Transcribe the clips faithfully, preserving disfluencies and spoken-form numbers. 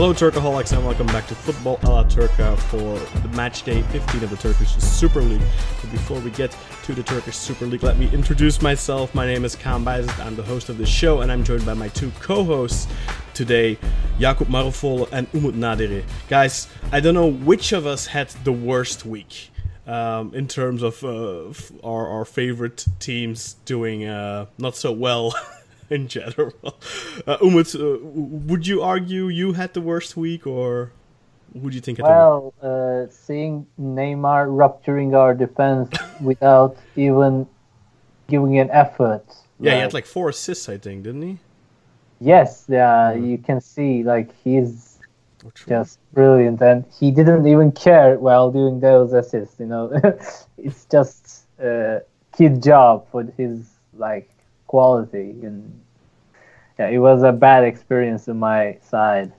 Hello Turkaholics and welcome back to Football a la Turca for the match day fifteen of the Turkish Super League. But before we get to the Turkish Super League, let me introduce myself. My name is Kaan Bayezid, I'm the host of this show, and I'm joined by my two co-hosts today, Yakup Marufoglu and Umut Naderi. Guys, I don't know which of us had the worst week um, in terms of uh, our, our favorite teams doing uh, not so well. In general, uh, Umut, uh, would you argue you had the worst week, or would you think? Well, uh, seeing Neymar rupturing our defense without even giving an effort. Yeah, like, he had like four assists, I think, didn't he? Yes, yeah, mm. You can see like he's just brilliant, and he didn't even care while doing those assists. You know, it's just a kid job for his like. Quality and yeah, it was a bad experience on my side.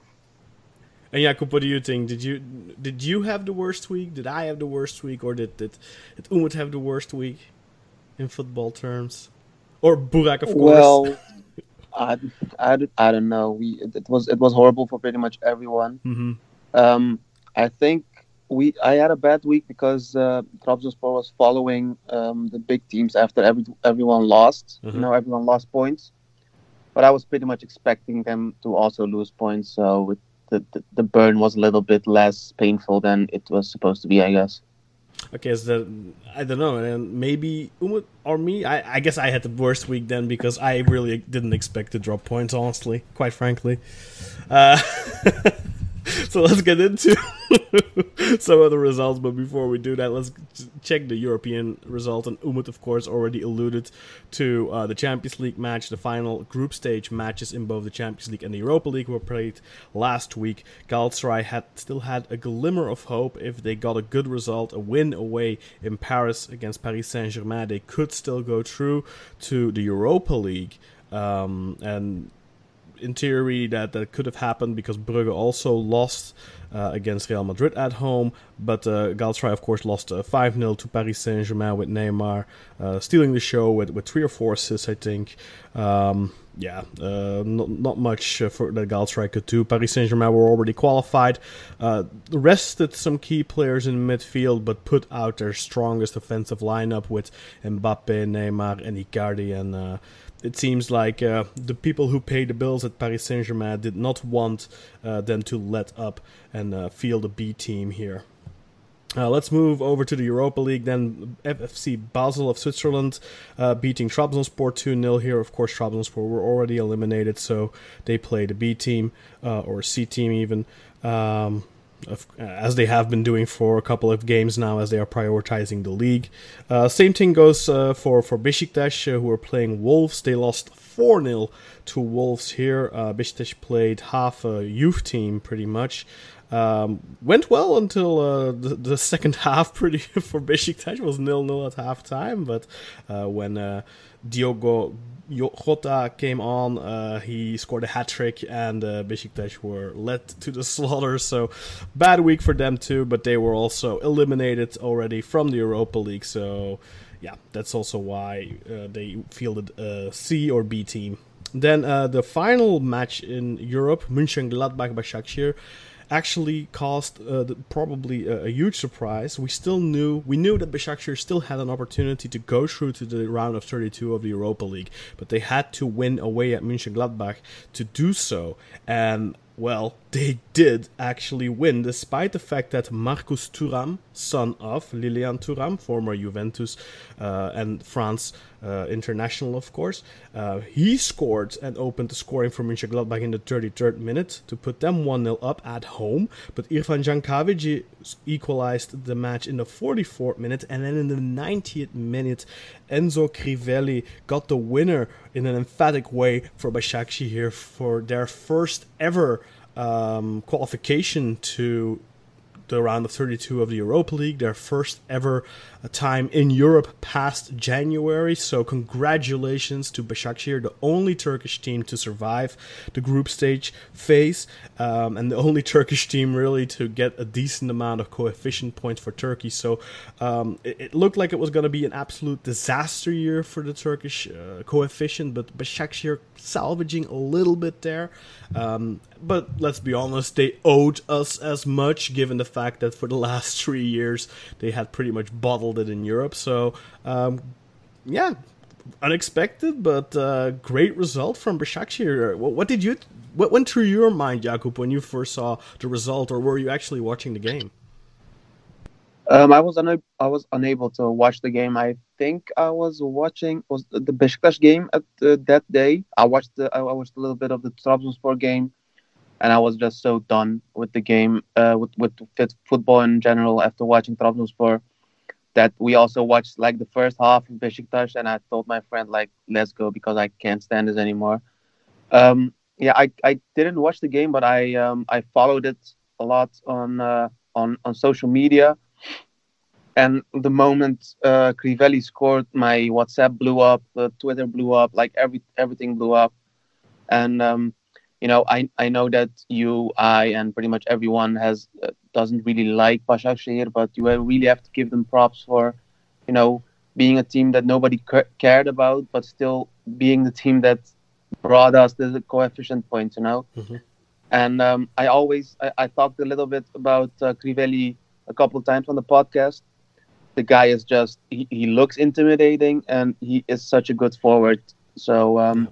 And Jakub, what do you think? Did you did you have the worst week? Did I have the worst week, or did did, did Umut have the worst week in football terms? Or Burak, of course. Well, I, I, I don't know. We it was it was horrible for pretty much everyone. Mm-hmm. Um, I think we I had a bad week because uh, Trabzonspor was following um, the big teams after every, everyone lost. Mm-hmm. You know, everyone lost points. But I was pretty much expecting them to also lose points. So it, the, the the burn was a little bit less painful than it was supposed to be, I guess. Okay, so that, I don't know. And maybe Umut or me, I, I guess I had the worst week then because I really didn't expect to drop points, honestly, quite frankly. Uh So let's get into some of the results, but before we do that, let's check the European results. And Umut, of course, already alluded to uh, the Champions League match. The final group stage matches in both the Champions League and the Europa League were played last week. Galatasaray had still had a glimmer of hope. If they got a good result, a win away in Paris against Paris Saint-Germain, they could still go through to the Europa League, um, and in theory, that, that could have happened because Brugge also lost uh, against Real Madrid at home. But uh, Galatasaray, of course, lost uh, five nil to Paris Saint-Germain with Neymar uh, stealing the show with, with three or four assists, I think. Um, yeah, uh, not, not much uh, for that Galatasaray could do. Paris Saint-Germain were already qualified. Uh, rested some key players in midfield, but put out their strongest offensive lineup with Mbappe, Neymar, and Icardi, and... Uh, It seems like uh, the people who pay the bills at Paris Saint-Germain did not want uh, them to let up and uh, feel the B team here. Uh, let's move over to the Europa League. Then F C Basel of Switzerland uh, beating Trabzonspor two nil here. Of course, Trabzonspor were already eliminated, so they played a B team uh, or C team even. Um, Of, as they have been doing for a couple of games now, as they are prioritizing the league. Uh, same thing goes uh, for, for Besiktas, uh, who are playing Wolves. They lost four nil to Wolves here. Uh, Besiktas played half a youth team, pretty much. Um, went well until uh, the, the second half pretty for Besiktas. It was nil nil at halftime, but uh, when uh, Diogo Jota came on, uh, he scored a hat-trick, and uh, Besiktas were led to the slaughter, so bad week for them too, but they were also eliminated already from the Europa League, so yeah, that's also why uh, they fielded a C or B team. Then uh, the final match in Europe, Mönchengladbach Başakşehir, actually caused uh, the, probably a, a huge surprise. We still knew we knew that Başakşehir still had an opportunity to go through to the round of thirty-two of the Europa League, but they had to win away at Mönchengladbach to do so. And well, they did actually win, despite the fact that Marcus Thuram, son of Lilian Thuram, former Juventus uh, and France uh, international, of course, uh, he scored and opened the scoring for Mönchengladbach in the thirty-third minute to put them one nil up at home. But Irfan Cankavici equalized the match in the forty-fourth minute, and then in the ninetieth minute, Enzo Crivelli got the winner in an emphatic way for Başakşehir here for their first ever Um, qualification to the round of thirty-two of the Europa League, their first ever time in Europe past January. So congratulations to Başakşehir, the only Turkish team to survive the group stage phase, um, and the only Turkish team really to get a decent amount of coefficient points for Turkey. So um, it, it looked like it was going to be an absolute disaster year for the Turkish uh, coefficient, but Başakşehir salvaging a little bit there. Um, but let's be honest, they owed us as much, given the fact that for the last three years they had pretty much bottled it in Europe. So, um, yeah, unexpected, but uh, great result from Başakşehir. What, what did you? What went through your mind, Jakub, when you first saw the result, or were you actually watching the game? Um, I was unab- I was unable to watch the game. I think I was watching was the Besiktas game at uh, that day. I watched the, I watched a little bit of the Trabzonspor game, and I was just so done with the game, uh, with with football in general after watching Trabzonspor, that we also watched like the first half of Besiktas, and I told my friend like, let's go, because I can't stand this anymore. Um, yeah, I, I didn't watch the game, but I um, I followed it a lot on uh, on on social media. And the moment uh, Crivelli scored, my WhatsApp blew up, uh, Twitter blew up, like every everything blew up. And um, you know, I I know that you, I, and pretty much everyone has uh, doesn't really like Başakşehir, but you really have to give them props for, you know, being a team that nobody c- cared about, but still being the team that brought us the coefficient points, you know. Mm-hmm. And um, I always I, I talked a little bit about uh, Crivelli a couple of times on the podcast. The guy is just, he, he looks intimidating, and he is such a good forward. So um,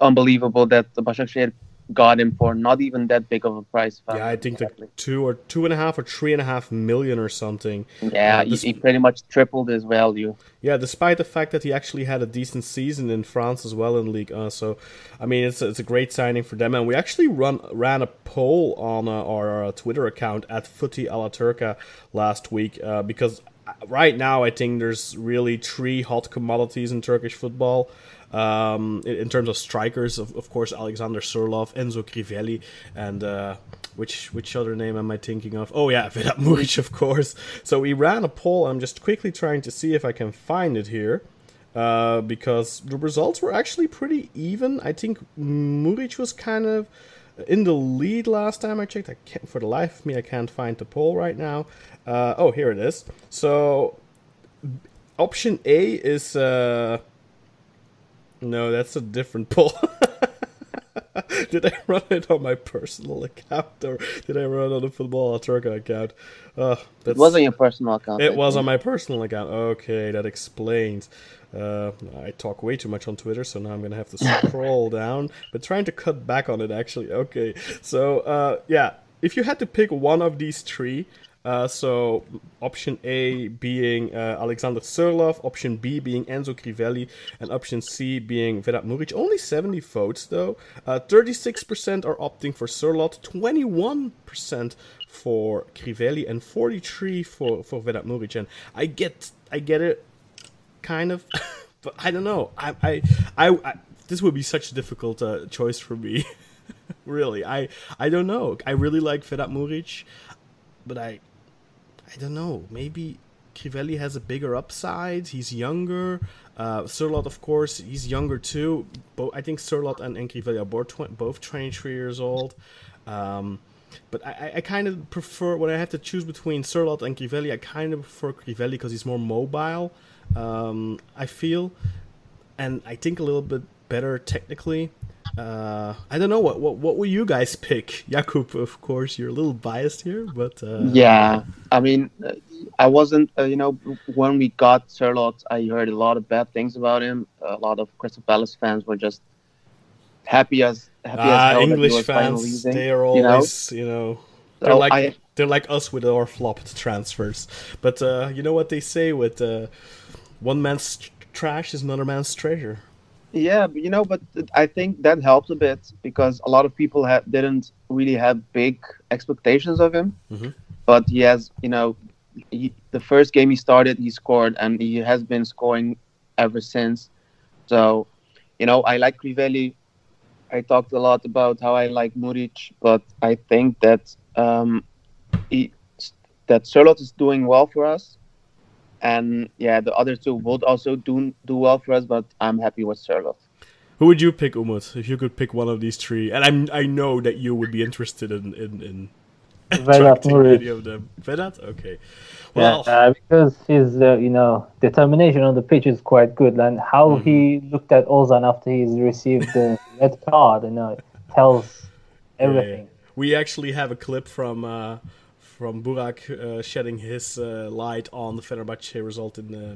unbelievable that the Başakşehir got him for not even that big of a price. Yeah, I think exactly. like two or two and a half or three and a half million or something. Yeah, uh, this... he pretty much tripled his value. Yeah, despite the fact that he actually had a decent season in France as well in Ligue one. So, I mean, it's a, it's a great signing for them. And we actually run ran a poll on uh, our uh, Twitter account at Footy a la Turca last week uh, because right now I think there's really three hot commodities in Turkish football. Um, in terms of strikers, of, of course, Alexander Sorlov, Enzo Crivelli, and uh, which which other name am I thinking of? Oh yeah, Vedat Muric, of course. So we ran a poll. I'm just quickly trying to see if I can find it here, uh, because the results were actually pretty even. I think Muric was kind of in the lead last time I checked. I can't, for the life of me, I can't find the poll right now. Uh, oh, here it is. So option A is. Uh, No, that's a different poll. Did I run it on my personal account, or did I run it on the Football Turca account? Uh, that's... It was on your personal account. It was on my personal account. Okay, that explains. Uh, I talk way too much on Twitter, so now I'm going to have to scroll down. But trying to cut back on it, actually. Okay, so uh, yeah, if you had to pick one of these three... Uh, so option A being uh, Alexander Sorlov, option B being Enzo Crivelli, and option C being Vedat Muric. Only seventy votes though. Uh, thirty-six percent are opting for Sorlov, twenty-one percent for Crivelli, and forty-three percent for, for Vedat Muric. And I get, I get it, kind of, but I don't know. I, I, I, I this would be such a difficult uh, choice for me. Really, I, I don't know. I really like Vedat Muric, but I. I don't know. Maybe Crivelli has a bigger upside. He's younger. Uh, Sorlot, of course, he's younger too. Bo- I think Sorlot and, and Crivelli are both, tw- both twenty-three years old. Um, but I, I kind of prefer, when I have to choose between Sorlot and Crivelli, I kind of prefer Crivelli because he's more mobile, um, I feel. And I think a little bit better technically. Uh, I don't know, what what what will you guys pick? Jakub, of course, you're a little biased here, but... Uh... Yeah, I mean, I wasn't, uh, you know, when we got Sorlot, I heard a lot of bad things about him. A lot of Crystal Palace fans were just happy as happy uh, as hell. English fans, they are always, you know, you know they're, so like, I... they're like us with our flopped transfers. But uh, you know what they say with uh, one man's tr- trash is another man's treasure. Yeah, you know, but I think that helped a bit because a lot of people ha- didn't really have big expectations of him. Mm-hmm. But he has, you know, he, the first game he started, he scored, and he has been scoring ever since. So, you know, I like Crivelli. I talked a lot about how I like Muric, but I think that um, he, that Sörloth is doing well for us. And yeah, the other two would also do do well for us, but I'm happy with Sörloth. Who would you pick, Umut, if you could pick one of these three? And I'm I know that you would be interested in in, in Vedat Muric. Of them. Vedat, okay. Well, yeah, uh, because his uh, you know determination on the pitch is quite good, and how mm-hmm. he looked at Ozan after he's received the red card, you know, tells everything. Yeah. We actually have a clip from. Uh, From Burak uh, shedding his uh, light on the Fenerbahce result in the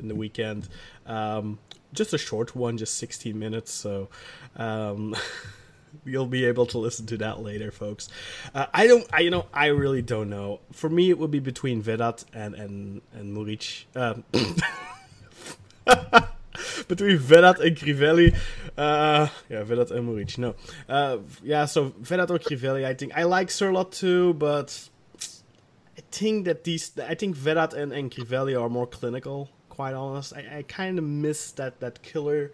in the weekend, um, just a short one, just sixteen minutes. So um, you'll be able to listen to that later, folks. Uh, I don't, I, you know, I really don't know. For me, it would be between Vedat and and and Muric, um, between Vedat and Crivelli. Uh, yeah, Vedat and Muric. No, uh, yeah. So Vedat or Crivelli. I think I like Sörloth too, but. I think that these, I think Vedat and, and Crivelli are more clinical, quite honest. I, I kind of miss that, that killer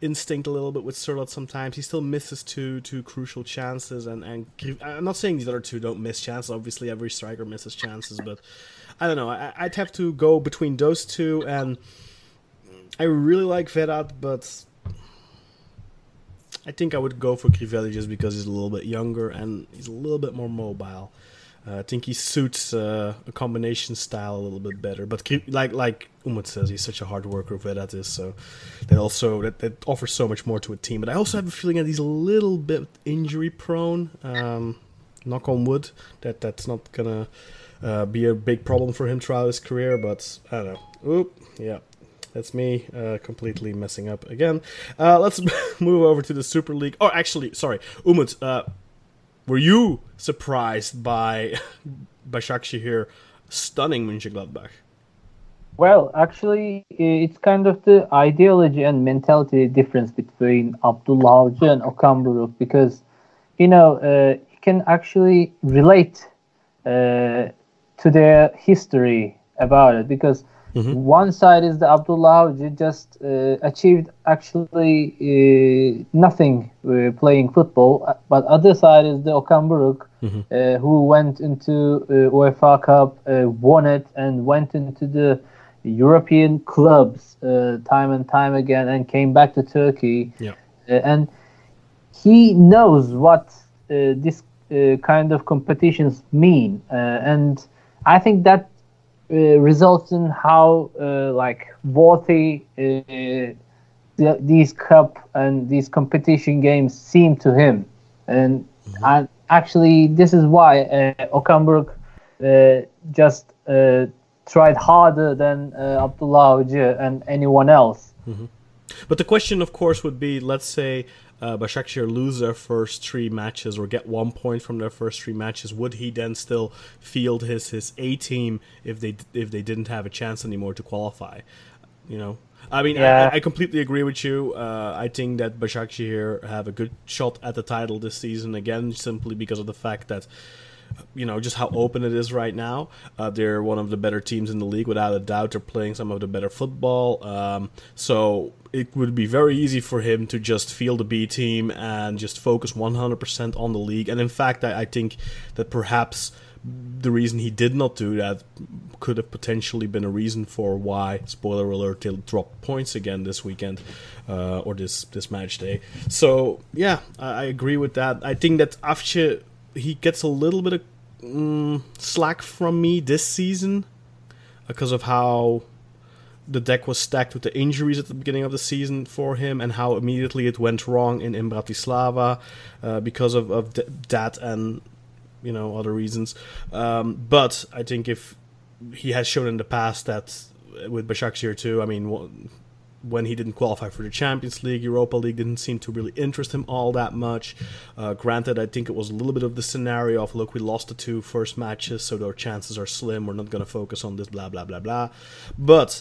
instinct a little bit with Sörloth sometimes. He still misses two two crucial chances. And, and I'm not saying these other two don't miss chances. Obviously, every striker misses chances. But I don't know. I, I'd have to go between those two. And I really like Vedat, but I think I would go for Crivelli just because he's a little bit younger and he's a little bit more mobile. Uh, I think he suits uh, a combination style a little bit better, but like like Umut says, he's such a hard worker. Vedat is so that also that, that offers so much more to a team. But I also have a feeling that he's a little bit injury prone. Um, knock on wood, that that's not gonna uh, be a big problem for him throughout his career. But I don't know. Oop, yeah. That's me uh, completely messing up again. Uh, let's move over to the Super League. Oh, actually, sorry, Umut. Uh, Were you surprised by Başakşehir stunning Mönchengladbach? Well, actually, it's kind of the ideology and mentality difference between Abdullah Avcı and Okan Buruk because, you know, uh, he can actually relate uh, to their history about it because mm-hmm. one side is the Abdullah Avcı just uh, achieved actually uh, nothing uh, playing football, but other side is the Okan Buruk, mm-hmm. uh, who went into uh, UEFA Cup, uh, won it, and went into the European clubs uh, time and time again, and came back to Turkey. Yeah. Uh, and he knows what uh, this uh, kind of competitions mean, uh, and I think that. Uh, results in how uh, like worthy uh, the, these cup and these competition games seem to him, and mm-hmm. I, actually this is why uh, Okan Buruk uh, just uh, tried harder than uh, Abdullah Avcı and anyone else. Mm-hmm. But the question, of course, would be: let's say uh, Başakşehir lose their first three matches or get one point from their first three matches. Would he then still field his, his A team if they if they didn't have a chance anymore to qualify? You know, I mean, yeah. I, I completely agree with you. Uh, I think that Başakşehir have a good shot at the title this season again, simply because of the fact that. You know, just how open it is right now. Uh, they're one of the better teams in the league, without a doubt. They're playing some of the better football. Um, so it would be very easy for him to just field the B team and just focus one hundred percent on the league. And in fact, I, I think that perhaps the reason he did not do that could have potentially been a reason for why, spoiler alert, they'll drop points again this weekend uh, or this, this match day. So, yeah, I, I agree with that. I think that Avcı... He gets a little bit of um, slack from me this season because of how the deck was stacked with the injuries at the beginning of the season for him and how immediately it went wrong in, in Bratislava uh, because of, of that and, you know, other reasons. Um, but I think if he has shown in the past that with Başakşehir too, I mean... When he didn't qualify for the Champions League, Europa League didn't seem to really interest him all that much. Uh, granted, I think it was a little bit of the scenario of, look, we lost the two first matches, so our chances are slim, we're not going to focus on this, blah, blah, blah, blah. But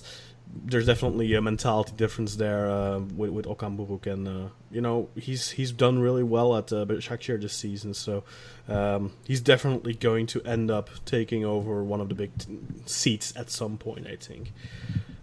there's definitely a mentality difference there uh, with, with Okan Buruk. And, uh, you know, he's he's done really well at uh, Başakşehir this season, so um, he's definitely going to end up taking over one of the big t- seats at some point, I think.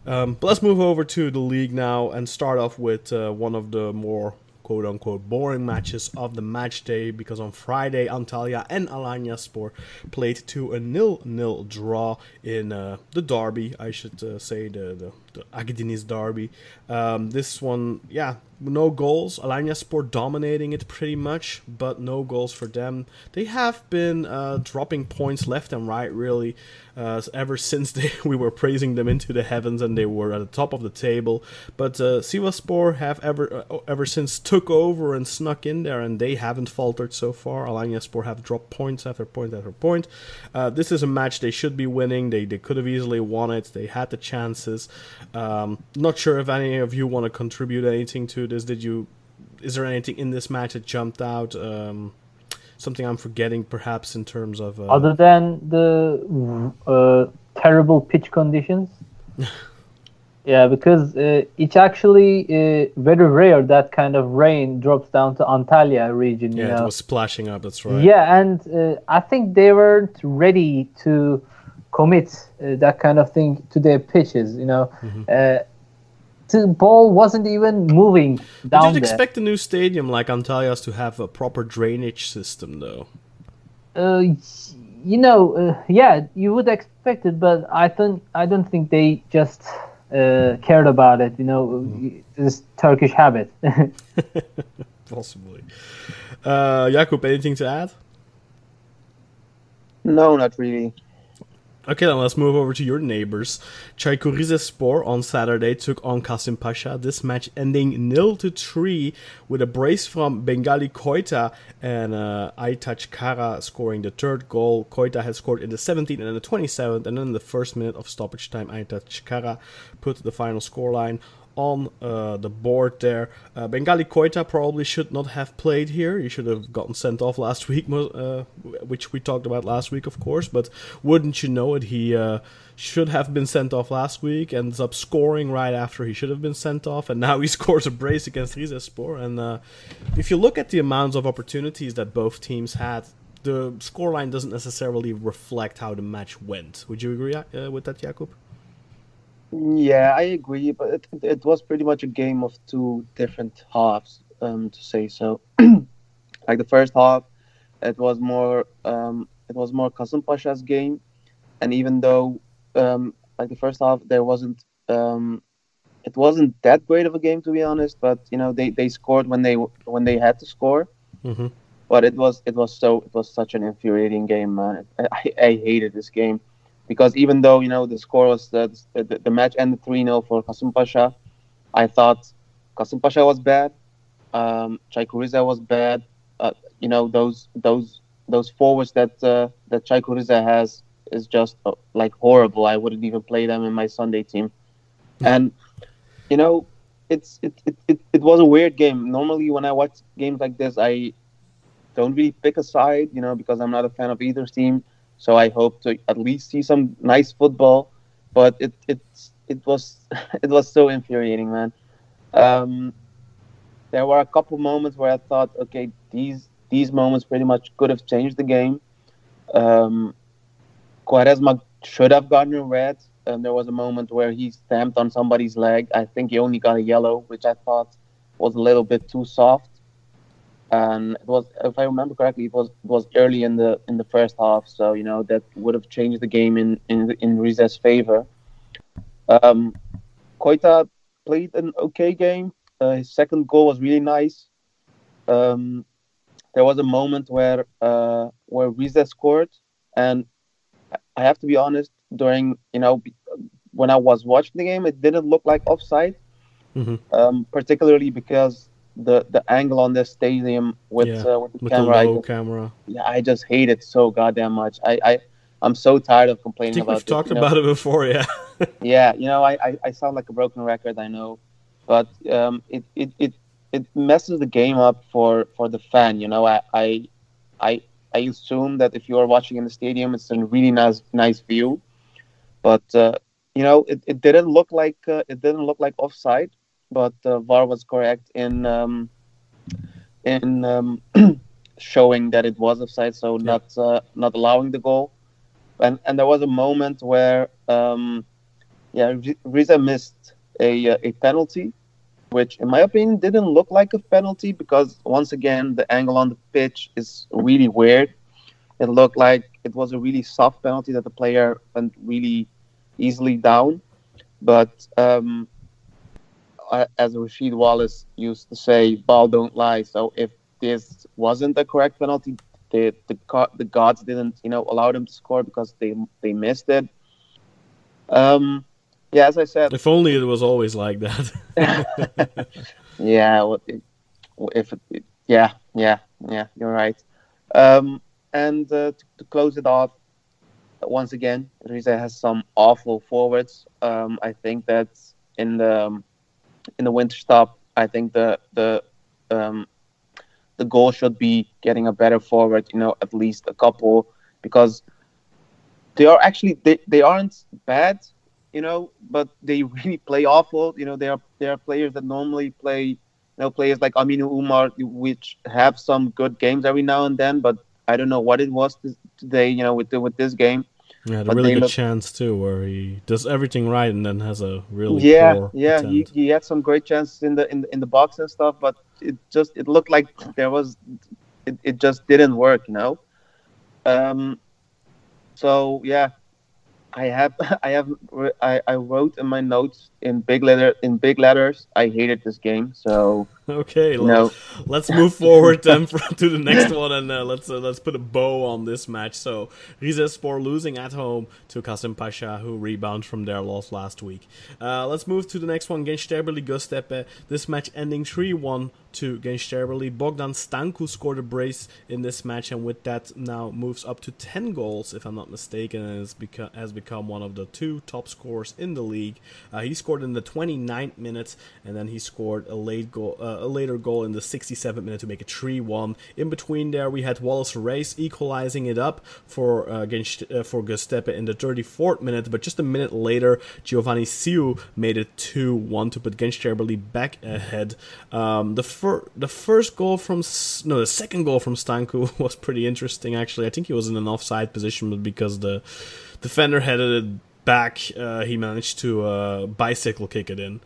Um, but let's move over to the league now and start off with uh, one of the more quote-unquote boring matches of the match day, because on Friday Antalya and Alanyaspor played to a nil nil draw in uh, the derby, I should uh, say, the, the, the Akdeniz derby. Um, this one, yeah, no goals. Alanyaspor dominating it pretty much, but no goals for them. They have been uh, dropping points left and right, really, uh, ever since they, we were praising them into the heavens and they were at the top of the table. But uh, Sivasspor have ever uh, ever since took over and snuck in there, and they haven't faltered so far. Alanyaspor have dropped points after point after point. Uh, this is a match they should be winning. They, they could have easily won it. They had the chances. Um, not sure if any of you want to contribute anything to this. Did you? Is there anything in this match that jumped out? Um, something I'm forgetting, perhaps, in terms of uh... other than the uh, terrible pitch conditions. Yeah, because uh, it's actually uh, very rare that kind of rain drops down to Antalya region. Yeah, you know? It was splashing up, that's right. Yeah, and uh, I think they weren't ready to commit uh, that kind of thing to their pitches, you know. Mm-hmm. uh, the ball wasn't even moving down there. You'd expect a new stadium like Antalya's to have a proper drainage system, though. Uh, you know, uh, yeah, you would expect it, but I, th- I don't think they just... Uh, cared about it, you know, mm. this Turkish habit. Possibly. Uh, Jakub, anything to add? No, not really. Okay, then let's move over to your neighbors. Çaykur Rizespor on Saturday took on Kasımpaşa. This match ending nil to three with a brace from Bengali-Koïta and uh, Aytaç Kara scoring the third goal. Koita had scored in the seventeenth and the twenty-seventh, and then in the first minute of stoppage time, Aytaç Kara put the final scoreline on uh, the board there. Uh, Bengali-Koïta probably should not have played here. He should have gotten sent off last week, uh, which we talked about last week, of course, but wouldn't you know it, he uh, should have been sent off last week, ends up scoring right after he should have been sent off, and now he scores a brace against Rizespor. And uh, if you look at the amounts of opportunities that both teams had, the scoreline doesn't necessarily reflect how the match went. Would you agree uh, with that, Jakub? Yeah, I agree, but it, it was pretty much a game of two different halves, um, to say so. Like the first half, it was more, um, it was more Kasımpaşa's game, and even though, um, like the first half, there wasn't, um, it wasn't that great of a game to be honest. But you know, they, they scored when they when they had to score. Mm-hmm. But it was it was so it was such an infuriating game, man. I, I hated this game. Because even though, you know, the score was that the, the match ended three nil for Kasımpaşa, I thought Kasımpaşa was bad, um, Çaykur Rize was bad. Uh, you know, those those those forwards that uh, that Çaykur Rize has is just uh, like horrible. I wouldn't even play them in my Sunday team. And you know, it's it it, it it was a weird game. Normally, when I watch games like this, I don't really pick a side, you know, because I'm not a fan of either team. So I hope to at least see some nice football, but it it it was it was so infuriating, man. Um, there were a couple moments where I thought, okay, these these moments pretty much could have changed the game. Um, Quaresma should have gotten a red, and there was a moment where he stamped on somebody's leg. I think he only got a yellow, which I thought was a little bit too soft. And it was, if I remember correctly, it was it was early in the in the first half, so you know that would have changed the game in in in Rize's favor. Um, Koita played an okay game. Uh, his second goal was really nice. Um, there was a moment where uh, where Rize scored, and I have to be honest. During you know when I was watching the game, it didn't look like offside, mm-hmm. um, particularly because. The, the angle on this stadium with yeah, uh, with the with camera, the low I just, camera. Yeah, I just hate it so goddamn much. I I I'm so tired of complaining I think about. We've this, talked you know? about it before, yeah. Yeah, you know, I, I, I sound like a broken record, I know, but um, it, it, it, it messes the game up for, for the fan. You know, I I I I assume that if you are watching in the stadium, it's a really nice nice view, but uh, you know, it, it didn't look like uh, it didn't look like offside. But uh, V A R was correct in um, in um, showing that it was offside, so yeah. not uh, not allowing the goal. And and there was a moment where um, yeah, Rize missed a a penalty, which in my opinion didn't look like a penalty because once again, the angle on the pitch is really weird. It looked like it was a really soft penalty that the player went really easily down. But um, as Rashid Wallace used to say, ball don't lie. So if this wasn't the correct penalty, the the, the gods didn't, you know, allow them to score because they they missed it. Um, yeah, as I said, if only it was always like that. yeah, well, it, if it, it, yeah, yeah, yeah, you're right. Um, and uh, to, to close it off, once again, Rize has some awful forwards. Um, I think that in the in the winter stop, I think the the um, the goal should be getting a better forward. You know, at least a couple, because they are actually they, they aren't bad. You know, but they really play awful. You know, there are there are players that normally play. You know, players like Aminu Umar, which have some good games every now and then, but I don't know what it was this, today, you know, with the, with this game. Yeah, had a really good look... chance too, where he does everything right and then has a really yeah, poor yeah. He, he had some great chances in the in the, in the box and stuff, but it just it looked like there was it, it just didn't work, you know. Um, so yeah, I have I have I, I wrote in my notes in big letter in big letters I hated this game. So okay, let's, know. let's move forward then from, to the next one, and uh, let's uh, let's put a bow on this match. So Rizespor losing at home to Kasımpaşa, who rebound from their loss last week. Uh, let's move to the next one. Gençlerbirliği Göztepe. This match ending three one to Gençlerbirliği. Bogdan Stanku scored a brace in this match, and with that now moves up to ten goals, if I'm not mistaken, and has become has become one of the two top scorers in the league. Uh, he scored in the twenty-ninth minute, and then he scored a late goal. Uh, a later goal in the sixty-seventh minute to make it three one. In between there, we had Wallace Reis equalizing it up for uh, against uh, for Göztepe in the thirty-fourth minute, but just a minute later, Giovanni Siu made it two one to put Gençlerbirliği back ahead. Um, the fir- the first goal from no, the second goal from Stanku was pretty interesting actually. I think he was in an offside position, but because the defender headed it back, uh, he managed to uh, bicycle kick it in.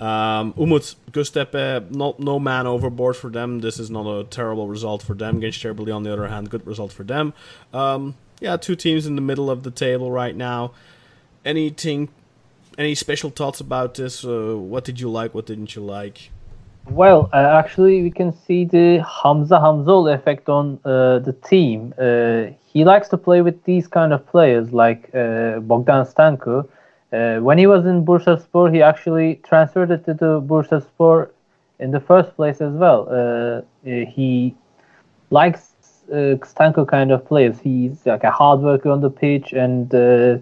Um, Umut, Göztepe, no, no man overboard for them. This is not a terrible result for them. Gençlerbirliği, on the other hand, good result for them. Um, yeah, two teams in the middle of the table right now. Anything, any special thoughts about this? Uh, what did you like? What didn't you like? Well, uh, actually, we can see the Hamza Amzolo effect on uh, the team. Uh, he likes to play with these kind of players like uh, Bogdan Stanku. Uh, when he was in Bursaspor, he actually transferred it to Bursaspor in the first place as well. Uh, he likes uh, Stanko kind of players. He's like a hard worker on the pitch and uh,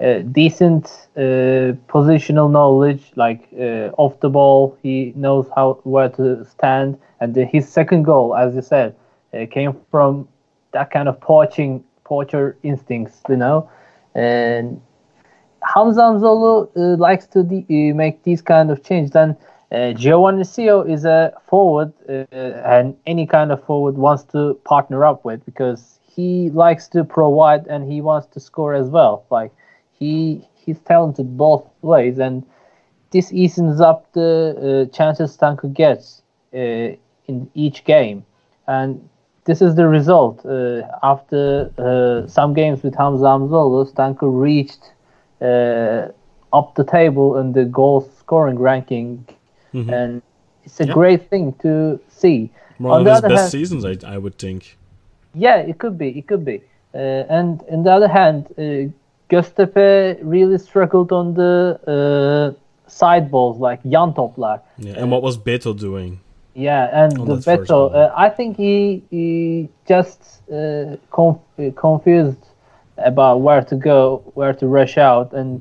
uh, decent uh, positional knowledge, like uh, off the ball. He knows how where to stand. And uh, his second goal, as you said, uh, came from that kind of poaching, poacher instincts, you know. And Hamza Amzolo uh, likes to de- uh, make these kind of changes. Then uh, Giovanni Siu is a forward, uh, and any kind of forward wants to partner up with because he likes to provide and he wants to score as well. Like he he's talented both ways, and this eases up the uh, chances Stanko gets uh, in each game. And this is the result. Uh, after uh, some games with Hamza Amzolo, Stanko reached Uh, up the table in the goal scoring ranking, mm-hmm. and it's a yeah. great thing to see. One of his best hand, seasons, I, I would think. Yeah, it could be, it could be. Uh, and on the other hand, uh, Göztepe really struggled on the uh, side balls, like yan toplar. Yeah, and uh, what was Beto doing? Yeah, and the Beto, uh, I think he he just uh, conf- confused. about where to go, where to rush out, and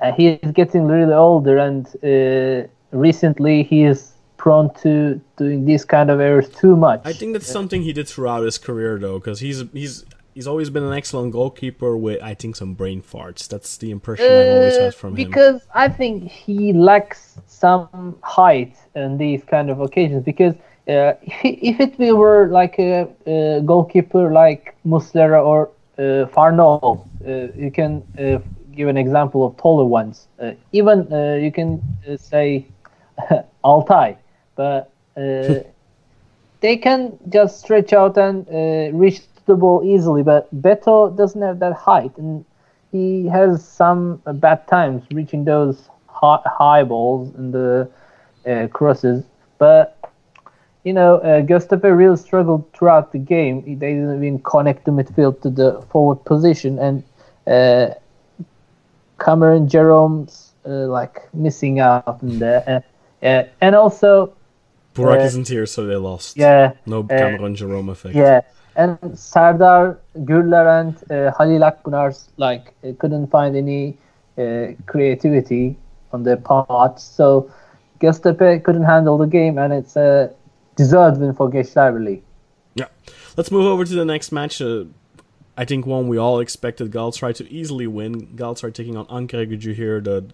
uh, he is getting really older, and uh, recently he is prone to doing these kind of errors too much. I think that's something he did throughout his career, though, because he's he's he's always been an excellent goalkeeper with, I think, some brain farts. That's the impression uh, I've always had from because him. Because I think he lacks some height on these kind of occasions, because uh, if it were like a, a goalkeeper like Muslera or Uh, Farno, uh, you can uh, give an example of taller ones. Uh, even uh, you can uh, say Altay. But uh, they can just stretch out and uh, reach the ball easily. But Beto doesn't have that height, and he has some bad times reaching those high, high balls and the uh, crosses. But you know, uh, Göztepe really struggled throughout the game. They didn't even connect the midfield to the forward position, and uh, Cameron Jerome's uh, like missing out in there, uh, uh, and also Burak uh, isn't here, so they lost. Yeah, no Cameron uh, Jerome effect. Yeah, and Serdar Gürler and uh, Halil Akpınar's like couldn't find any uh, creativity on their part, so Göztepe couldn't handle the game, and it's a uh, deserved win for Gençlerbirliği. Yeah. Let's move over to the next match. Uh, I think one we all expected Galatasaray to easily win. Galatasaray taking on Ankaragücü here, the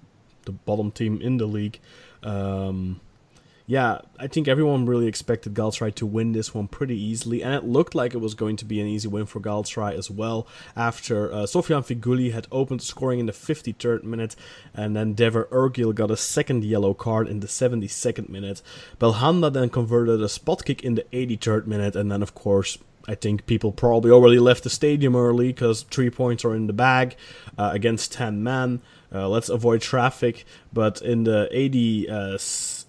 the bottom team in the league. Um, yeah, I think everyone really expected Galatasaray to win this one pretty easily, and it looked like it was going to be an easy win for Galatasaray as well, after uh, Sofyan Figuli had opened scoring in the fifty-third minute, and then Dever Ergil got a second yellow card in the seventy-second minute. Belhanda then converted a spot kick in the eighty-third minute, and then of course, I think people probably already left the stadium early, because three points are in the bag uh, against ten men. Uh, let's avoid traffic, but in the eighty, uh,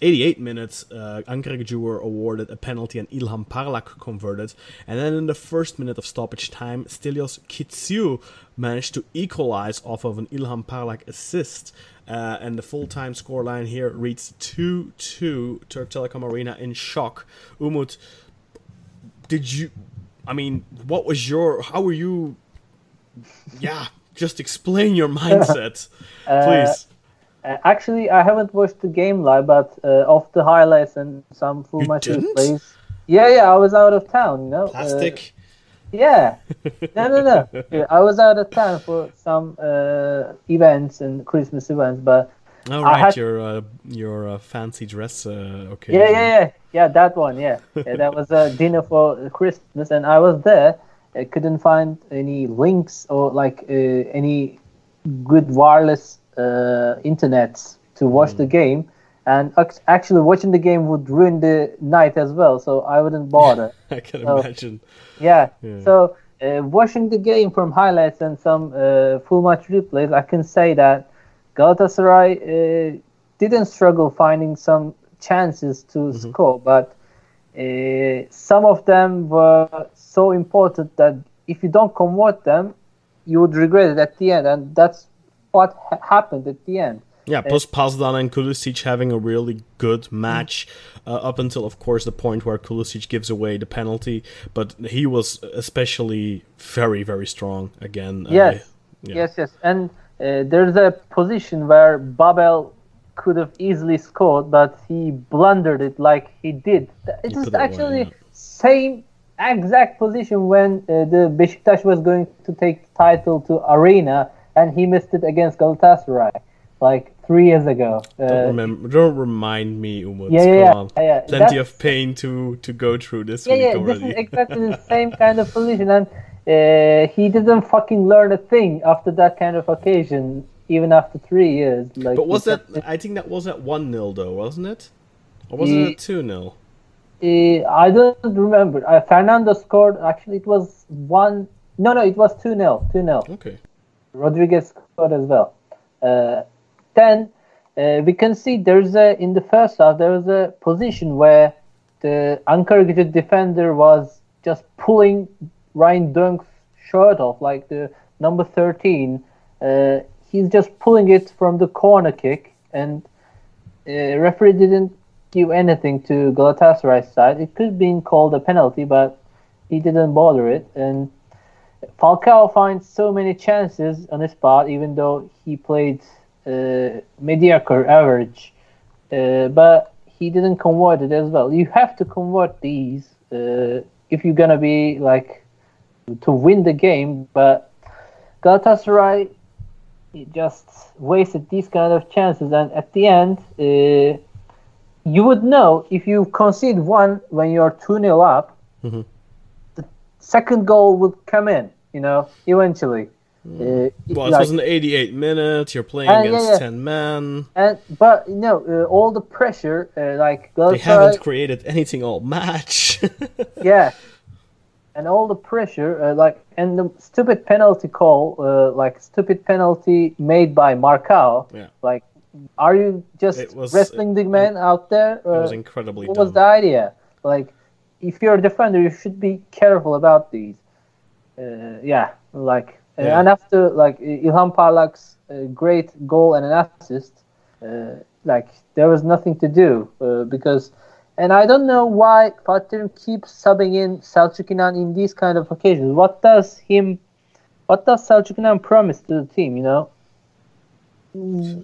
eighty-eight minutes, uh, Ankaragücü were awarded a penalty and Ilham Parlak converted. And then in the first minute of stoppage time, Stelios Kitsiou managed to equalize off of an Ilham Parlak assist. Uh, and the full-time scoreline here reads two two, Türk Telekom Arena in shock. Umut, did you... I mean, what was your... How were you... Yeah... Just explain your mindset, please. Uh, actually, I haven't watched the game live, but uh, off the highlights and some full you matches didn't? plays. Yeah, yeah, I was out of town, you know. Plastic. Uh, yeah. No, no, no. Yeah, I was out of town for some uh, events and Christmas events, but. Oh, right, had... your uh, your uh, fancy dress. Uh, okay. Yeah, yeah, yeah, yeah. That one, yeah. Yeah, that was a dinner for Christmas, and I was there. I couldn't find any links or like uh, any good wireless uh, internet to watch mm. the game, and actually watching the game would ruin the night as well, so I wouldn't bother. I can so, imagine. Yeah. yeah. So uh, watching the game from highlights and some uh, full match replays, I can say that Galatasaray uh, didn't struggle finding some chances to mm-hmm. score, but uh, some of them were so important that if you don't convert them, you would regret it at the end, and that's what ha- happened at the end. Yeah, plus Pazdan and Kulusic having a really good match, uh, up until, of course, the point where Kulusic gives away the penalty, but he was especially very, very strong again. Yes, uh, yeah. yes, yes. And uh, there's a position where Babel could have easily scored, but he blundered it like he did. It he was actually the yeah. same... exact position when uh, the Besiktas was going to take the title to Arena, and he missed it against Galatasaray like three years ago. Uh, don't remember. Don't remind me, Umut. Yeah, yeah, Come on. yeah, yeah. Plenty That's, of pain to, to go through this yeah, week yeah, already. This is exactly the same kind of position, and uh, he didn't fucking learn a thing after that kind of occasion, even after three years. Like, but was that? I think that was at one nil though, wasn't it? Or was he, it at two nil? Uh, I don't remember. Uh, Fernando scored. Actually, it was one. No, no, it was two nil. two nil. Okay. Rodriguez scored as well. Uh, then uh, we can see there's a in the first half there was a position where the Ankaragücü defender was just pulling Ryan Dunk's shirt off, like the number thirteen. Uh, he's just pulling it from the corner kick, and uh, referee didn't give anything to Galatasaray's side. It could have been called a penalty, but he didn't bother it. And Falcao finds so many chances on his part, even though he played uh, mediocre, average. Uh, but he didn't convert it as well. You have to convert these uh, if you're gonna be like to win the game. But Galatasaray just wasted these kind of chances, and at the end. Uh, You would know if you concede one when you're two nil up, mm-hmm. the second goal would come in, you know, eventually. Mm. Uh, well, it like, was an eighty-eight minute. You're playing uh, against yeah, yeah. ten men. And but you know, uh, all the pressure, uh, like Galatasaray, they haven't created anything all match. yeah, and all the pressure, uh, like and the stupid penalty call, uh, like stupid penalty made by Marcao. Yeah. Like, are you just was, wrestling the man it, out there? It was incredibly. What dumb. was the idea? Like, if you're a defender, you should be careful about these. Uh, yeah, like. Yeah. And after like Ilham Parlak's uh, great goal and an assist, uh, like there was nothing to do uh, because, and I don't know why Fatih keeps subbing in Selçuk Inan in these kind of occasions. What does him, what does Selçuk Inan promise to the team? You know, sure.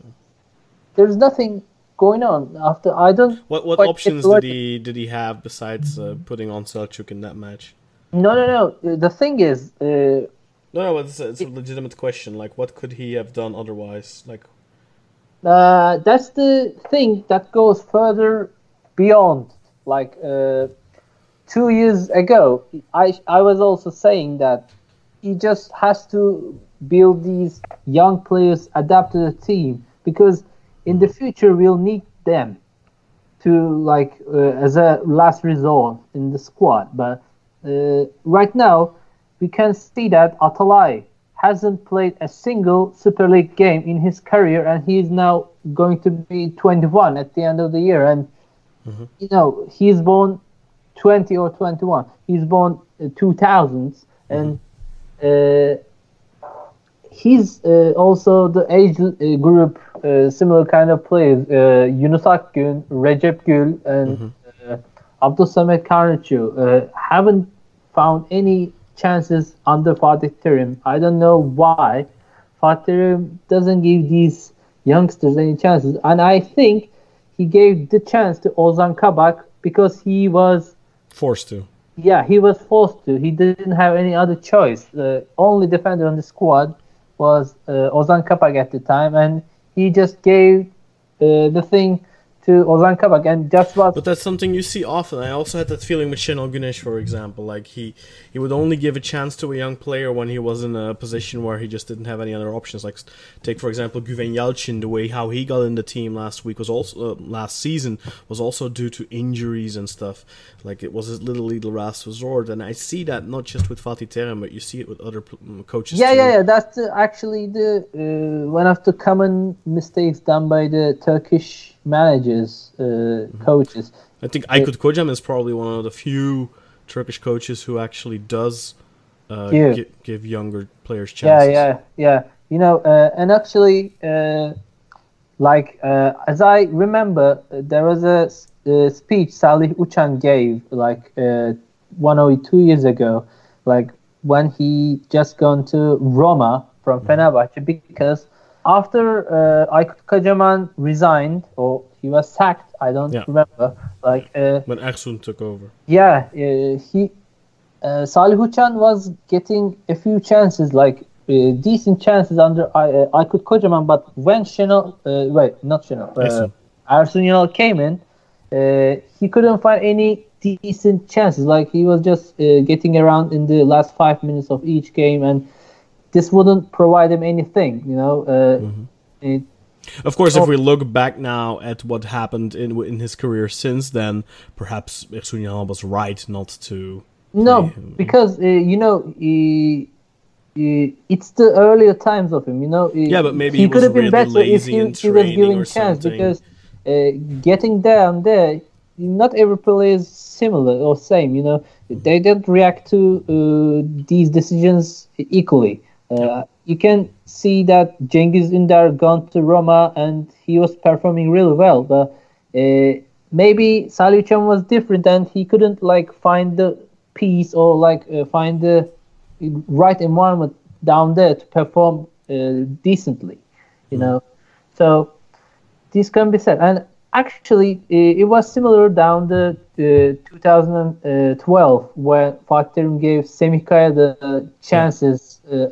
There's nothing going on after. I don't. What what options did he did he have besides uh, putting on Selçuk in that match? No, no, no. The thing is. Uh, No, no, it's a, it's a legitimate question. Like, what could he have done otherwise? Like, uh, that's the thing that goes further beyond. Like, uh, two years ago, I I was also saying that he just has to build these young players, adapt to the team, because in the future we'll need them to like uh, as a last resort in the squad. But uh, right now. We can see that Atalay hasn't played a single Super League game in his career, and he is now going to be twenty-one at the end of the year. And mm-hmm. you know, he's born twenty or twenty-one. He's born uh, two thousands, and mm-hmm. uh, he's uh, also the age uh, group uh, similar kind of players: uh, Yunus Akgün, Recep Gül, and mm-hmm. uh, Abdussamed Karnıçı uh, haven't found any. Chances under Fatih Terim. I don't know why Fatih Terim doesn't give these youngsters any chances, and I think he gave the chance to Ozan Kabak because he was forced to. Yeah, he was forced to. He didn't have any other choice. The only defender on the squad was uh, Ozan Kabak at the time, and he just gave uh, the thing to Ozan Kabak, and that's what... But that's something you see often. I also had that feeling with Şenol Güneş, for example. Like, he, he would only give a chance to a young player when he was in a position where he just didn't have any other options. Like, take, for example, Güven Yalçın. The way how he got in the team last week was also... Uh, last season was also due to injuries and stuff. Like, it was his little, little last resort. And I see that not just with Fatih Terim, but you see it with other coaches yeah, too. Yeah, yeah, that's the, actually the uh, one of the common mistakes done by the Turkish... managers, uh, mm-hmm. coaches. I think Aykut Kocaman is probably one of the few Turkish coaches who actually does uh, gi- give younger players chances. Yeah, yeah, yeah. You know, uh, and actually, uh, like, uh, as I remember, there was a uh, speech Salih Uçan gave, like, uh, one or two years ago, like, when he just gone to Roma from mm-hmm. Fenerbahçe, because after uh, Aykut Kocaman resigned, or he was sacked, I don't yeah. remember. Like uh, when Ersun took over. Yeah, uh, he uh, Salih Uçan was getting a few chances, like uh, decent chances under uh, Aykut Kocaman. But when Şenol, uh, wait, not Şenol, uh, Ersun Yanal came in, uh, he couldn't find any decent chances. Like he was just uh, getting around in the last five minutes of each game and. This wouldn't provide him anything, you know. Uh, mm-hmm. it, of course, oh, if we look back now at what happened in in his career since then, perhaps Ersun Yanal was right not to. No, because uh, you know he, he, it's the earlier times of him, you know. He, yeah, but maybe he, he could have been really better lazy if he, he was given chance something. Because uh, getting down there, not every player is similar or same, you know. They don't react to uh, these decisions equally. Uh, you can see that Cengiz Ünder gone to Roma and he was performing really well, but uh, maybe Salih Uçan was different and he couldn't like find the peace or like uh, find the right environment down there to perform uh, decently, you mm. know. So this can be said, and actually it was similar down the uh, two thousand twelve when Fatih Terim gave Semih Kaya the uh, chances. Uh,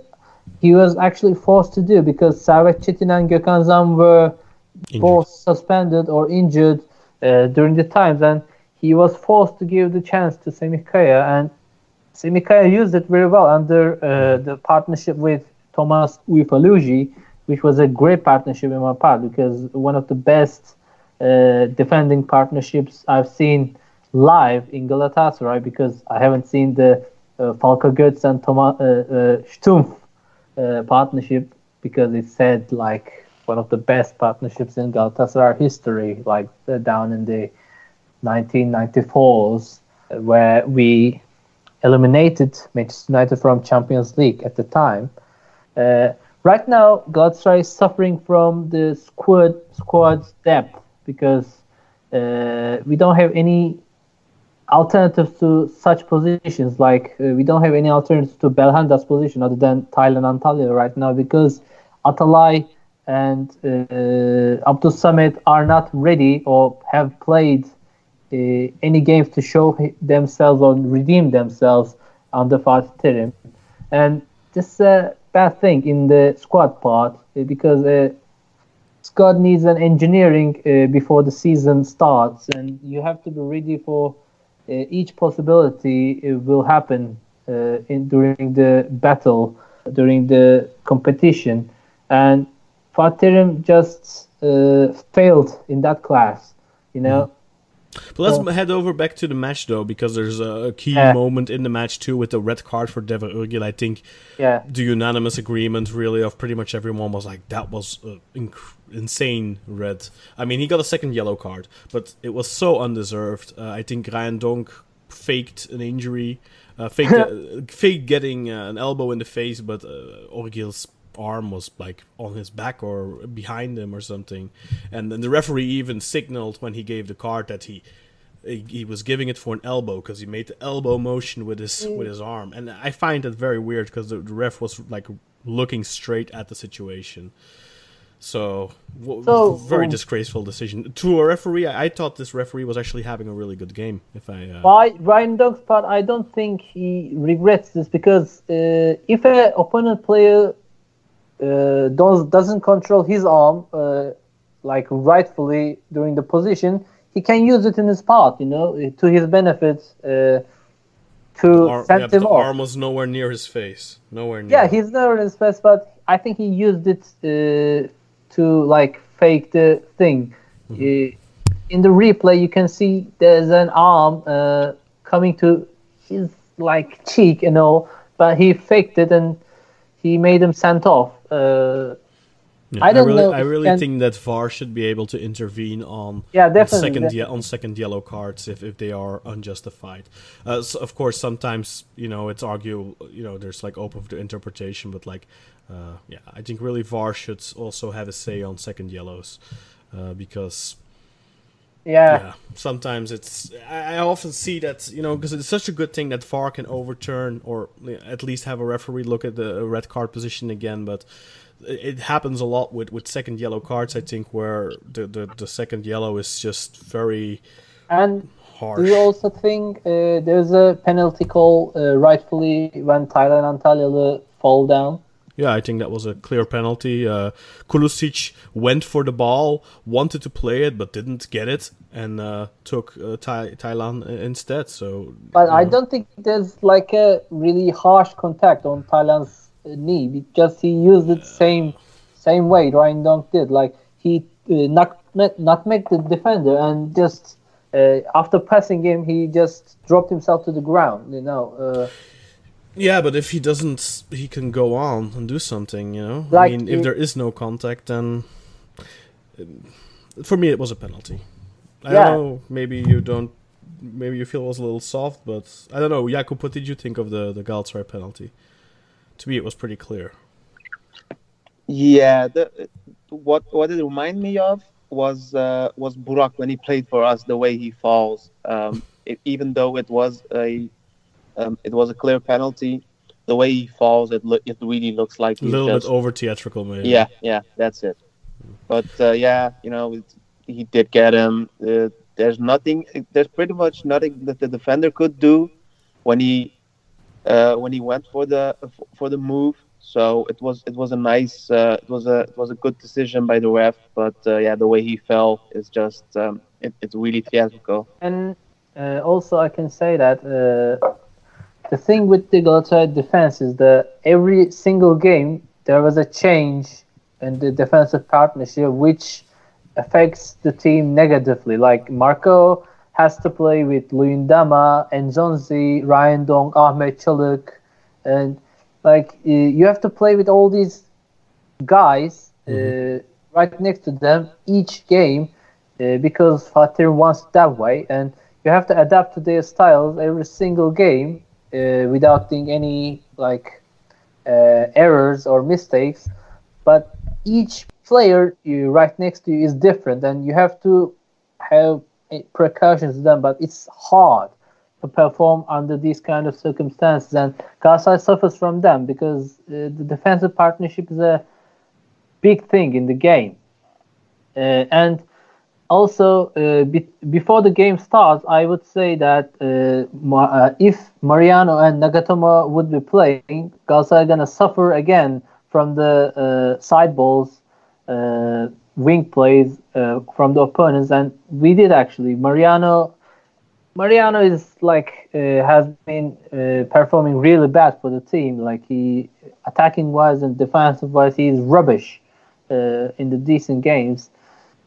He was actually forced to do because Servet Çetin and Gökhan Zan were injured. both suspended or injured uh, during the times, and he was forced to give the chance to Semih Kaya, and Semih Kaya used it very well under uh, the partnership with Thomas Uypaluji, which was a great partnership in my part, because one of the best uh, defending partnerships I've seen live in Galatasaray, because I haven't seen the uh, Falcao Götze and Thomas uh, uh, Stumpf uh, partnership, because it's said like one of the best partnerships in Galatasaray history, like uh, down in the nineteen ninety-fours, uh, where we eliminated Manchester United from Champions League at the time. Uh, right now, Galatasaray is suffering from the squad squad's depth, because uh, we don't have any alternatives to such positions. Like uh, we don't have any alternatives to Belhanda's position other than Taylan Antalyalı right now, because Atalay and uh, Abdussamed are not ready or have played Uh, any games to show themselves or redeem themselves under Fatih Terim, and this is a bad thing in the squad part, because uh, squad needs an engineering uh, before the season starts, and you have to be ready for uh, each possibility it will happen uh, in during the battle, during the competition, and Fatih Terim just uh, failed in that class, you know. Mm. But let's yeah. head over back to the match, though, because there's a key yeah. moment in the match, too, with the red card for Devar Örgil. I think yeah. the unanimous agreement, really, of pretty much everyone was like, that was uh, inc- insane red. I mean, he got a second yellow card, but it was so undeserved. Uh, I think Ryan Donk faked an injury, uh, faked, uh, faked getting uh, an elbow in the face, but uh, Örgil's arm was like on his back or behind him or something, and then the referee even signaled when he gave the card that he he was giving it for an elbow, because he made the elbow motion with his with his arm, and I find that very weird, because the ref was like looking straight at the situation. So, so very um, disgraceful decision to a referee. I, I thought this referee was actually having a really good game. If I uh... by Ryan Donk's part, I don't think he regrets this, because uh, if an opponent player Uh, does, doesn't control his arm uh, like rightfully during the position, he can use it in his part, you know, to his benefit, uh, to arm, send yeah, him the off. The arm was nowhere near his face. Nowhere near. Yeah, he's never in his face, but I think he used it uh, to like fake the thing. Mm-hmm. Uh, in the replay, you can see there's an arm uh, coming to his like cheek and all, but he faked it and he made him sent off. Uh, yeah, I don't I really, know. I really can... think that V A R should be able to intervene on yeah, definitely, second definitely. on second yellow cards if, if they are unjustified. Uh, so of course, sometimes you know it's arguable. You know, there's like open to interpretation, but like, uh, yeah, I think really V A R should also have a say on second yellows, uh, because. Yeah. yeah. Sometimes it's. I often see that, you know, because it's such a good thing that V A R can overturn or at least have a referee look at the red card position again. But it happens a lot with, with second yellow cards, I think, where the, the, the second yellow is just very and harsh. Do you also think uh, there's a penalty call uh, rightfully when Taylan Antalyalı fall down? Yeah, I think that was a clear penalty. Uh, Kulusic went for the ball, wanted to play it, but didn't get it, and uh, took uh, Ty- Taylan instead. So, but you know. I don't think there's like a really harsh contact on Thailand's knee, because he used it same same way Ryan Donk did. Like he uh, nutmegged nutmeg the defender, and just uh, after passing him, he just dropped himself to the ground. You know. Uh, Yeah, but if he doesn't, he can go on and do something, you know? Like I mean, if there is no contact, then... For me, it was a penalty. I yeah. don't know, maybe you don't... Maybe you feel it was a little soft, but... I don't know, Jakub, what did you think of the, the Galatasaray penalty? To me, it was pretty clear. Yeah, the, what what it reminded me of was uh, was Burak when he played for us, the way he falls. Um, it, even though it was a... Um, it was a clear penalty. The way he falls, it lo- it really looks like he's a little just... bit over theatrical, man. Yeah, yeah, that's it. But uh, yeah, you know, it, he did get him. Uh, there's nothing. There's pretty much nothing that the defender could do when he uh, when he went for the for the move. So it was it was a nice uh, it was a it was a good decision by the ref. But uh, yeah, the way he fell is just um, it, it's really theatrical. And uh, also, I can say that. Uh... The thing with the Galatasaray defense is that every single game there was a change in the defensive partnership which affects the team negatively. Like Marcao has to play with Luyendama, Nzonzi, Ryan Dong, Ahmet Çalık, and like you have to play with all these guys mm-hmm. uh, right next to them each game uh, because Fatih wants it that way, and you have to adapt to their styles every single game uh, without doing any like uh, errors or mistakes. But each player you right next to you is different, and you have to have precautions to them. But it's hard to perform under these kind of circumstances, and Galatasaray suffers from them because uh, the defensive partnership is a big thing in the game. Uh, and also, uh, be- before the game starts, I would say that uh, Ma- uh, if Mariano and Nagatomo would be playing, Galatasaray are going to suffer again from the uh, side balls, uh, wing plays uh, from the opponents. And we did actually. Mariano Mariano is like uh, has been uh, performing really bad for the team. Like he attacking wise and defensive wise, he is rubbish uh, in the decent games.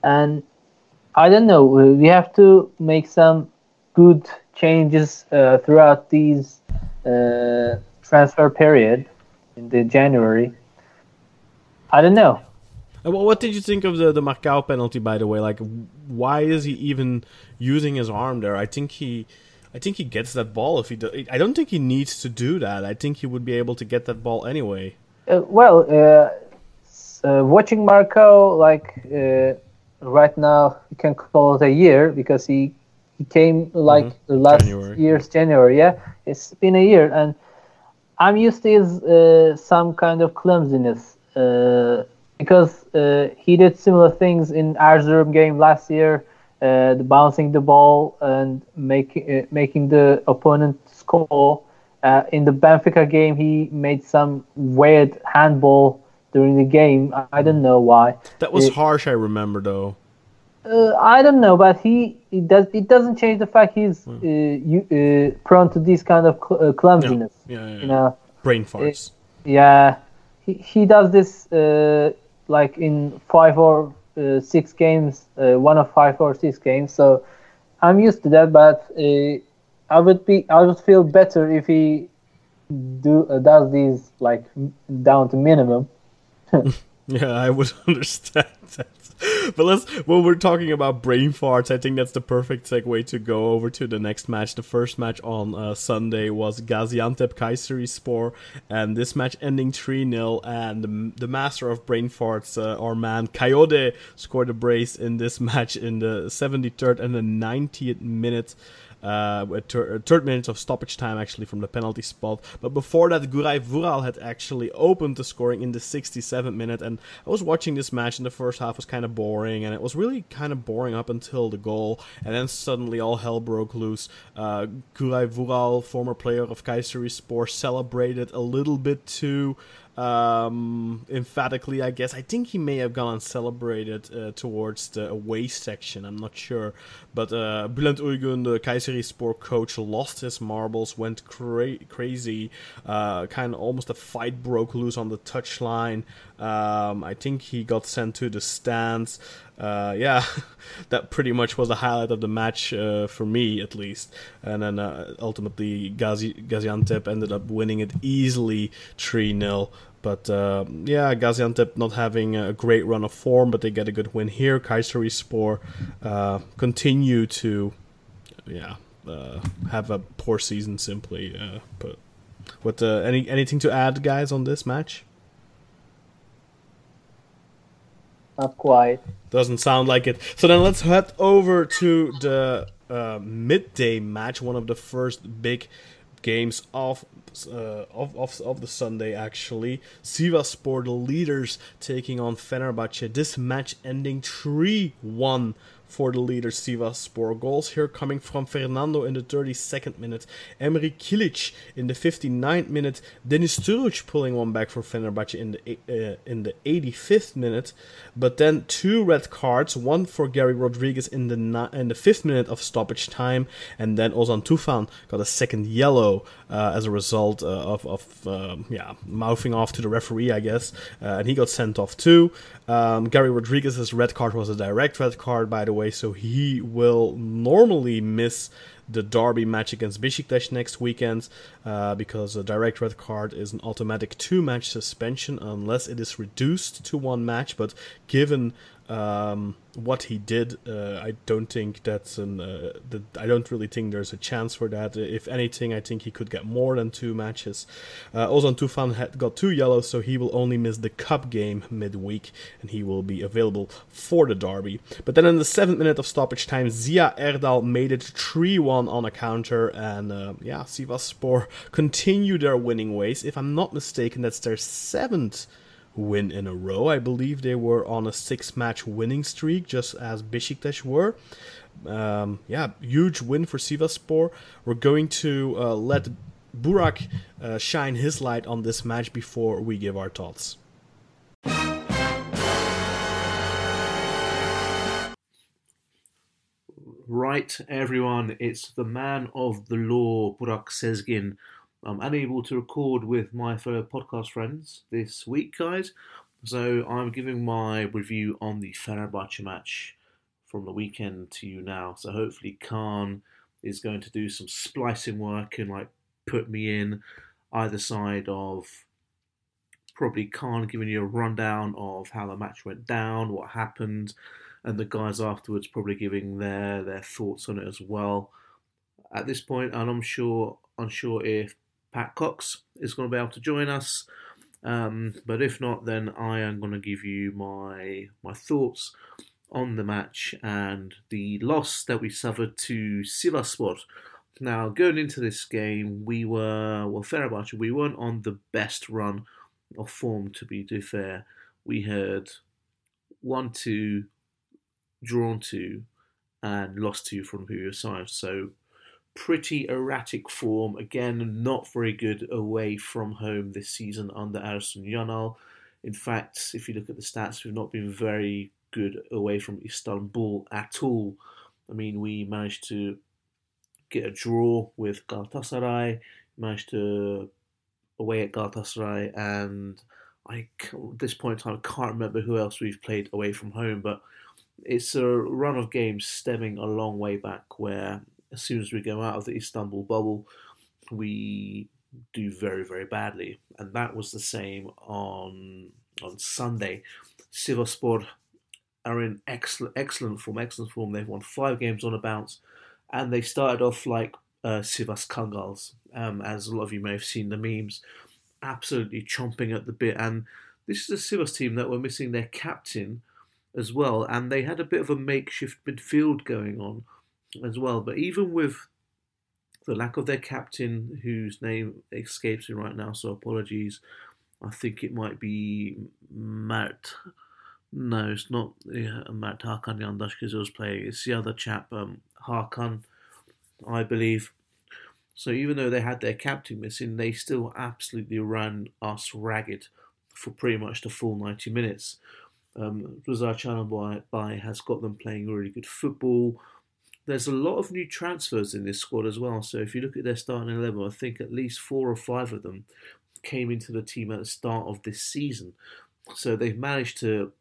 And I don't know. We have to make some good changes uh, throughout these uh, transfer period in the January. I don't know. What did you think of the, the Marcao penalty, by the way? Like, why is he even using his arm there? I think he, I think he gets that ball if he does. I don't think he needs to do that. I think he would be able to get that ball anyway. Uh, well, uh, uh, watching Marcao, like uh, right now, you can call it a year because he he came like mm-hmm. last January. year's January. Yeah, it's been a year, and I'm used to his uh, some kind of clumsiness. Uh, Because uh, he did similar things in Erzurum game last year, uh, the bouncing the ball and making uh, making the opponent score. Uh, in the Benfica game, he made some weird handball during the game. I don't know why. That was it, harsh. I remember though. Uh, I don't know, but he, he does. It doesn't change the fact he's mm. uh, you, uh, prone to these kind of cl- uh, clumsiness. Yeah. Yeah, yeah, yeah. You know, brain farts. It, yeah, he he does this. Uh, like in five or uh, six games, uh, one of five or six games. So I'm used to that, but uh, I would be, I would feel better if he do uh, does these like down to minimum. Yeah, I would understand that. But let's, when we're talking about brain farts, I think that's the perfect segue to go over to the next match. The first match on uh, Sunday was Gaziantep Kayserispor, and this match ending three nil, and the, the master of brain farts, uh, our man Kayode, scored a brace in this match in the seventy-third and the ninetieth minute. Uh, ter- third minutes of stoppage time actually from the penalty spot, but before that Guray Vural had actually opened the scoring in the sixty-seventh minute. And I was watching this match, and the first half was kind of boring, and it was really kind of boring up until the goal, and then suddenly all hell broke loose. uh, Guray Vural, former player of Kayserispor, celebrated a little bit too um emphatically, I guess. I think he may have gone and celebrated uh, towards the away section, I'm not sure, but uh Bülent Uygun, the Kayserispor coach, lost his marbles, went cra- crazy uh kind of almost a fight broke loose on the touchline. um I think he got sent to the stands. Uh, yeah, that pretty much was the highlight of the match, uh, for me at least. And then uh, ultimately Gazi- Gaziantep ended up winning it easily three nil. But uh, yeah, Gaziantep not having a great run of form, but they get a good win here. Kayserispor uh, continue to yeah uh, have a poor season simply. Uh, but what uh, any anything to add, guys, on this match? Not quite. Doesn't sound like it. So then let's head over to the uh, midday match, one of the first big games of uh, of, of of the Sunday actually. Sivasspor, the leaders, taking on Fenerbahce. This match ending three one for the leader Sivasspor. Goals here coming from Fernando in the thirty-second minute, Emre Kilic in the fifty-ninth minute, Deniz Türüç pulling one back for Fenerbahce in the uh, in the eighty-fifth minute, but then two red cards, one for Gary Rodriguez in the in the fifth minute of stoppage time, and then Ozan Tufan got a second yellow uh, as a result uh, of of um, yeah mouthing off to the referee, I guess, uh, and he got sent off too. Um, Gary Rodriguez's red card was a direct red card, by the way, so he will normally miss the derby match against Besiktas next weekend, uh, because a direct red card is an automatic two-match suspension unless it is reduced to one match. But given um, what he did, uh, I don't think that's an. Uh, that I don't really think there's a chance for that. If anything, I think he could get more than two matches. Uh, Ozan Tufan had got two yellows, so he will only miss the cup game midweek, and he will be available for the derby. But then in the seventh minute of stoppage time, Ziya Erdal made it three one. On a counter, and uh, yeah, Sivasspor continue their winning ways. If I'm not mistaken, that's their seventh win in a row. I believe they were on a six-match winning streak, just as Besiktas were. Um, yeah, huge win for Sivasspor. We're going to uh, let Burak uh, shine his light on this match before we give our thoughts. Right, everyone, it's the man of the law, Burak Sezgin. I'm unable to record with my fellow podcast friends this week, guys, so I'm giving my review on the Fenerbahce match from the weekend to you now. So hopefully Khan is going to do some splicing work and like put me in either side of probably Khan giving you a rundown of how the match went down, what happened, and the guys afterwards probably giving their, their thoughts on it as well at this point. And I'm sure unsure if Pat Cox is going to be able to join us. Um, but if not, then I am going to give you my my thoughts on the match and the loss that we suffered to Sivasspor. Now, going into this game, we were, well, Fenerbahce, we weren't on the best run of form, to be fair. We had one two... drawn to and lost to from who you're signed. So pretty erratic form. Again, not very good away from home this season under Ersun Yanal. In fact, if you look at the stats, we've not been very good away from Istanbul at all. I mean, we managed to get a draw with Galatasaray, managed to away at Galatasaray, and I, at this point in time, I can't remember who else we've played away from home, but it's a run of games stemming a long way back where as soon as we go out of the Istanbul bubble, we do very, very badly. And that was the same on on Sunday. Sivasspor are in excellent, excellent form, excellent form. They've won five games on a bounce, and they started off like uh, Sivas Kangals, um, as a lot of you may have seen the memes, absolutely chomping at the bit. And this is a Sivas team that were missing their captain as well, and they had a bit of a makeshift midfield going on as well. But even with the lack of their captain, whose name escapes me right now, so apologies. I think it might be Mert. No, it's not yeah, Mert Hakan Yandaş, because he was playing. It's the other chap, um, Hakan, I believe. So even though they had their captain missing, they still absolutely ran us ragged for pretty much the full ninety minutes. Um, Rıza Çalhanoğlu has got them playing really good football. There's a lot of new transfers in this squad as well. So if you look at their starting eleven, I think at least four or five of them came into the team at the start of this season. So they've managed to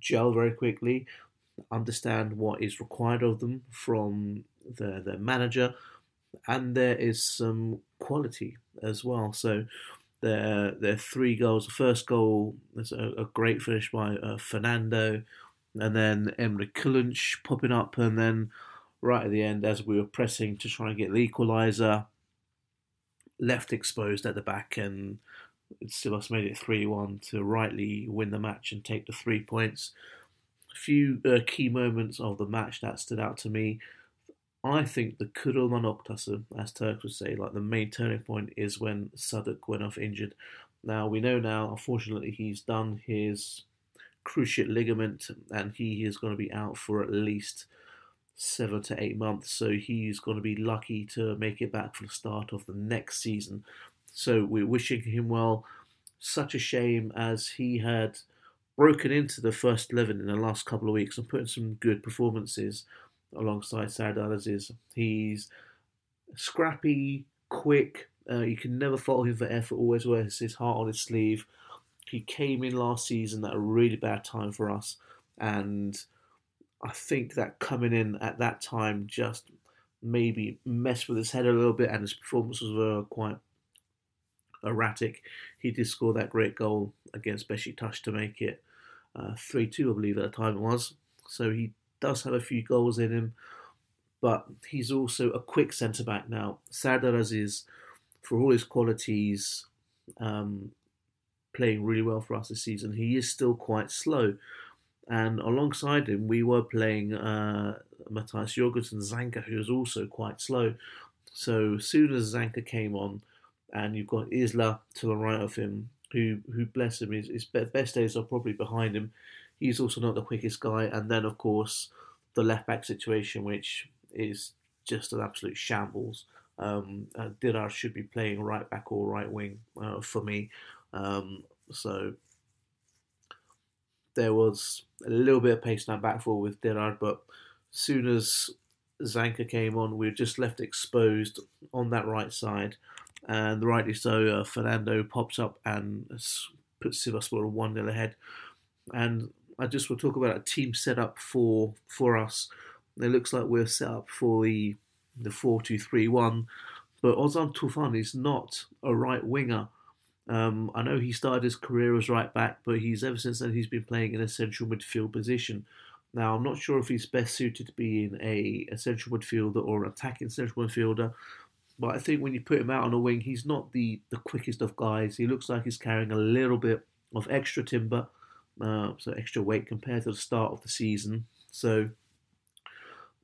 gel very quickly, understand what is required of them from their, their manager, and there is some quality as well. So Their, their three goals. The first goal was a, a great finish by uh, Fernando, and then Emre Kılınç popping up, and then right at the end, as we were pressing to try and get the equaliser, left exposed at the back, and Sivas made it three one to rightly win the match and take the three points. A few uh, key moments of the match that stood out to me. I think the kırılma noktası, as Turks would say, like the main turning point, is when Sadık went off injured. Now, we know now, unfortunately, he's done his cruciate ligament, and he is going to be out for at least seven to eight months. So he's going to be lucky to make it back for the start of the next season. So we're wishing him well. Such a shame, as he had broken into the first eleven in the last couple of weeks and put in some good performances alongside Sardar's. He's scrappy, quick. Uh, you can never fault him for effort. Always wears his heart on his sleeve. He came in last season at a really bad time for us, and I think that coming in at that time just maybe messed with his head a little bit, and his performances were quite erratic. He did score that great goal against Besiktas to make it uh, three two, I believe, at the time it was. So he does have a few goals in him, but he's also a quick centre-back now. Sardar Aziz, for all his qualities, um, playing really well for us this season, he is still quite slow. And alongside him, we were playing uh, Matthijs Jorgensen Zanka, who is also quite slow. So as soon as Zanka came on, and you've got Isla to the right of him, who, who bless him, his, his best days are probably behind him. He's also not the quickest guy. And then, of course, the left-back situation, which is just an absolute shambles. Um, uh, Dirar should be playing right-back or right-wing uh, for me. Um, so there was a little bit of pace in our back four with Dirar, but as soon as Zanka came on, we were just left exposed on that right side. And rightly so, uh, Fernando pops up and puts Sivasspor one nil ahead. And I just will talk about a team setup for for us. It looks like we're set up for the the four two three one, but Ozan Tufan is not a right winger. Um, I know he started his career as right back, but he's ever since then he's been playing in a central midfield position. Now, I'm not sure if he's best suited to being a, a central midfielder or an attacking central midfielder, but I think when you put him out on a wing, he's not the, the quickest of guys. He looks like he's carrying a little bit of extra timber, uh, so extra weight compared to the start of the season. So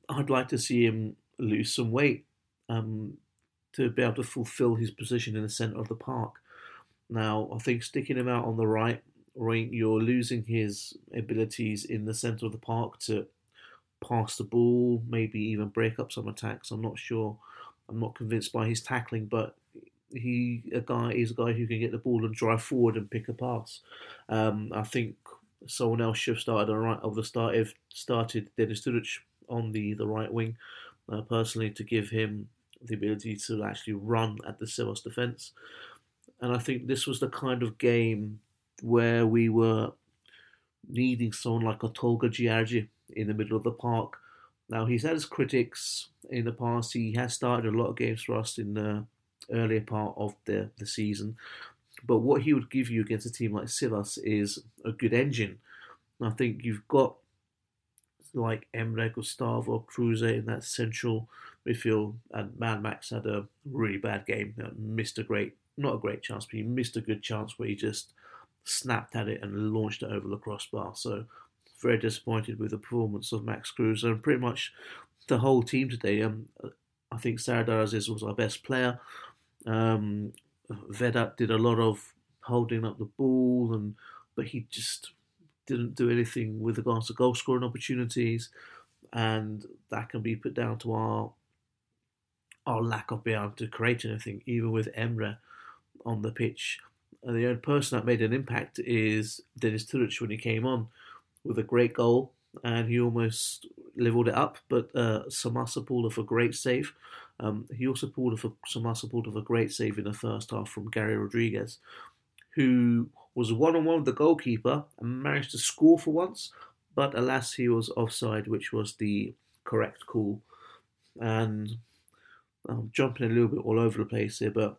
I'd like to see him lose some weight um, to be able to fulfil his position in the centre of the park. Now, I think sticking him out on the right, right, you're losing his abilities in the centre of the park to pass the ball, maybe even break up some attacks. I'm not sure. I'm not convinced by his tackling, but he a guy is a guy who can get the ball and drive forward and pick a pass. Um, I think someone else should have started on the right. I would have started, started Dennis Dudic on the, the right wing, uh, personally, to give him the ability to actually run at the Sivas defence. And I think this was the kind of game where we were needing someone like a Tolga Ciğerci in the middle of the park. Now, he's had his critics in the past. He has started a lot of games for us in the earlier part of the, the season. But what he would give you against a team like Sivas is a good engine. And I think you've got like Emre, Gustavo, Kruse in that central midfield. And Mad Max had a really bad game. Missed a great, not a great chance, but he missed a good chance where he just snapped at it and launched it over the crossbar. So very disappointed with the performance of Max Kruse and pretty much the whole team today. Um, I think Sardar Aziz was our best player. Um, Vedat did a lot of holding up the ball, and but he just didn't do anything with regards to goal scoring opportunities, and that can be put down to our our lack of being able to create anything, even with Emre on the pitch. And the only person that made an impact is Deniz Turic when he came on with a great goal, and he almost levelled it up, but uh, Samasa pulled off a great save. Um, he also pulled off a, Samasa pulled off a great save in the first half from Gary Rodriguez, who was one-on-one with the goalkeeper and managed to score for once, but alas, he was offside, which was the correct call. And I'm jumping a little bit all over the place here, but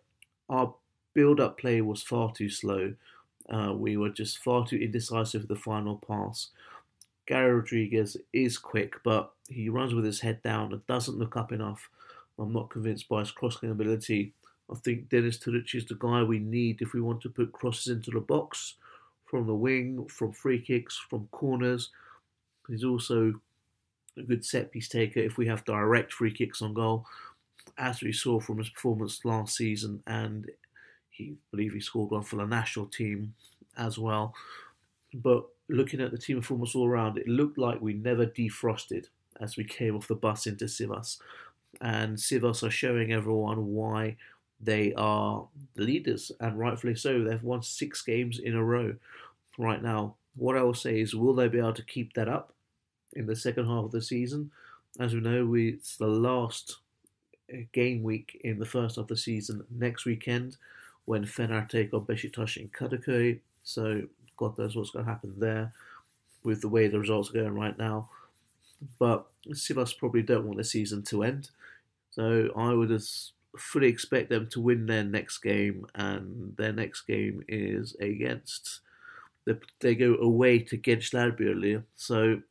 our build-up play was far too slow. Uh, we were just far too indecisive with the final pass. Gary Rodriguez is quick, but he runs with his head down and doesn't look up enough. I'm not convinced by his crossing ability. I think Dennis Tudic is the guy we need if we want to put crosses into the box, from the wing, from free kicks, from corners. He's also a good set-piece taker if we have direct free kicks on goal, as we saw from his performance last season, and he I believe he scored one for the national team as well. But looking at the team performance all around, it looked like we never defrosted as we came off the bus into Sivas. And Sivas are showing everyone why they are the leaders, and rightfully so. They've won six games in a row right now. What I will say is, will they be able to keep that up in the second half of the season? As we know, we, it's the last game week in the first half of the season next weekend when Fener take on Besiktas in Kadıköy. So God knows what's going to happen there with the way the results are going right now. But Sivas probably don't want the season to end. So I would fully expect them to win their next game, and their next game is against... They go away to Gençlerbirliği. So,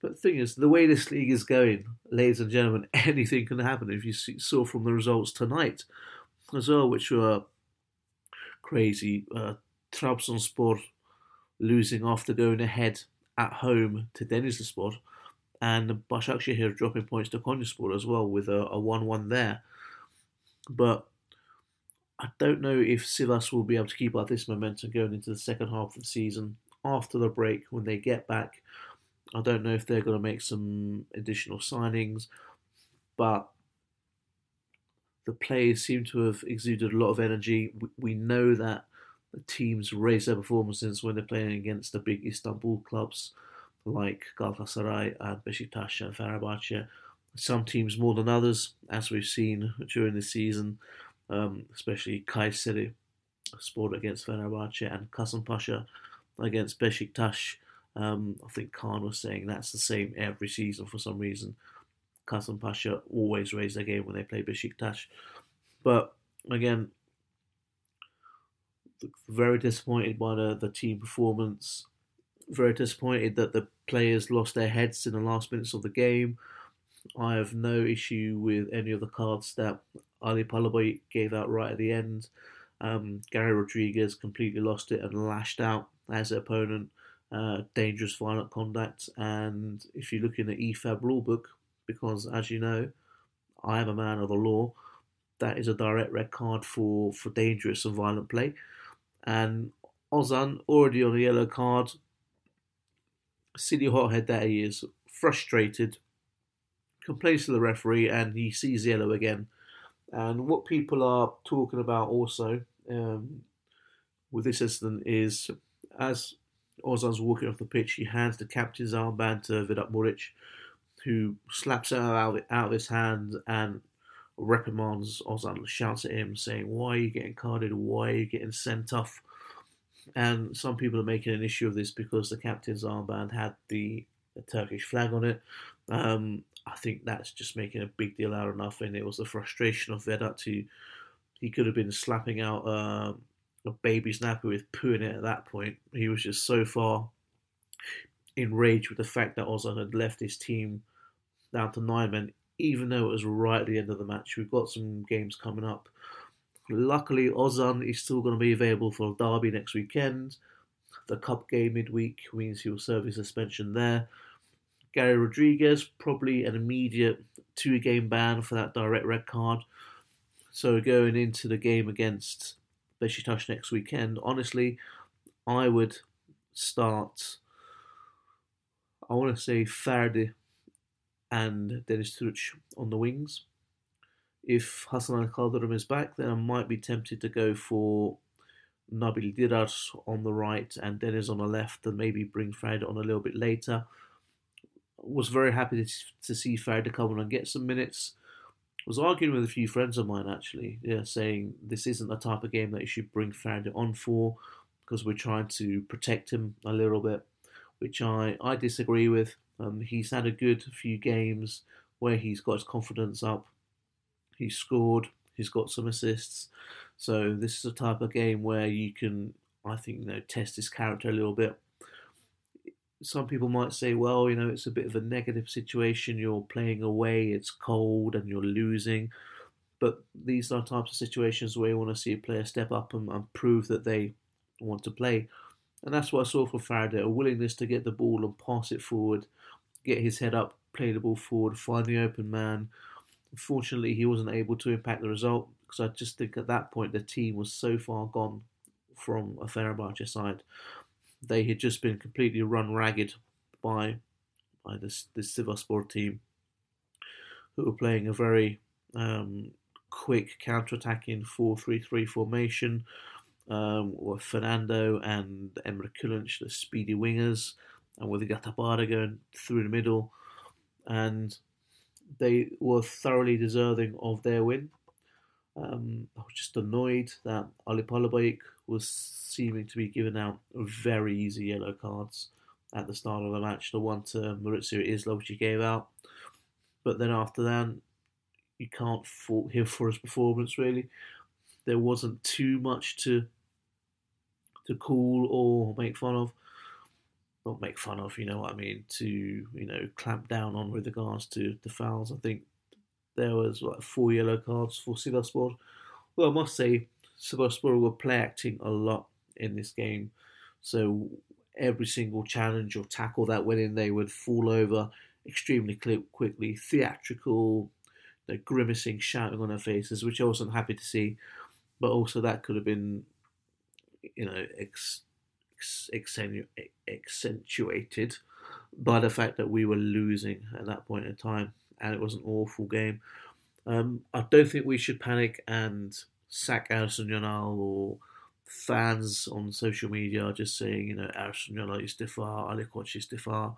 but the thing is, the way this league is going, ladies and gentlemen, anything can happen. If you saw from the results tonight as well, which were crazy. Uh, Trabzonspor losing after going ahead at home to Denizlispor, and Başakşehir dropping points to Konyaspor as well with a, a one-one there. But I don't know if Sivas will be able to keep up this momentum going into the second half of the season. After the break, when they get back, I don't know if they're going to make some additional signings, but the players seem to have exuded a lot of energy. We know that the teams raise their performances when they're playing against the big Istanbul clubs like Galatasaray and Besiktas and Fenerbahce. Some teams more than others, as we've seen during the season. Um, especially Kayseri Sport against Fenerbahce and Kasımpaşa against Beşiktaş. Um, I think Khan was saying that's the same every season for some reason. Kasımpaşa always raise their game when they play Beşiktaş. But again, very disappointed by the, the team performance. Very disappointed that the players lost their heads in the last minutes of the game. I have no issue with any of the cards that Ali Palabay gave out right at the end. Um, Gary Rodriguez completely lost it and lashed out as an opponent. Uh, dangerous violent conduct. And if you look in the E F A B rulebook, because as you know, I am a man of the law, that is a direct red card for, for dangerous and violent play. And Ozan, already on a yellow card, silly hothead that he is, frustrated, complains to the referee, and he sees yellow again. And what people are talking about also um, with this incident is, as Ozan's walking off the pitch, he hands the captain's armband to Vedat Muric, who slaps it out of his hand and reprimands Ozan, shouts at him saying, "Why are you getting carded? Why are you getting sent off?" And some people are making an issue of this because the captain's armband had the, the Turkish flag on it. Um, I think that's just making a big deal out of nothing. It was the frustration of Vedat. Who, he could have been slapping out uh, a baby's nappy with poo in it at that point. He was just so far enraged with the fact that Ozan had left his team down to nine men, even though it was right at the end of the match. We've got some games coming up. Luckily, Ozan is still going to be available for Derby next weekend. The cup game midweek means he will serve his suspension there. Gary Rodriguez, probably an immediate two-game ban for that direct red card. So going into the game against Beşiktaş next weekend, honestly, I would start, I want to say, Ferdi and Deniz Türüç on the wings. If Hasan Al-Kaldırım is back, then I might be tempted to go for Nabil Dirar on the right and Deniz on the left, and maybe bring Ferdi on a little bit later. Was very happy to, to see Ferdi come on and get some minutes. Was arguing with a few friends of mine, actually, yeah, saying this isn't the type of game that you should bring Ferdi on for because we're trying to protect him a little bit, which I, I disagree with. Um, he's had a good few games where he's got his confidence up. He's scored. He's got some assists. So this is a type of game where you can, I think, you know, test his character a little bit. Some people might say, well, you know, it's a bit of a negative situation. You're playing away, it's cold, and you're losing. But these are types of situations where you want to see a player step up and, and prove that they want to play. And that's what I saw from Ferdi, a willingness to get the ball and pass it forward, get his head up, play the ball forward, find the open man. Unfortunately, he wasn't able to impact the result because I just think at that point the team was so far gone from a Fenerbahce side. they had just been completely run ragged by by this this Sivasspor team, who were playing a very um, quick counter-attacking four three three formation, um, with Fernando and Emre Kılınç, the speedy wingers, and with Gatabara going through the middle, and they were thoroughly deserving of their win. Um, I was just annoyed that Ali Palabıyık was seeming to be giving out very easy yellow cards at the start of the match. The one to Maurizio Isla, which he gave out. But then after that, you can't fault him for his performance, really. There wasn't too much to to call or make fun of. Not make fun of, you know what I mean, to, you know, clamp down on with regards to the fouls. I think there was like four yellow cards for Sivasspor. Well, I must say, Sivasspor were play acting a lot in this game. So every single challenge or tackle that went in, they would fall over extremely quickly, theatrical, the grimacing, shouting on their faces, which I wasn't happy to see. But also that could have been, you know, ex, ex, accenu, accentuated by the fact that we were losing at that point in time. And it was an awful game. Um, I don't think we should panic and sack Ersun Yanal, or fans on social media are just saying, you know, Ersun Yanal istifa, Ali Koç istifa.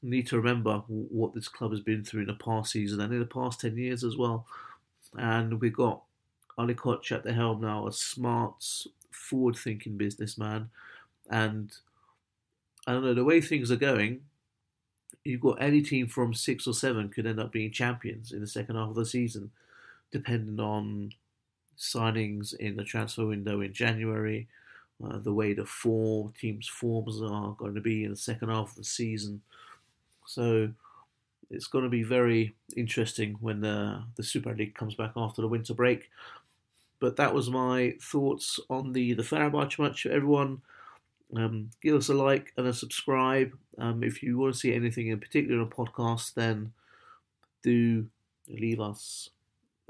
You need to remember what this club has been through in the past season and in the past ten years as well. And we've got Ali Koç at the helm now, a smart, forward-thinking businessman. And I don't know, the way things are going, you've got any team from six or seven could end up being champions in the second half of the season, depending on signings in the transfer window in January, uh, the way the four teams' forms are going to be in the second half of the season. So it's going to be very interesting when the, the Super League comes back after the winter break. But that was my thoughts on the, the Fenerbahce match. Everyone, Um, give us a like and a subscribe. Um, if you want to see anything in particular in a podcast, then do leave us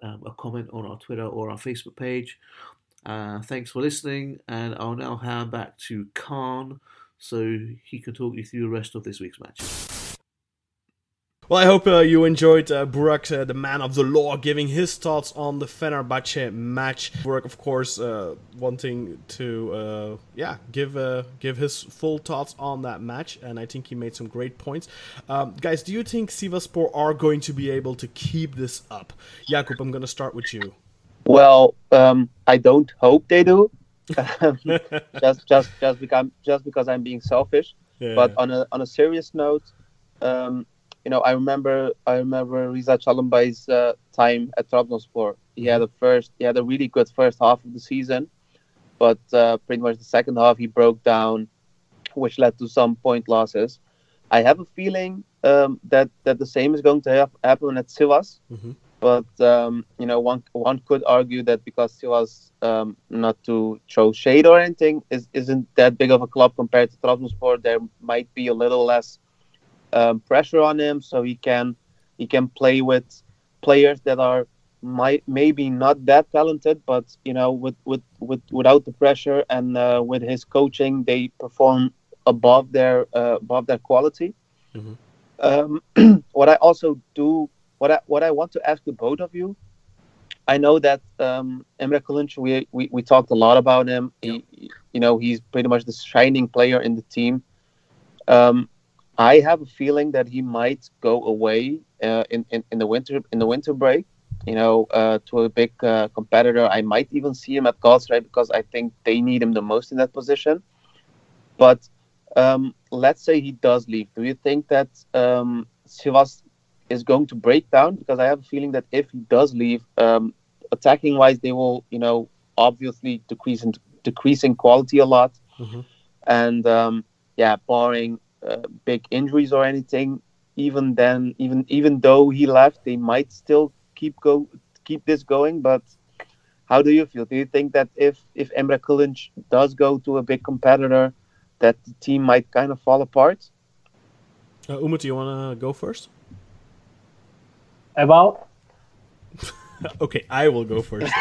um, a comment on our Twitter or our Facebook page. Uh, thanks for listening, and I'll now hand back to Khan so he can talk you through the rest of this week's match. Well, I hope uh, you enjoyed uh, Burak, uh, the man of the law, giving his thoughts on the Fenerbahce match. Burak, of course, uh, wanting to uh, yeah give uh, give his full thoughts on that match, and I think he made some great points. Um, guys, do you think Sivasspor are going to be able to keep this up? Jakub, I'm going to start with you. Well, um, I don't hope they do, just just just because just because I'm being selfish. Yeah. But on a on a serious note. Um, You know, I remember, I remember Rıza Çalınbay's uh, time at Trabzonspor. He had a first, he had a really good first half of the season, but uh, pretty much the second half he broke down, which led to some point losses. I have a feeling um, that that the same is going to have, happen at Sivas, mm-hmm. but um, you know, one one could argue that because Sivas, um, not to throw shade or anything, is isn't that big of a club compared to Trabzonspor, there might be a little less Um, pressure on him, so he can he can play with players that are might maybe not that talented, but you know, with, with, with without the pressure and uh, with his coaching, they perform above their uh, above their quality. Mm-hmm. Um, what I also do, what I what I want to ask the both of you, I know that um, Emre Kılınç, we, we we talked a lot about him. Yeah. He, you know, he's pretty much the shining player in the team. Um, I have a feeling that he might go away uh, in, in, in the winter in the winter break, you know, uh, to a big uh, competitor. I might even see him at Galatasaray because I think they need him the most in that position. But um, let's say he does leave. Do you think that um, Sivas is going to break down? Because I have a feeling that if he does leave, um, attacking wise, they will, you know, obviously decrease in, decrease in quality a lot, mm-hmm. and um, yeah, barring. Uh, big injuries or anything. Even then, even even though he left, they might still keep go keep this going. But how do you feel? Do you think that if if Emre Kılınç does go to a big competitor, that the team might kind of fall apart? Uh, Umut, do you want to go first? About. Okay, I will go first.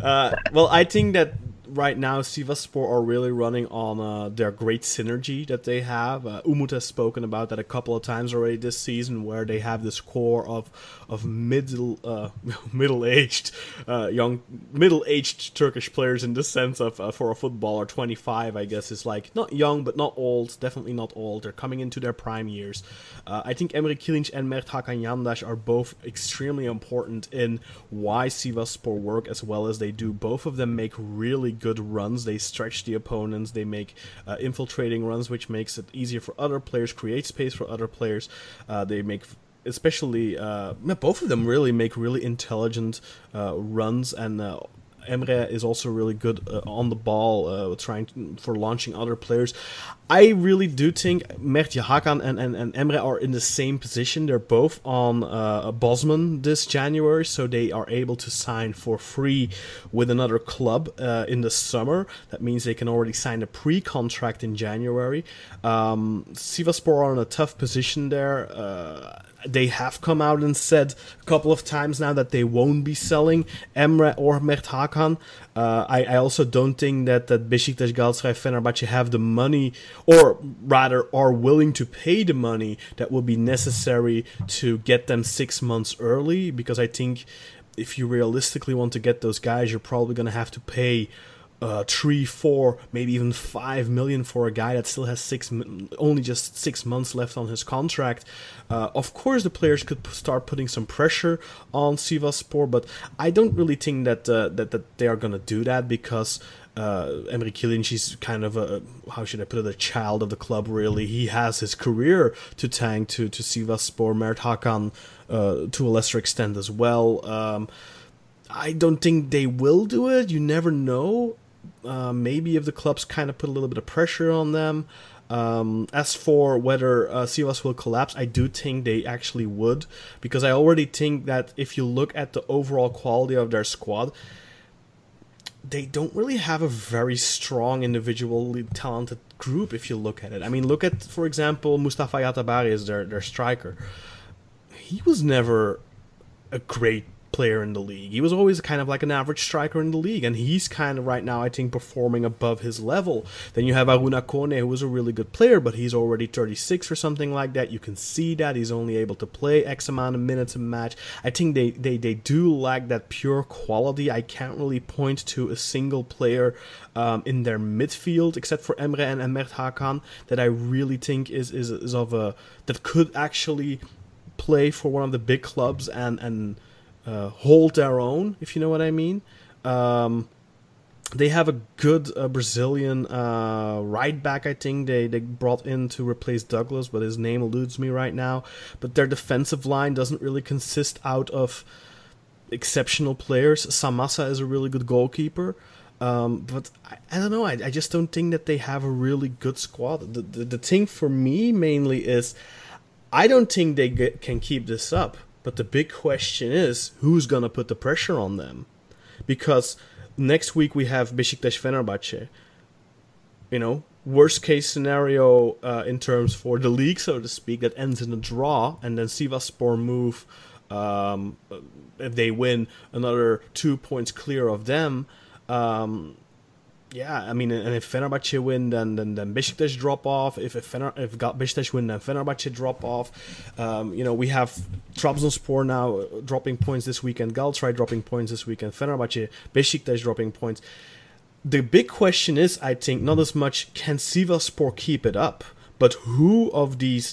uh, well, I think that. right now Sivasspor are really running on uh, their great synergy that they have. Uh, Umut has spoken about that a couple of times already this season, where they have this core of of middle uh, middle-aged uh, young middle-aged Turkish players, in the sense of uh, for a footballer twenty-five, I guess, is like not young but not old, definitely not old. They're coming into their prime years. Uh, I think Emre Kilic and Mert Hakan Yandaş are both extremely important in why Sivasspor work as well as they do. Both of them make really good runs. They stretch the opponents. They make uh, infiltrating runs, which makes it easier for other players, create space for other players. Uh, they make, especially, uh, both of them really make really intelligent uh, runs, and uh, Emre is also really good uh, on the ball, uh, trying to, for launching other players. I really do think Mert Hakan and, and, and Emre are in the same position. They're both on uh, Bosman this January, so they are able to sign for free with another club uh, in the summer. That means they can already sign a pre-contract in January. Um, Sivasspor are in a tough position there. Uh, They have come out and said a couple of times now that they won't be selling Emre or Mert Hakan. Uh, I, I also don't think that, that Besiktas, Galatasaray, Fenerbahçe have the money, or rather are willing to pay the money that will be necessary to get them six months early. Because I think if you realistically want to get those guys, you're probably going to have to pay Uh, three, four, maybe even five million for a guy that still has six, only just six months left on his contract. Uh, of course, the players could p- start putting some pressure on Sivasspor, but I don't really think that uh, that that they are going to do that, because Uh, Emre Kilic is kind of a, how should I put it, a child of the club, really. He has his career to thank to to Sivasspor, Mert Hakan uh, to a lesser extent as well. Um, I don't think they will do it. You never know. Uh, maybe if the clubs kind of put a little bit of pressure on them. Um, as for whether uh, Sivas will collapse, I do think they actually would, because I already think that if you look at the overall quality of their squad, they don't really have a very strong, individually talented group if you look at it. I mean, look at, for example, Mustafa Yatabari is their, their striker. He was never a great player in the league. He was always kind of like an average striker in the league, and he's kind of right now, I think, performing above his level. Then you have Aruna Kone, who is a really good player, but he's already thirty-six or something like that. You can see that he's only able to play X amount of minutes a match. I think they, they, they do lack that pure quality. I can't really point to a single player um, in their midfield, except for Emre and Mert Hakan, that I really think is, is, is of a, that could actually play for one of the big clubs and, and Uh, hold their own, if you know what I mean. Um, they have a good uh, Brazilian uh, right back, I think, they, they brought in to replace Douglas, but his name eludes me right now. But their defensive line doesn't really consist out of exceptional players. Samassa is a really good goalkeeper. Um, but I, I don't know, I, I just don't think that they have a really good squad. The, the, the thing for me mainly is, I don't think they get, can keep this up. But the big question is, who's going to put the pressure on them? Because next week we have Besiktas Fenerbahce. You know, worst case scenario uh, in terms for the league, so to speak, that ends in a draw. And then Sivasspor move, um, if they win, another two points clear of them. Um, yeah, I mean, and if Fenerbahce win, then then, then Besiktas drop off. If if, Fener, if Besiktas win, then Fenerbahce drop off. Um, you know, we have Trabzonspor now dropping points this weekend, Galatasaray dropping points this weekend, Fenerbahce, Besiktas dropping points. The big question is, I think, not as much can Sivasspor keep it up, but who of these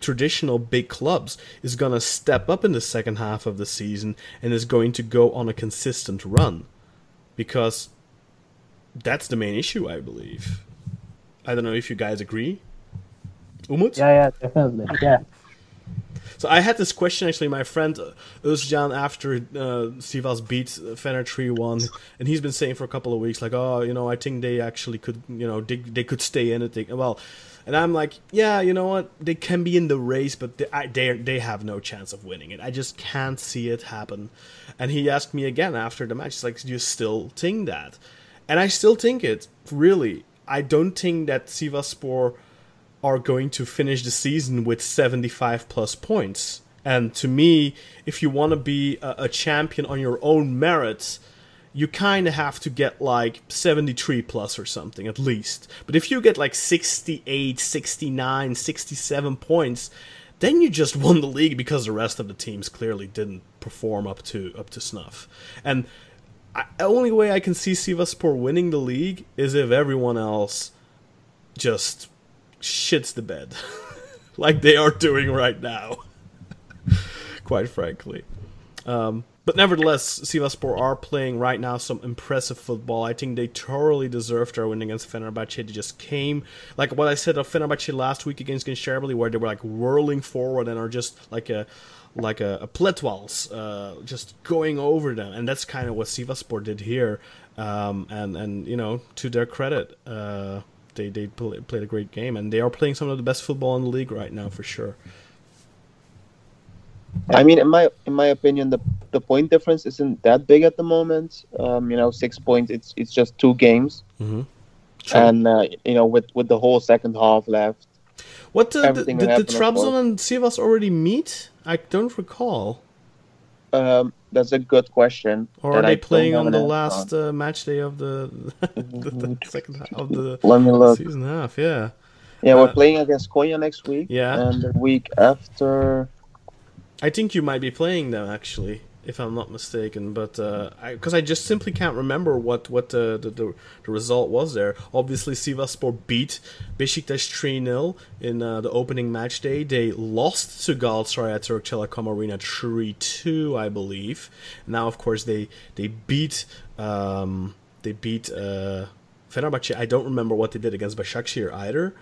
traditional big clubs is going to step up in the second half of the season and is going to go on a consistent run? Because that's the main issue, I believe. I don't know if you guys agree. Umut? Yeah, yeah, definitely. Yeah. So I had this question, actually, my friend Özcan, after uh, Sivas beat Fener three one, and he's been saying for a couple of weeks, like, oh, you know, I think they actually could, you know, they, they could stay in it. They, well, and I'm like, yeah, you know what? They can be in the race, but they, I, they they have no chance of winning it. I just can't see it happen. And he asked me again after the match, he's like, do you still think that? And I still think it, really. I don't think that Sivasspor are going to finish the season with seventy-five plus points. And to me, if you want to be a, a champion on your own merits, you kind of have to get like seventy-three plus or something at least. But if you get like sixty-eight, sixty-nine, sixty-seven points, then you just won the league because the rest of the teams clearly didn't perform up to up to snuff. And the only way I can see Sivasspor winning the league is if everyone else just shits the bed, like they are doing right now, quite frankly. Um, but nevertheless, Sivasspor are playing right now some impressive football. I think they thoroughly deserved their win against Fenerbahce. They just came, like what I said of Fenerbahce last week against Gençlerbirliği, where they were like whirling forward and are just like a like a, a Pletwals, uh, just going over them. And that's kind of what Sivasspor did here. Um, and, and, you know, to their credit, uh, they, they play, played a great game. And they are playing some of the best football in the league right now, for sure. I mean, in my in my opinion, the the point difference isn't that big at the moment. Um, you know, six points. It's it's just two games, mm-hmm. True. And uh, you know, with, with the whole second half left. What the, the, did the Trabzon and Sivas already meet? I don't recall. Um, that's a good question. Or are they I playing on the last uh, match day of the, the, the second half of the Let me look. season half? Yeah. Yeah, uh, we're playing against Konya next week. Yeah, and the week after. I think you might be playing them, actually, if I'm not mistaken. But because uh, I, I just simply can't remember what, what the, the, the result was there. Obviously, Sivasspor beat Besiktas three nil in uh, the opening match day. They lost to Galatasaray at Turk Telekom Arena three two, I believe. Now, of course, they they beat um, they beat uh, Fenerbahce. I don't remember what they did against Başakşehir either.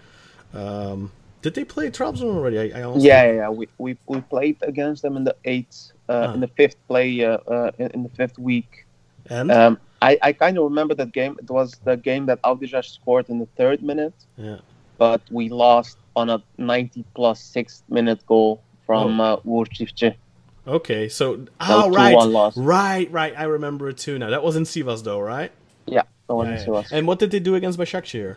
Um, Did they play Trabzon already? I, I honestly... Yeah, yeah, yeah. We, we we played against them in the eighth, uh, ah. in the fifth play, uh, uh, in, in the fifth week. And um, I, I kind of remember that game. It was the game that Avdijash scored in the third minute. Yeah. But we lost on a ninety plus sixth minute goal from oh. uh, Vurçiçi. Okay, so oh, right, loss. right, right. I remember it too now. That was in Sivas though, right? Yeah, that was yeah, in Sivas. Yeah. And what did they do against Başakşehir?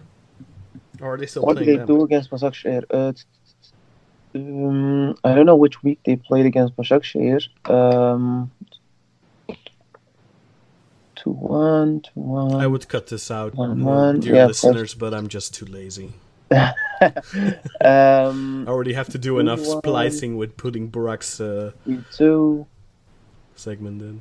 Or are they still what did they them? do against Başakşehir? Uh, um, I don't know which week they played against Başakşehir. Um, two one, two one. I would cut this out, one, one. dear yeah, listeners, but I'm just too lazy. um, I already have to do two, enough one. splicing with putting Burak's uh, two segment in.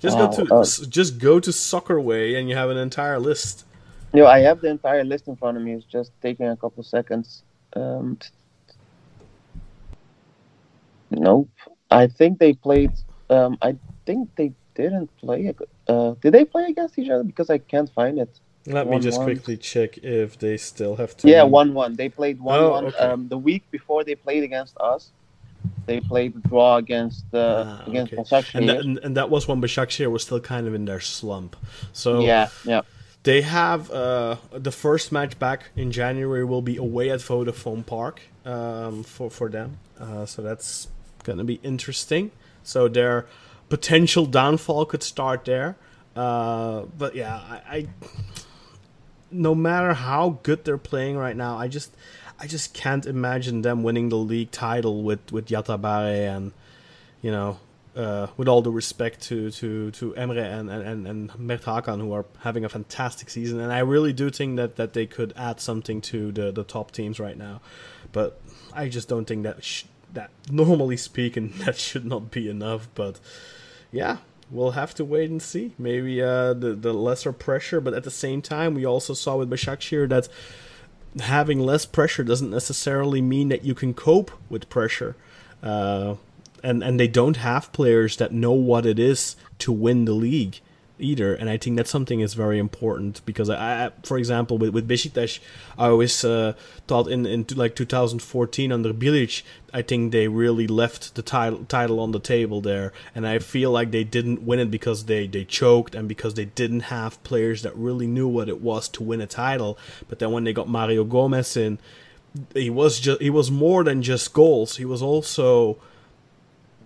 Just oh, go to oh. just go to Soccerway, and you have an entire list. You know, I have the entire list in front of me. It's just taking a couple seconds. Um, nope. I think they played... Um, I think they didn't play... Uh, did they play against each other? Because I can't find it. Let one, me just one. quickly check if they still have to... Yeah, one one. One, one. They played one one. One, oh, one. Okay. Um, the week before they played against us, they played the draw against uh, ah, against okay. Başakşehir. And that, and, and that was when Başakşehir was still kind of in their slump. So Yeah, yeah. They have uh, the first match back in January will be away at Vodafone Park um, for, for them. Uh, so that's going to be interesting. So their potential downfall could start there. Uh, but yeah, I, I no matter how good they're playing right now, I just I just can't imagine them winning the league title with, with Yatabare and, you know... Uh, with all the respect to, to, to Emre and, and, and Mert Hakan, who are having a fantastic season. And I really do think that, that they could add something to the, the top teams right now. But I just don't think that, sh- that normally speaking, that should not be enough. But yeah, we'll have to wait and see. Maybe uh, the, the lesser pressure. But at the same time, we also saw with Başakşehir that having less pressure doesn't necessarily mean that you can cope with pressure. Uh And and they don't have players that know what it is to win the league either. And I think that's something that's very important because, I, I for example, with, with Besiktas, I always uh, thought in, in like two thousand fourteen under Bilic, I think they really left the title, title on the table there. And I feel like they didn't win it because they, they choked and because they didn't have players that really knew what it was to win a title. But then when they got Mario Gomez in, he was just, he was more than just goals. He was also...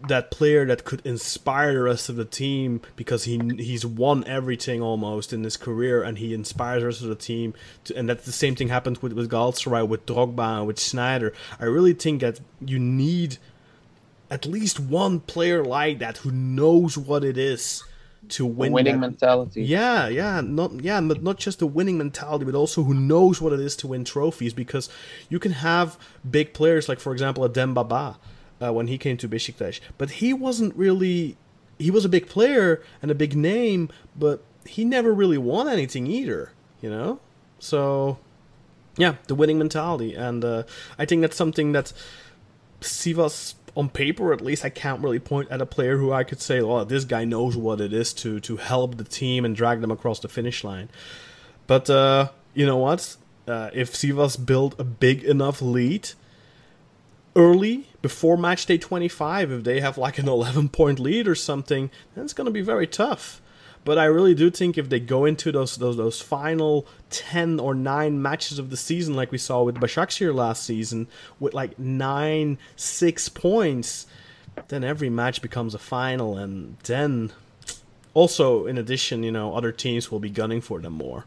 that player that could inspire the rest of the team because he he's won everything almost in his career and he inspires the rest of the team. To, and that's the same thing happened with, with Galatasaray, with Drogba, with Snyder. I really think that you need at least one player like that who knows what it is to win. A winning that mentality. Yeah, yeah, not yeah, but not just the winning mentality, but also who knows what it is to win trophies. Because you can have big players like, for example, Adem Baba uh, when he came to Besiktas, but he wasn't really. He was a big player and a big name, but he never really won anything either, you know. So, yeah, the winning mentality, and uh, I think that's something that Sivas, on paper at least, I can't really point at a player who I could say, "Well, this guy knows what it is to to help the team and drag them across the finish line." But uh, you know what? Uh, if Sivas build a big enough lead early, before match day twenty-five, if they have like an eleven-point lead or something, then it's going to be very tough. But I really do think if they go into those those those final ten or nine matches of the season, like we saw with Başakşehir last season, with like nine, six points, then every match becomes a final. And then also, in addition, you know, other teams will be gunning for them more.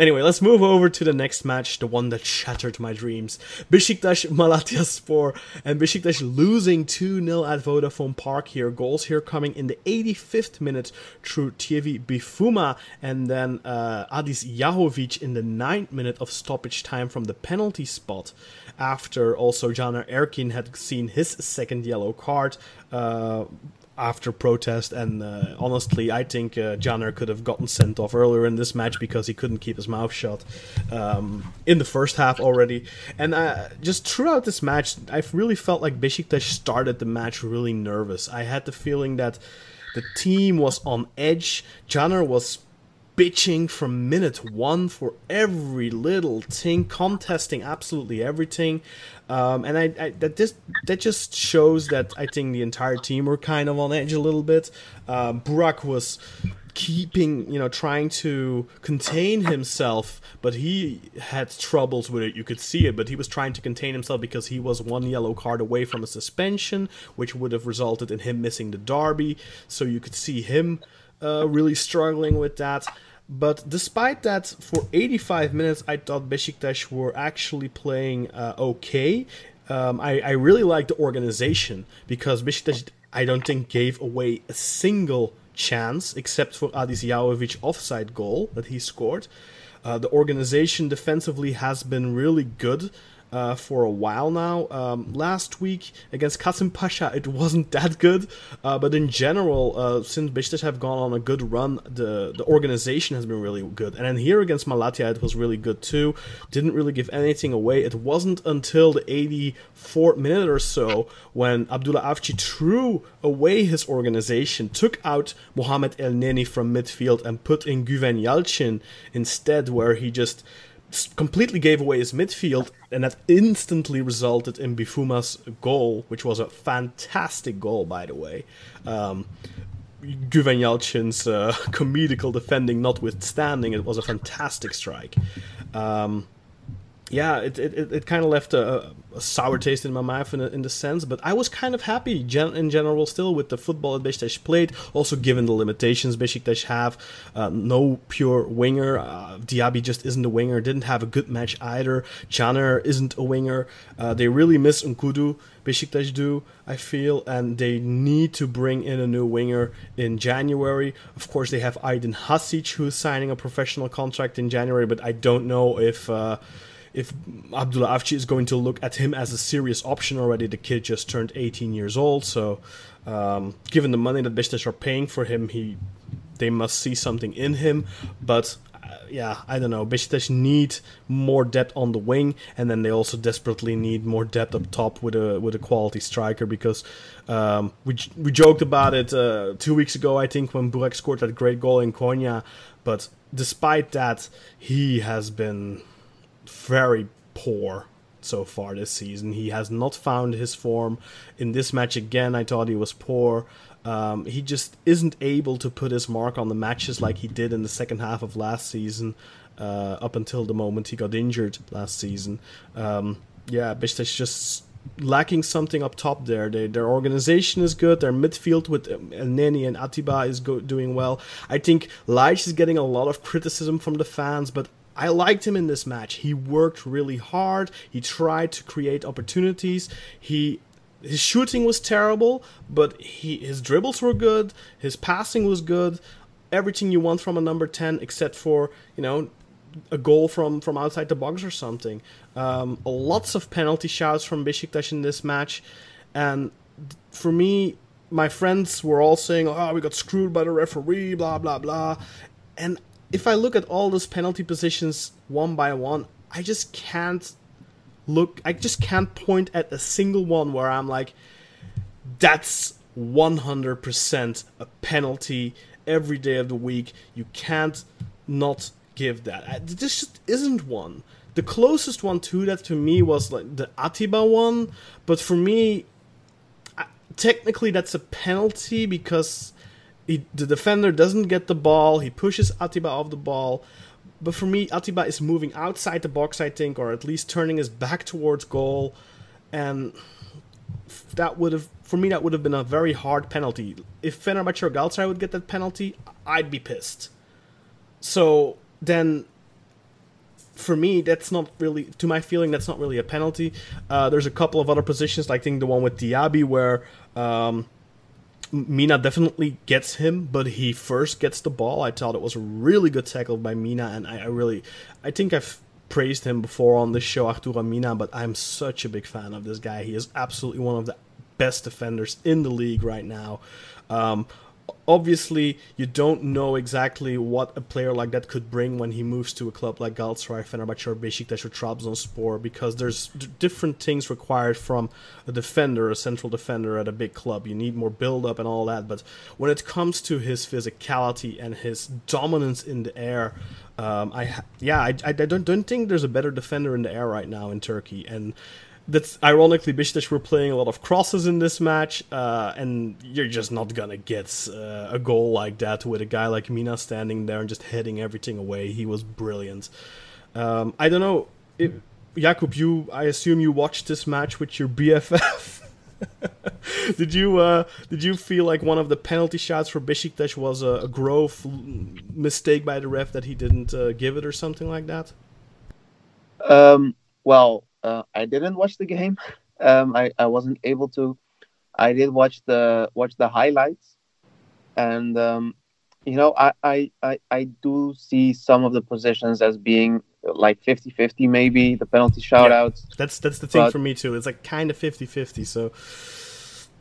Anyway, let's move over to the next match, the one that shattered my dreams. Besiktas Malatyaspor, and Besiktas losing two nil at Vodafone Park here. Goals here coming in the eighty-fifth minute through Tievi Bifuma, and then uh, Adis Jahovic in the ninth minute of stoppage time from the penalty spot, after also Caner Erkin had seen his second yellow card uh, after protest, and uh, honestly, I think uh, Caner could have gotten sent off earlier in this match because he couldn't keep his mouth shut um, in the first half already. And uh, just throughout this match, I really felt like Besiktas started the match really nervous. I had the feeling that the team was on edge. Caner was bitching from minute one for every little thing, contesting absolutely everything, um, and I, I that this that just shows that I think the entire team were kind of on edge a little bit. Um, Burak was keeping, you know, trying to contain himself, but he had troubles with it. You could see it, but he was trying to contain himself because he was one yellow card away from a suspension, which would have resulted in him missing the derby. So you could see him uh, really struggling with that. But despite that, for eighty-five minutes, I thought Besiktas were actually playing uh, okay. Um, I, I really liked the organization, because Besiktas, I don't think, gave away a single chance except for Adis Jahovic's offside goal that he scored. Uh, the organization defensively has been really good Uh, for a while now. Um, last week against Kasımpaşa, it wasn't that good, uh, but in general, uh, since Beşiktaş have gone on a good run, the, the organization has been really good. And then here against Malatya, it was really good too. Didn't really give anything away. It wasn't until the eighty-fourth minute or so when Abdullah Avcı threw away his organization, took out Mohamed El Neni from midfield and put in Güven Yalçın instead, where he just completely gave away his midfield, and that instantly resulted in Bifuma's goal, which was a fantastic goal, by the way. Um, Güven Yalçın's uh, comedical defending notwithstanding, it was a fantastic strike. Um, yeah, it it, it kind of left a, a sour taste in my mouth in, in the sense, but I was kind of happy gen- in general still with the football that Beşiktaş played, also given the limitations Beşiktaş have. Uh, no pure winger, uh, Diaby just isn't a winger, didn't have a good match either, Caner isn't a winger, uh, they really miss Nkudu, Beşiktaş do, I feel, and they need to bring in a new winger in January. Of course, they have Aydın Hasic, who's signing a professional contract in January, but I don't know if... Uh, If Abdullah Avcı is going to look at him as a serious option already. The kid just turned eighteen years old, so um, given the money that Beşiktaş are paying for him, he they must see something in him. But uh, yeah, I don't know. Beşiktaş need more depth on the wing, and then they also desperately need more depth up top with a with a quality striker, because um, we we joked about it uh, two weeks ago, I think, when Burak scored that great goal in Konya. But despite that, he has been very poor so far this season. He has not found his form. In this match again, I thought he was poor. Um, he just isn't able to put his mark on the matches like he did in the second half of last season, uh, up until the moment he got injured last season. Um, yeah, Beşiktaş just lacking something up top there. They, their organization is good. Their midfield with El Neni and Atiba is go- doing well. I think Leitch is getting a lot of criticism from the fans, but I liked him in this match. He worked really hard. He tried to create opportunities. He his shooting was terrible, but he his dribbles were good, his passing was good, everything you want from a number ten, except for, you know, a goal from, from outside the box or something. Um, lots of penalty shouts from Besiktas in this match. And for me, my friends were all saying, oh, we got screwed by the referee, blah, blah, blah. And if I look at all those penalty positions one by one, I just can't look, I just can't point at a single one where I'm like, that's one hundred percent a penalty every day of the week. You can't not give that. This just isn't one. The closest one to that to me was like the Atiba one, but for me, I, technically that's a penalty because he, the defender doesn't get the ball, he pushes Atiba off the ball, but for me Atiba is moving outside the box, I think, or at least turning his back towards goal, and that would have, for me that would have been a very hard penalty. If Fenerbahce or Galatasaray would get that penalty, I'd be pissed. So then, for me, that's not really, to my feeling, that's not really a penalty. Uh, there's a couple of other positions, like I think the one with Diaby, where um, Mina definitely gets him, but he first gets the ball. I thought it was a really good tackle by Mina, and I, I really, I think I've praised him before on this show, Arturo Mina, but I'm such a big fan of this guy. He is absolutely one of the best defenders in the league right now. Um, Obviously, you don't know exactly what a player like that could bring when he moves to a club like Galatasaray, Fenerbahce, or Besiktas, or Trabzonspor, because there's d- different things required from a defender, a central defender at a big club. You need more build-up and all that, but when it comes to his physicality and his dominance in the air, um, I ha- yeah, I, I don't don't think there's a better defender in the air right now in Turkey, and that's ironically, Beşiktaş were playing a lot of crosses in this match, uh, and you're just not gonna get uh, a goal like that with a guy like Mina standing there and just heading everything away. He was brilliant. Um, I don't know, if, Jakub, you, I assume you watched this match with your B F F. did you uh, did you feel like one of the penalty shots for Beşiktaş was a, a grove mistake by the ref that he didn't uh, give it or something like that? Um. Well. Uh, I didn't watch the game. Um, I, I wasn't able to. I did watch the watch the highlights, and um, you know I, I, I, I do see some of the positions as being like fifty-fifty maybe, the penalty shoutouts. Yeah, that's that's the thing, but for me too. It's like kind of fifty-fifty. So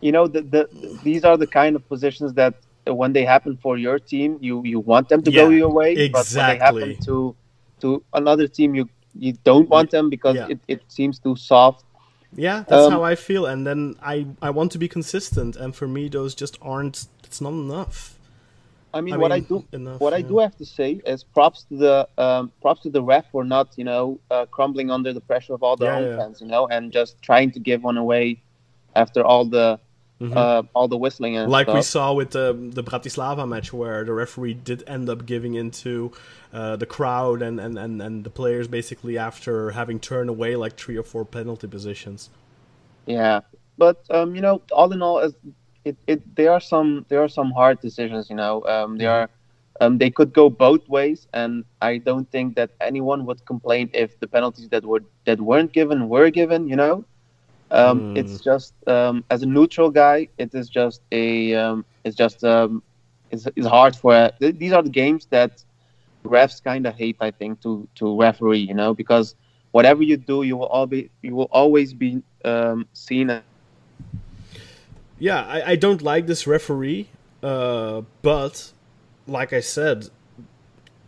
you know the, the these are the kind of positions that when they happen for your team, you, you want them to yeah, go your way. Exactly. But when they happen to to another team, you. You don't want them because yeah. it, it seems too soft. Yeah, that's um, how I feel. And then I, I want to be consistent. And for me, those just aren't, it's not enough. I mean, I what mean, I do enough, what yeah. I do have to say is props to the um, props to the ref for not, you know, uh, crumbling under the pressure of all the yeah, home yeah. fans, you know, and just trying to give one away after all the mm-hmm. uh, all the whistling and like stuff. We saw with the the Bratislava match where the referee did end up giving into uh, the crowd and, and, and, and the players basically after having turned away like three or four penalty positions. Yeah, but um, you know, all in all, it it there are some there are some hard decisions. You know, um, there are um, they could go both ways, and I don't think that anyone would complain if the penalties that were that weren't given were given. You know. Um, mm. It's just um, as a neutral guy, it is just a. Um, it's just um, it's, it's hard for. Uh, th- these are the games that refs kind of hate, I think, to, to referee, you know, because whatever you do, you will all be, you will always be um, seen as. Yeah, I, I don't like this referee, uh, but like I said.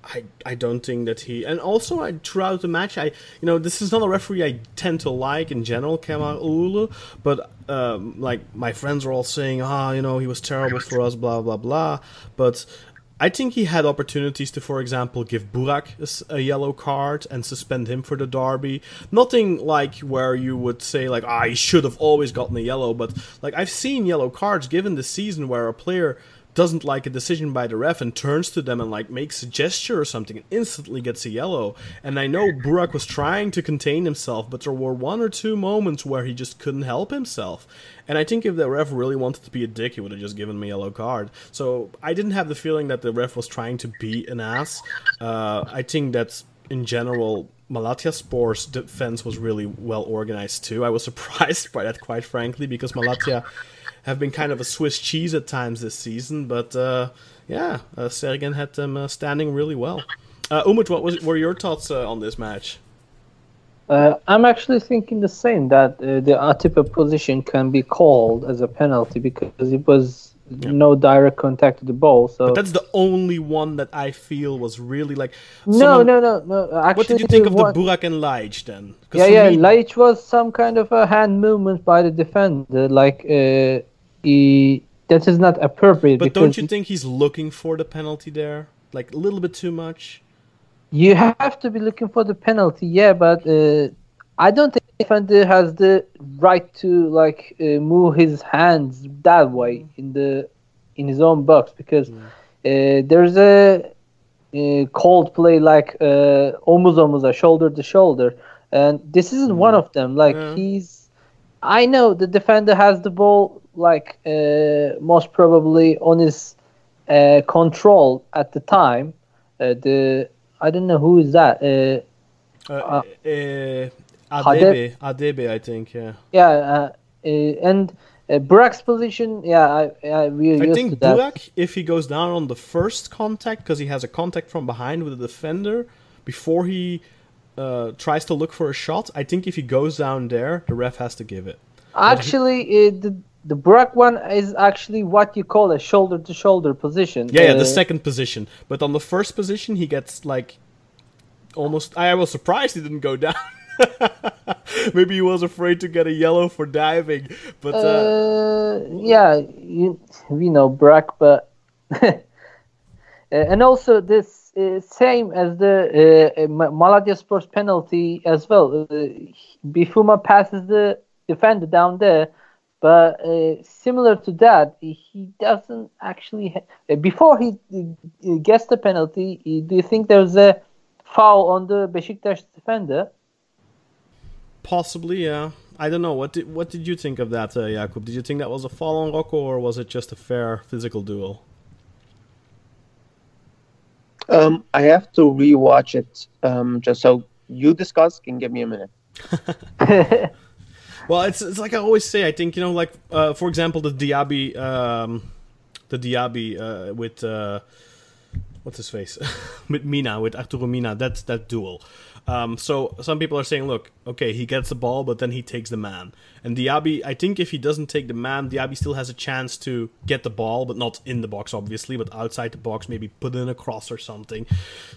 I, I don't think that he... And also, I, throughout the match, I you know, this is not a referee I tend to like in general, Kemal Ulu, but, um, like, my friends were all saying, ah, oh, you know, he was terrible for us, blah, blah, blah. But I think he had opportunities to, for example, give Burak a, a yellow card and suspend him for the derby. Nothing, like, where you would say, like, ah, oh, he should have always gotten a yellow, but, like, I've seen yellow cards given this season where a player doesn't like a decision by the ref and turns to them and like makes a gesture or something and instantly gets a yellow. And I know Burak was trying to contain himself, but there were one or two moments where he just couldn't help himself. And I think if the ref really wanted to be a dick, he would have just given me a yellow card. So I didn't have the feeling that the ref was trying to be an ass. Uh, I think that in general, Malatyaspor's defense was really well organized too. I was surprised by that, quite frankly, because Malatya have been kind of a Swiss cheese at times this season. But uh, yeah, uh, Sergen had them uh, standing really well. Uh, Umut, what was, were your thoughts uh, on this match? Uh, I'm actually thinking the same, that uh, the Atiba position can be called as a penalty because it was yep. no direct contact to the ball. So but that's the only one that I feel was really like... No, someone... no, no, no. Actually, what did you think of what... the Burak and Laiç then? Yeah, yeah. Me... Laiç was some kind of a hand movement by the defender. Like, uh, he... that is not appropriate. But don't you think he's looking for the penalty there? Like, a little bit too much? You have to be looking for the penalty, yeah, but uh, I don't think defender has the right to like uh, move his hands that way in the in his own box because mm. uh, there's a, a cold play like uh, omuz omuza, shoulder to shoulder, and this isn't mm. one of them. Like yeah. he's, I know the defender has the ball like uh, most probably on his uh, control at the time. Uh, the I don't know who is that. Uh, uh, uh, uh, Adebe, Adebe, I think. Yeah. Yeah, uh, uh, and uh, Burak's position. Yeah, I, I really. I used think to that. Burak, if he goes down on the first contact, because he has a contact from behind with the defender before he uh, tries to look for a shot. I think if he goes down there, the ref has to give it. Actually, he... uh, the the Burak one is actually what you call a shoulder-to-shoulder position. Yeah, uh, yeah, the second position. But on the first position, he gets, like, almost... I was surprised he didn't go down. Maybe he was afraid to get a yellow for diving. But uh, uh, yeah, you, we know Burak, but... and also, this uh, same as the uh, Malatyaspor's penalty as well. Uh, Bifuma passes the defender down there. But uh, similar to that, he doesn't actually... Ha- Before he uh, gets the penalty, he, do you think there's a foul on the Besiktas defender? Possibly, yeah. I don't know. What did, what did you think of that, uh, Jakub? Did you think that was a foul on Rocco, or was it just a fair physical duel? Um, I have to rewatch it, um, just so you discuss and give me a minute. Well, it's it's like I always say. I think, you know, like uh, for example, the Diaby, um, the Diaby uh, with uh, what's his face with Mina, with Arturo Mina. That's that duel. Um, so some people are saying, look, okay, he gets the ball, but then he takes the man. And Diaby, I think, if he doesn't take the man, Diaby still has a chance to get the ball, but not in the box, obviously, but outside the box, maybe put in a cross or something.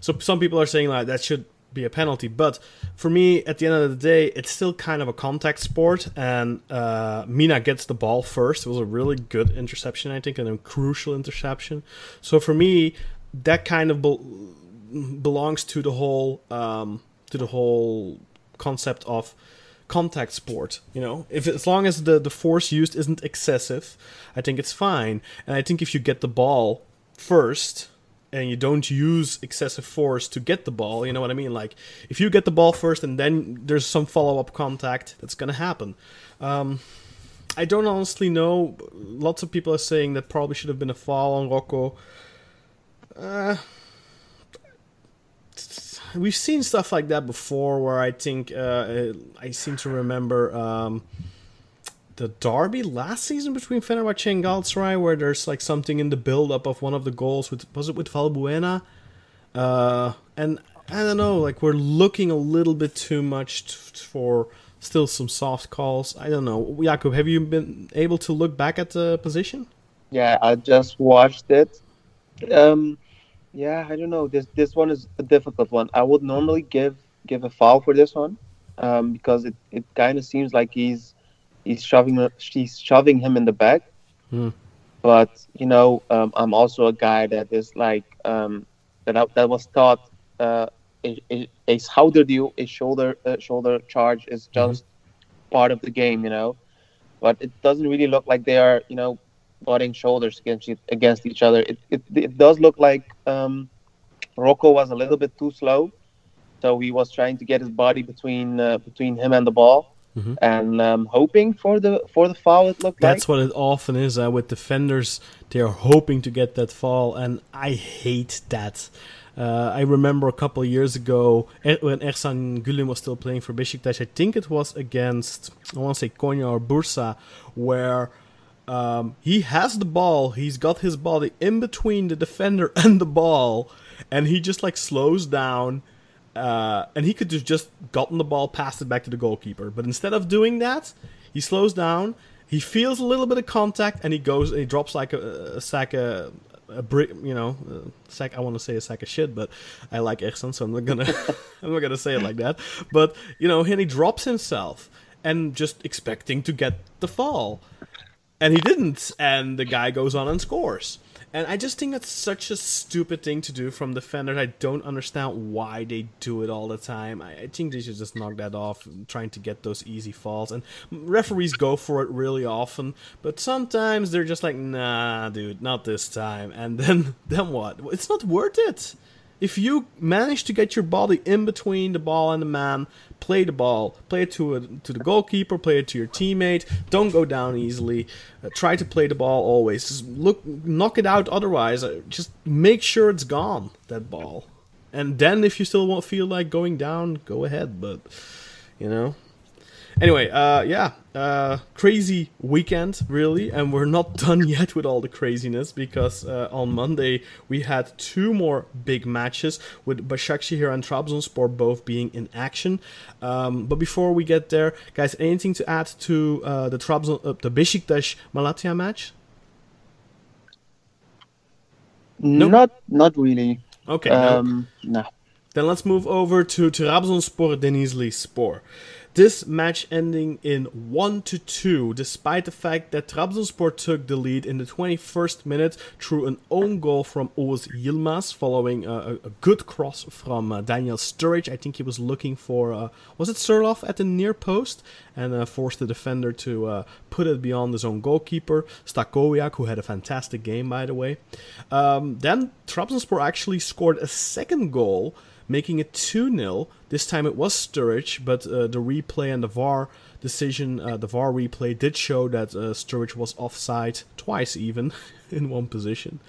So some people are saying like that should be a penalty, but for me, at the end of the day, it's still kind of a contact sport, and uh, Mina gets the ball first. It was a really good interception, I think, and a crucial interception. So for me, that kind of be- belongs to the whole um, to the whole concept of contact sport. You know, if as long as the, the force used isn't excessive, I think it's fine. And I think if you get the ball first, and you don't use excessive force to get the ball, you know what I mean? Like, if you get the ball first and then there's some follow-up contact, that's going to happen. Um, I don't honestly know. Lots of people are saying that probably should have been a foul on Rocco. Uh, we've seen stuff like that before where I think... Uh, I seem to remember... Um, the derby last season between Fenerbahce and Galatasaray, where there's like something in the build-up of one of the goals with was it with Valbuena, uh, and I don't know, like we're looking a little bit too much t- for still some soft calls. I don't know, Jakub, have you been able to look back at the position? Yeah, I just watched it. Um, yeah, I don't know. This this one is a difficult one. I would normally give give a foul for this one, um, because it it kind of seems like he's. He's shoving, she's shoving him in the back. Hmm. But, you know, um, I'm also a guy that is like, um, that I, that was taught uh, a, a, a shoulder deal, a shoulder uh, shoulder charge is just mm-hmm. part of the game, you know. But it doesn't really look like they are, you know, butting shoulders against against each other. It it, it does look like um, Rocco was a little bit too slow, so he was trying to get his body between uh, between him and the ball. Mm-hmm. And um, hoping for the for the foul, it looked like. That's what it often is uh, with defenders. They are hoping to get that foul, and I hate that. Uh, I remember a couple of years ago er- when Ersan Gülen was still playing for Besiktas, I think it was against, I want to say Konya or Bursa, where um, he has the ball, he's got his body in between the defender and the ball, and he just like slows down, uh, and he could have just gotten the ball, passed it back to the goalkeeper. But instead of doing that, he slows down, he feels a little bit of contact, and he goes, and he drops like a, a sack of... a brick, you know, uh, sack. I want to say a sack of shit, but I like Ersan, so I'm not gonna, I'm not gonna say it like that. But you know, and he drops himself and just expecting to get the fall, and he didn't, and the guy goes on and scores. And I just think that's such a stupid thing to do from defenders. I don't understand why they do it all the time. I, I think they should just knock that off, trying to get those easy falls. And referees go for it really often, but sometimes they're just like, nah, dude, not this time. And then, then what? It's not worth it. If you manage to get your body in between the ball and the man, play the ball, play it to a, to the goalkeeper, play it to your teammate. Don't go down easily. Uh, try to play the ball always. Just look, knock it out. Otherwise, uh, just make sure it's gone, that ball. And then, if you still won't feel like going down, go ahead. But you know. Anyway, uh, yeah, uh, crazy weekend, really, and we're not done yet with all the craziness, because uh, on Monday we had two more big matches, with Başakşehir and Trabzonspor both being in action. Um, but before we get there, guys, anything to add to uh, the Trabzon, uh, the Besiktas Malatya match? Nope. Not, not really. Okay, um, no. no. Then let's move over to Trabzonspor Denizlispor. This match ending in one to two, despite the fact that Trabzonspor took the lead in the twenty-first minute through an own goal from Oğuz Yılmaz, following a, a good cross from uh, Daniel Sturridge. I think he was looking for, uh, was it Sörloth at the near post? And uh, forced the defender to uh, put it beyond his own goalkeeper, Stakoviak, who had a fantastic game, by the way. Um, then Trabzonspor actually scored a second goal, making it two nil. This time it was Sturridge, but uh, the replay and the V A R decision, uh, the V A R replay did show that uh, Sturridge was offside twice even in one position.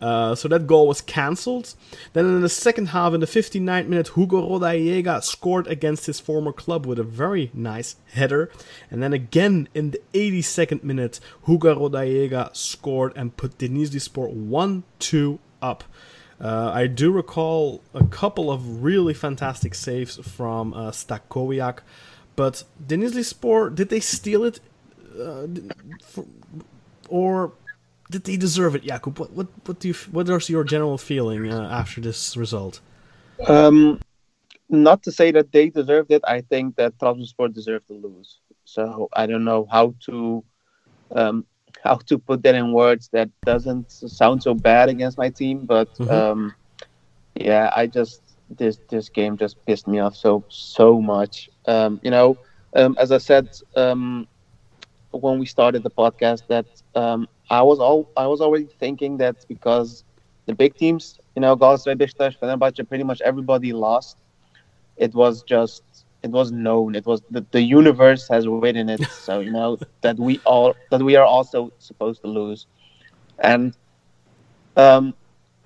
Uh, so that goal was cancelled. Then in the second half, in the fifty-ninth minute, Hugo Rodallega scored against his former club with a very nice header. And then again in the eighty-second minute, Hugo Rodallega scored and put Denizlispor one two up. Uh, I do recall a couple of really fantastic saves from uh, Stakoviak, but Denizlispor, did they steal it, uh, for, or did they deserve it, Jakub? What, what, what do you? What is your general feeling uh, after this result? Um, not to say that they deserved it. I think that Trabzonspor deserved to lose. So I don't know how to. Um, How to put that in words that doesn't sound so bad against my team, but mm-hmm. um, yeah, I just this this game just pissed me off so so much. Um, you know, um, as I said um, when we started the podcast, that um, I was all I was already thinking that because the big teams, you know, Galatasaray, Beşiktaş, Fenerbahçe, pretty much everybody lost. It was just. It was known. It was the, the universe has written it. So you know that we all that we are also supposed to lose. And um,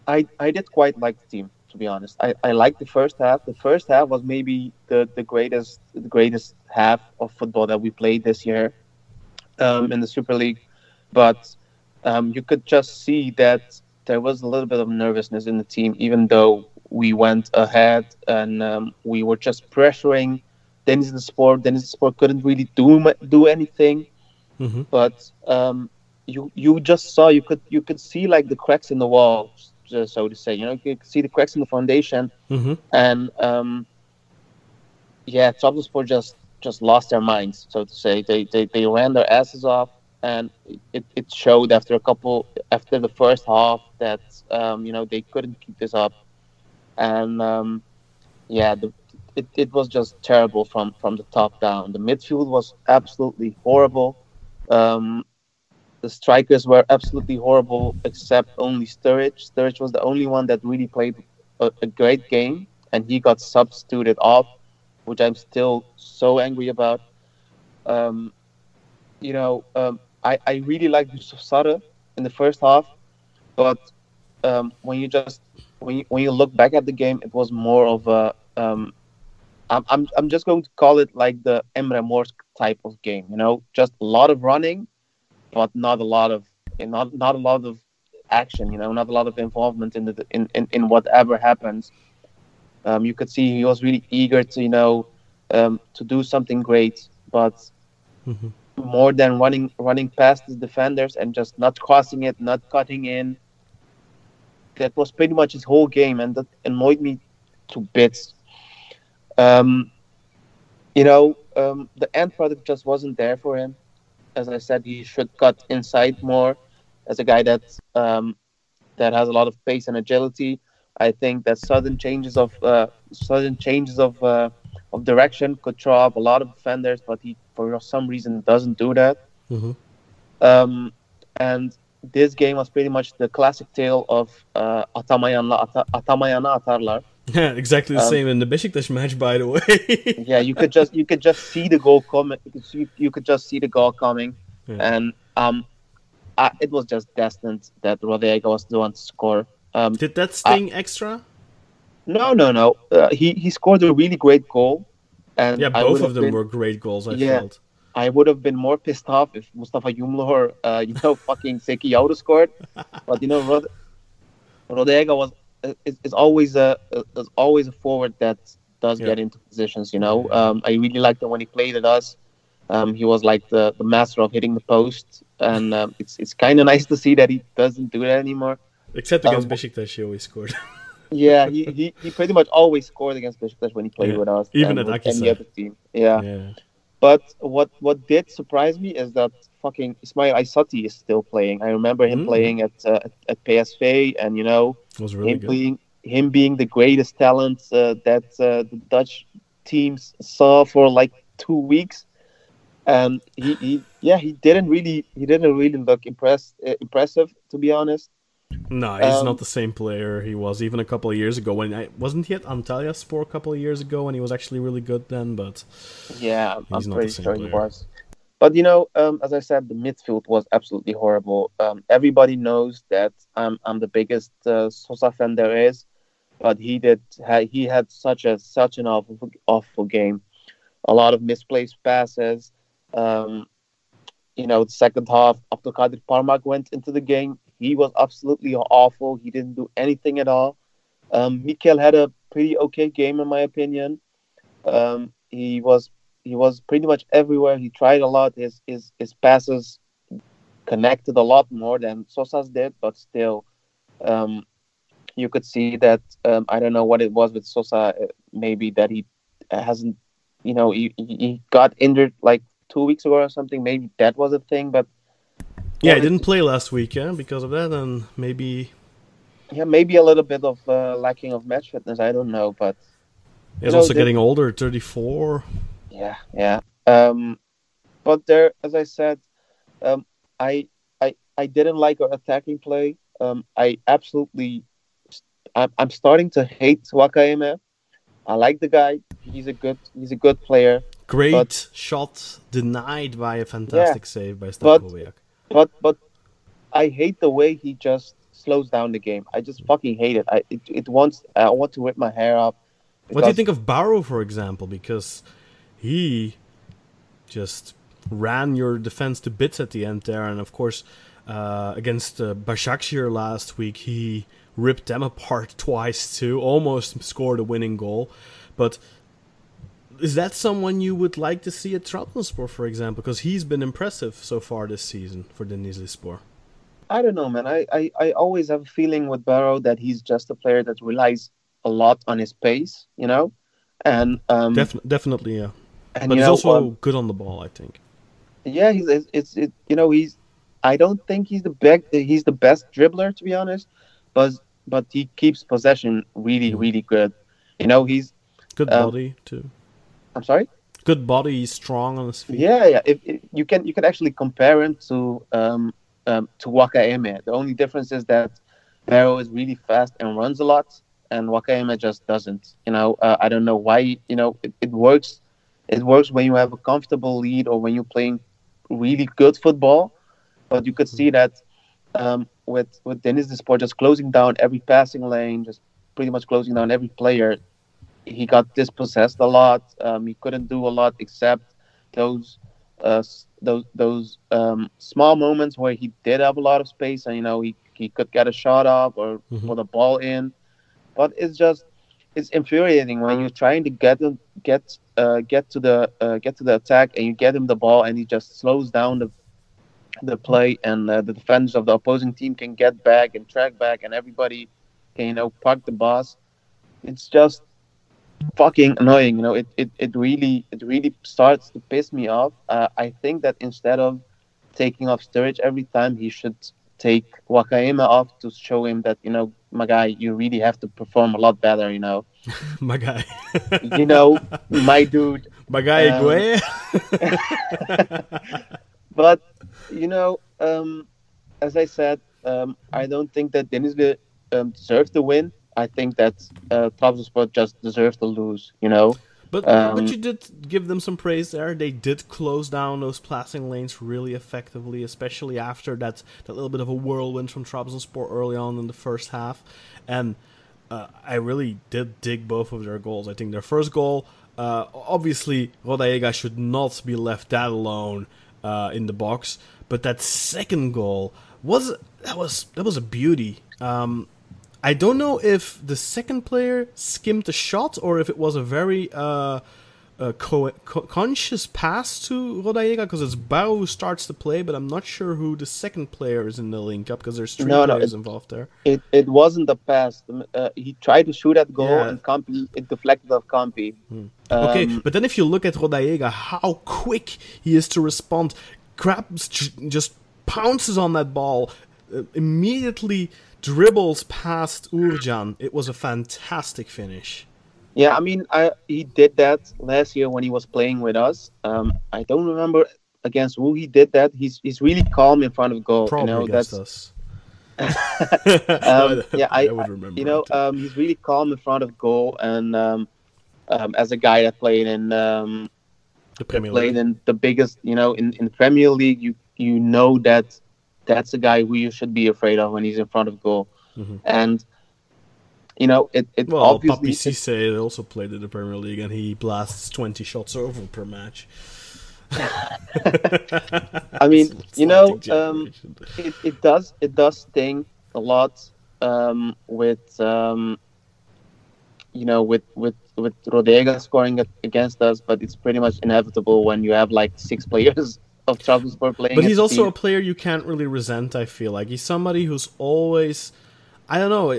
I I did quite like the team, to be honest. I, I liked the first half. The first half was maybe the, the greatest the greatest half of football that we played this year um, in the Super League. But um, you could just see that there was a little bit of nervousness in the team, even though. We went ahead and um, we were just pressuring Denizlispor. Denizlispor couldn't really do do anything, mm-hmm. but um, you you just saw you could you could see like the cracks in the wall, so to say. You know, you could see the cracks in the foundation, mm-hmm. and um, yeah, Trabzonspor just just lost their minds, so to say. They they they ran their asses off, and it, it showed after a couple after the first half that um, you know they couldn't keep this up. And, um, yeah, the, it, it was just terrible from, from the top down. The midfield was absolutely horrible. Um, the strikers were absolutely horrible, except only Sturridge. Sturridge was the only one that really played a, a great game, and he got substituted off, which I'm still so angry about. Um, you know, um, I, I really liked Yusuf Sarı in the first half, but um, when you just... when you, when you look back at the game, it was more of a um, I'm I'm I'm just going to call it like the Emre Mor type of game, you know, just a lot of running, but not a lot of not not a lot of action, you know, not a lot of involvement in the in, in, in whatever happens. Um, you could see he was really eager to, you know, um, to do something great, but mm-hmm. more than running running past his defenders and just not crossing it, not cutting in. That was pretty much his whole game, and that annoyed me to bits. Um, you know, um, the end product just wasn't there for him. As I said, he should cut inside more. As a guy that um, that has a lot of pace and agility, I think that sudden changes of uh, sudden changes of uh, of direction could throw up a lot of defenders, but he for some reason doesn't do that. Mm-hmm. Um, and this game was pretty much the classic tale of uh, Atamayana Ata- Atamayana Atarlar. Yeah, exactly the um, same in the Besiktas match, by the way. yeah, you could just you could just see the goal coming. You could see, you could just see the goal coming, yeah. and um, I, it was just destined that Rodrigo was the one to score. Um, Did that sting I, extra? No, no, no. Uh, he he scored a really great goal, and yeah, both of them been, were great goals. I yeah, felt I would have been more pissed off if Mustafa Yumlor, uh, you know, fucking Seki Yaudu scored, but you know, Rod- Rodrigo was. It's always a it's always a forward that does yeah. get into positions, you know. Um, I really liked it when he played at us. Um, he was like the, the master of hitting the post, and um, it's it's kind of nice to see that he doesn't do that anymore. Except against um, Besiktas, he always scored. yeah, he, he, he pretty much always scored against Besiktas when he played yeah. with us, even at Akisa. Any other team. Yeah. yeah. But what what did surprise me is that fucking Ismail Aissati is still playing. I remember him mm. playing at uh, at P S V, and you know, was really him good. being him being the greatest talent uh, that uh, the Dutch teams saw for like two weeks, and he, he yeah he didn't really he didn't really look impressed uh, impressive to be honest. No, he's um, not the same player he was even a couple of years ago. When I wasn't he at Antalyaspor a couple of years ago, and he was actually really good then. But yeah, I'm pretty sure player. he was. But you know, um, as I said, the midfield was absolutely horrible. Um, everybody knows that I'm I'm the biggest uh, Sosa fan there is, but he did ha- he had such a such an awful awful game. A lot of misplaced passes. Um, you know, the second half, Abdulkadir Parmak went into the game. He was absolutely awful. He didn't do anything at all. Um, Mikel had a pretty okay game, in my opinion. Um, he was he was pretty much everywhere. He tried a lot. His his his passes connected a lot more than Sosa's did, but still, um, you could see that. Um, I don't know what it was with Sosa. Maybe that he hasn't, you know, he he got injured like two weeks ago or something. Maybe that was a thing, but. Yeah, I didn't play last week, yeah, because of that, and maybe... Yeah, maybe a little bit of uh, lacking of match fitness, I don't know, but... He's also getting older, thirty-four. Yeah, yeah. Um, but there, as I said, um, I, I I didn't like our attacking play. Um, I absolutely... I'm, I'm starting to hate Wakaeme. I like the guy. He's a good He's a good player. Great but, shot denied by a fantastic yeah, save by Stankovic. But but I hate the way he just slows down the game. I just fucking hate it. I it, it wants I want to rip my hair up. What do you think of Barrow, for example? Because he just ran your defense to bits at the end there, and of course uh, against uh, Başakşehir last week, he ripped them apart twice too. Almost scored a winning goal, but. Is that someone you would like to see at Trabzonspor, for example? Because he's been impressive so far this season for Denizlispor. I don't know, man. I, I, I always have a feeling with Barrow that he's just a player that relies a lot on his pace, you know? and um, Defin- Definitely, yeah. And, but he's know, also um, good on the ball, I think. Yeah, he's it's, it's it, you know, he's. I don't think he's the, be- he's the best dribbler, to be honest. But, but he keeps possession really, really good. You know, he's... Good um, body, too. I'm sorry. Good body, he's strong on his feet. Yeah, yeah. If, if you can, you can actually compare him to um, um, to Wakaeme. The only difference is that Barrow is really fast and runs a lot, and Wakaeme just doesn't. You know, uh, I don't know why. You know, it, it works. It works when you have a comfortable lead or when you're playing really good football. But you could see that um, with with Denizlispor just closing down every passing lane, just pretty much closing down every player. He got dispossessed a lot. Um, he couldn't do a lot except those uh, those those um, small moments where he did have a lot of space and, you know, he, he could get a shot off or mm-hmm. put a ball in. But it's just it's infuriating when you're trying to get him, get uh, get to the uh, get to the attack and you get him the ball and he just slows down the the play and uh, the defenders of the opposing team can get back and track back and everybody can, you know, park the bus. It's just fucking annoying, you know. It it, it really it really starts to piss me off. Uh, I think that instead of taking off Sturridge every time, he should take Wakaima off to show him that, you know, my guy, you really have to perform a lot better, you know. My guy. You know, my dude. My guy, um, But, you know, um, as I said, um, I don't think that Denizli um, deserves to win. I think that uh, Trabzonspor just deserves to lose, you know. But um, but you did give them some praise there. They did close down those passing lanes really effectively, especially after that, that little bit of a whirlwind from Trabzonspor early on in the first half. And uh, I really did dig both of their goals. I think their first goal, uh, obviously, Rodallega should not be left that alone uh, in the box. But that second goal was that was that was a beauty. Um, I don't know if the second player skimmed the shot or if it was a very uh, uh, co- co- conscious pass to Rodallega, because it's Barrow who starts the play, but I'm not sure who the second player is in the link-up, because there's three no, players no, it, involved there. It it wasn't the pass. Uh, he tried to shoot at goal, yeah. and Campi, it deflected off Campi. Hmm. Um, okay, but then if you look at Rodallega, how quick he is to respond, grabs, just pounces on that ball, uh, immediately... dribbles past Uğurcan. It was a fantastic finish. Yeah, I mean, I, he did that last year when he was playing with us. Um, I don't remember against who he did that. He's he's really calm in front of goal. Probably you know, against that's... us. um, yeah, I, I would remember. You know, um, he's really calm in front of goal, and um, um, as a guy that played in um, the Premier played League. in the biggest, you know, in in the Premier League, you you know that. That's a guy who you should be afraid of when he's in front of goal. Mm-hmm. And, you know, it, it well, obviously... Well, Papi Cisse also played in the Premier League and he blasts twenty shots over per match. I mean, it's you know, um, it, it does it does sting a lot um, with, um, you know, with, with, with Rodallega scoring against us, but it's pretty much inevitable when you have, like, six players... Of Trabzonspor playing, but he's also a player you can't really resent. I feel like he's somebody who's always, I don't know,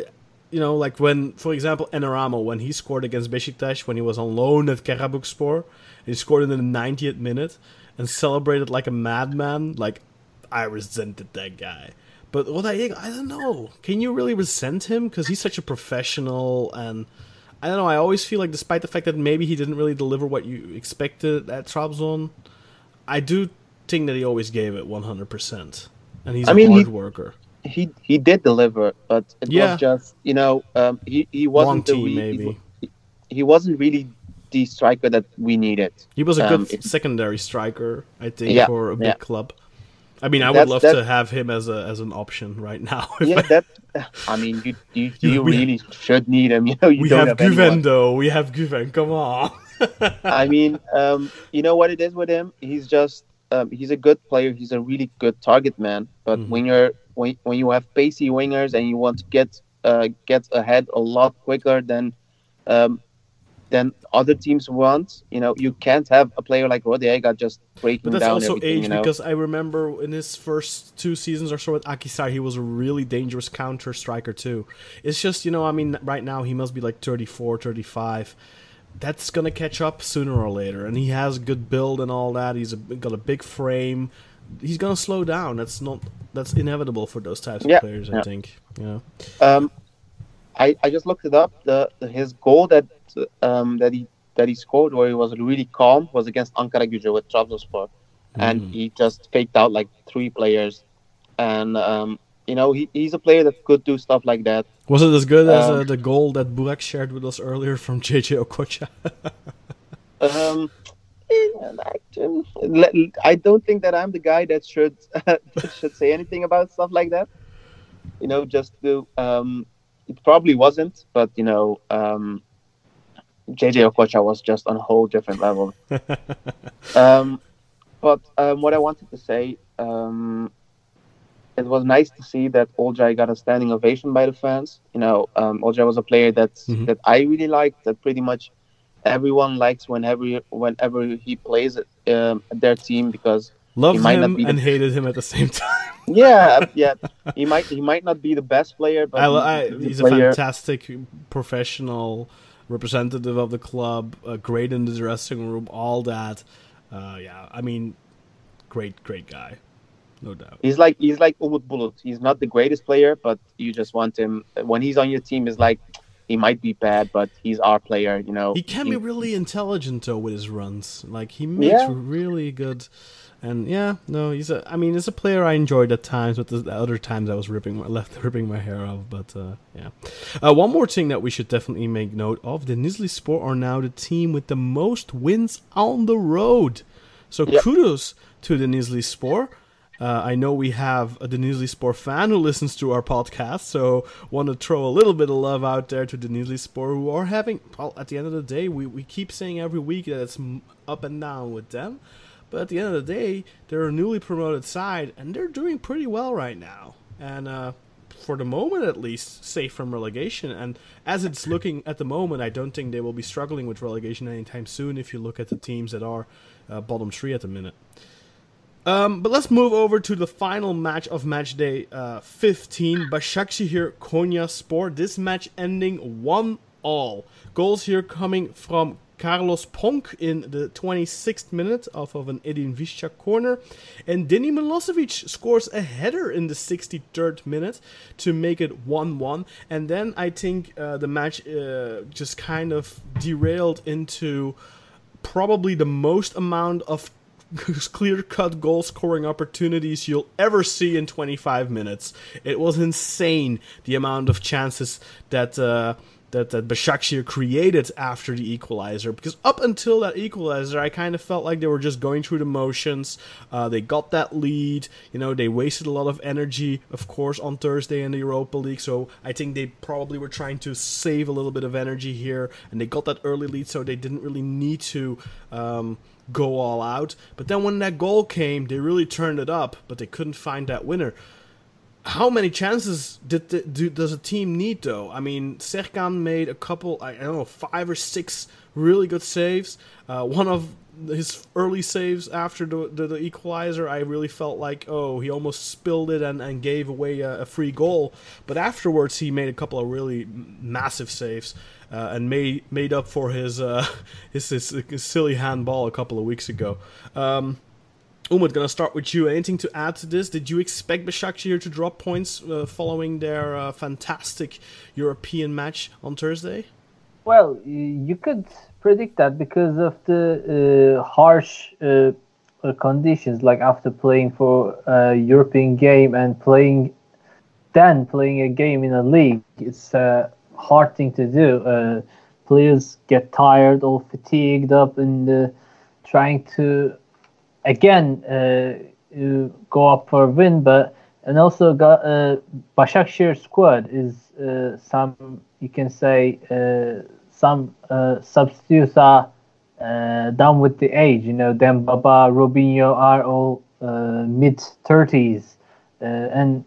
you know, like when, for example, Enaramo, when he scored against Besiktas when he was on loan at Karabükspor, he scored in the ninetieth minute and celebrated like a madman. Like I resented that guy, but Rodallega, I don't know. Can you really resent him because he's such a professional? And I don't know. I always feel like, despite the fact that maybe he didn't really deliver what you expected at Trabzon, I do. Thing that he always gave it one hundred percent, and he's I mean, a hard he, worker. He he did deliver, but it yeah. was just you know um, he he wasn't the really, maybe he, he wasn't really the striker that we needed. He was a um, good it, secondary striker, I think, yeah, for a big yeah. club. I mean, I would that's, love that's, to have him as a as an option right now. Yeah, that I mean, you you, you we, really should need him. You know, you we don't have, have Güven though. We have Güven. Come on. I mean, um, you know what it is with him. He's just. Um, he's a good player. He's a really good target man. But mm-hmm. when you're when when you have pacey wingers and you want to get uh, get ahead a lot quicker than um, than other teams want, you know, you can't have a player like Rodallega just breaking down. But that's down also age, you know? Because I remember in his first two seasons or so with Akhisar, he was a really dangerous counter striker too. It's just you know, I mean, right now he must be like thirty-four, thirty-five. That's going to catch up sooner or later. And he has a good build and all that. He's a, got a big frame. He's going to slow down. That's not that's inevitable for those types yeah, of players, yeah. I think. Yeah. Um, I, I just looked it up. The, his goal that um, that he that he scored where he was really calm was against Ankaragücü with Trabzonspor. Mm-hmm. And he just faked out like three players. And, um, you know, he, he's a player that could do stuff like that. Was it as good as um, uh, the goal that Burak shared with us earlier from J J Okocha? um, I don't think that I'm the guy that should should say anything about stuff like that. You know, just to um, it probably wasn't, but you know, um, J J Okocha was just on a whole different level. um, but um, what I wanted to say, um, it was nice to see that Olcay got a standing ovation by the fans. You know, um, Olcay was a player that mm-hmm. that I really liked. That pretty much everyone likes whenever whenever he plays um, their team, because. Loved he might him not be the... and hated him at the same time. yeah, yeah. He might he might not be the best player, but I, he's, I, he's a player. Fantastic professional representative of the club, uh, great in the dressing room, all that. Uh, yeah, I mean, great, great guy, no doubt. He's like he's like Umut Bulut. He's not the greatest player, but you just want him when he's on your team. Is like he might be bad, but he's our player. You know, he can he, be really intelligent though with his runs. Like he makes yeah. really good. And yeah, no, he's a. I mean, he's a player I enjoyed at times, but the other times I was ripping my, left ripping my hair off. But uh, yeah, uh, one more thing that we should definitely make note of: Denizlispor are now the team with the most wins on the road. So yep. kudos to Denizlispor. Uh, I know we have a Denizlispor fan who listens to our podcast, so want to throw a little bit of love out there to Denizlispor, who are having. Well, at the end of the day, we we keep saying every week that it's up and down with them. But at the end of the day, they're a newly promoted side, and they're doing pretty well right now. And uh, for the moment, at least, safe from relegation. And as it's looking at the moment, I don't think they will be struggling with relegation anytime soon if you look at the teams that are uh, bottom three at the minute. Um, but let's move over to the final match of match day uh, fifteen. Başakşehir Konyaspor. This match ending one all. Goals here coming from Carlos Ponk in the twenty-sixth minute off of an Edin Visca corner. And Deni Milosevic scores a header in the sixty-third minute to make it one one. And then I think uh, the match uh, just kind of derailed into probably the most amount of clear-cut goal-scoring opportunities you'll ever see in twenty-five minutes. It was insane, the amount of chances that... Uh, that that Başakşehir created after the equalizer, because up until that equalizer I kind of felt like they were just going through the motions. Uh, they got that lead, you know, they wasted a lot of energy, of course, on Thursday in the Europa League, so I think they probably were trying to save a little bit of energy here, and they got that early lead, so they didn't really need to um, go all out. But then when that goal came, they really turned it up, but they couldn't find that winner. How many chances did the, do, does a team need, though? I mean, Serkan made a couple, I don't know, five or six really good saves. Uh, one of his early saves after the, the, the equalizer, I really felt like, oh, he almost spilled it and, and gave away a, a free goal. But afterwards, he made a couple of really massive saves uh, and made made up for his, uh, his, his, his silly handball a couple of weeks ago. Um Umut, going to start with you. Anything to add to this? Did you expect Başakşehir to drop points uh, following their uh, fantastic European match on Thursday? Well, you could predict that because of the uh, harsh uh, conditions, like after playing for a European game and playing, then playing a game in a league. It's a hard thing to do. Uh, players get tired or fatigued up in the, trying to Again, uh, go up for a win, but and also got, uh, Başakşehir squad is uh, some, you can say, uh, some uh, substitutes are uh, done with the age. You know, Dembaba, Robinho are all uh, mid thirties, uh, and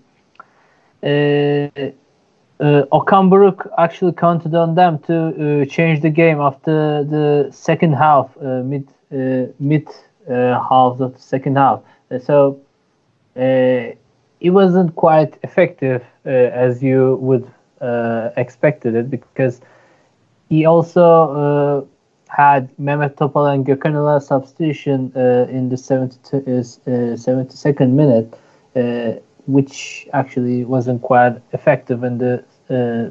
uh, uh, Okan Buruk actually counted on them to uh, change the game after the second half, uh, mid uh, mid. Uh, halves of the second half, uh, so uh, it wasn't quite effective uh, as you would uh, expected it, because he also uh, had Mehmet Topal and Gökhan Ünal substitution uh, in the seventy-second minute, uh, which actually wasn't quite effective in the uh,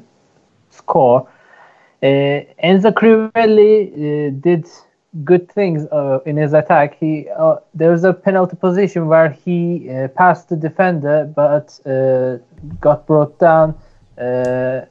score. Uh, Enzo Crivelli uh, did good things uh, in his attack. He uh, there was a penalty position where he uh, passed the defender, but uh, got brought down, uh,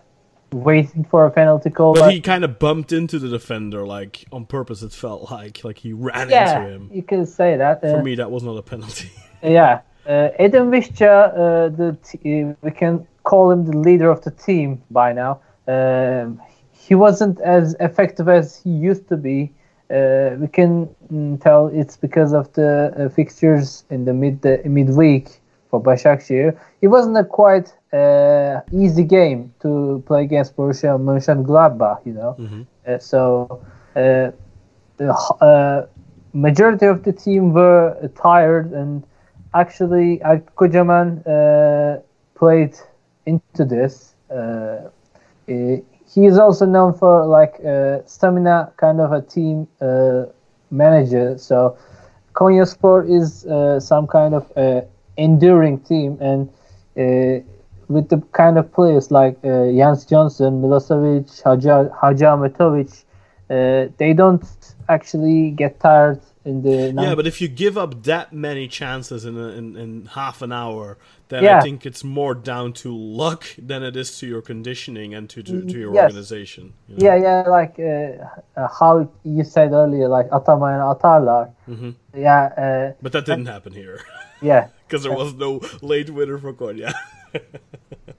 waiting for a penalty call. But, but he kind of bumped into the defender, like on purpose. It felt like like he ran yeah, into him. You can say that. Uh, for me, that was not a penalty. yeah, uh, Edin Visca, uh, the t- we can call him the leader of the team by now. Uh, he wasn't as effective as he used to be. Uh, we can tell it's because of the uh, fixtures in the mid uh, midweek for Başakşehir. It wasn't a quite uh, easy game to play against Borussia Mönchengladbach, you know. Mm-hmm. Uh, so uh, the uh, majority of the team were uh, tired, and actually Aykut Kocaman uh, played into this. Uh, it, He is also known for like uh, stamina, kind of a team uh, manager. So Konyaspor is uh, some kind of uh, enduring team, and uh, with the kind of players like uh, Jans Johnson, Milosevic, Hacı Ahmetovic, uh, they don't actually get tired in the. ninth. Yeah, but if you give up that many chances in a, in, in half an hour. Then yeah. I think it's more down to luck than it is to your conditioning and to, to, to your yes. organization. You know? Yeah, yeah, like uh, how you said earlier, like Atama and Atarlar. Mm-hmm. Yeah. Uh, but that didn't uh, happen here. Yeah. Because there uh, was no late winner for Konya.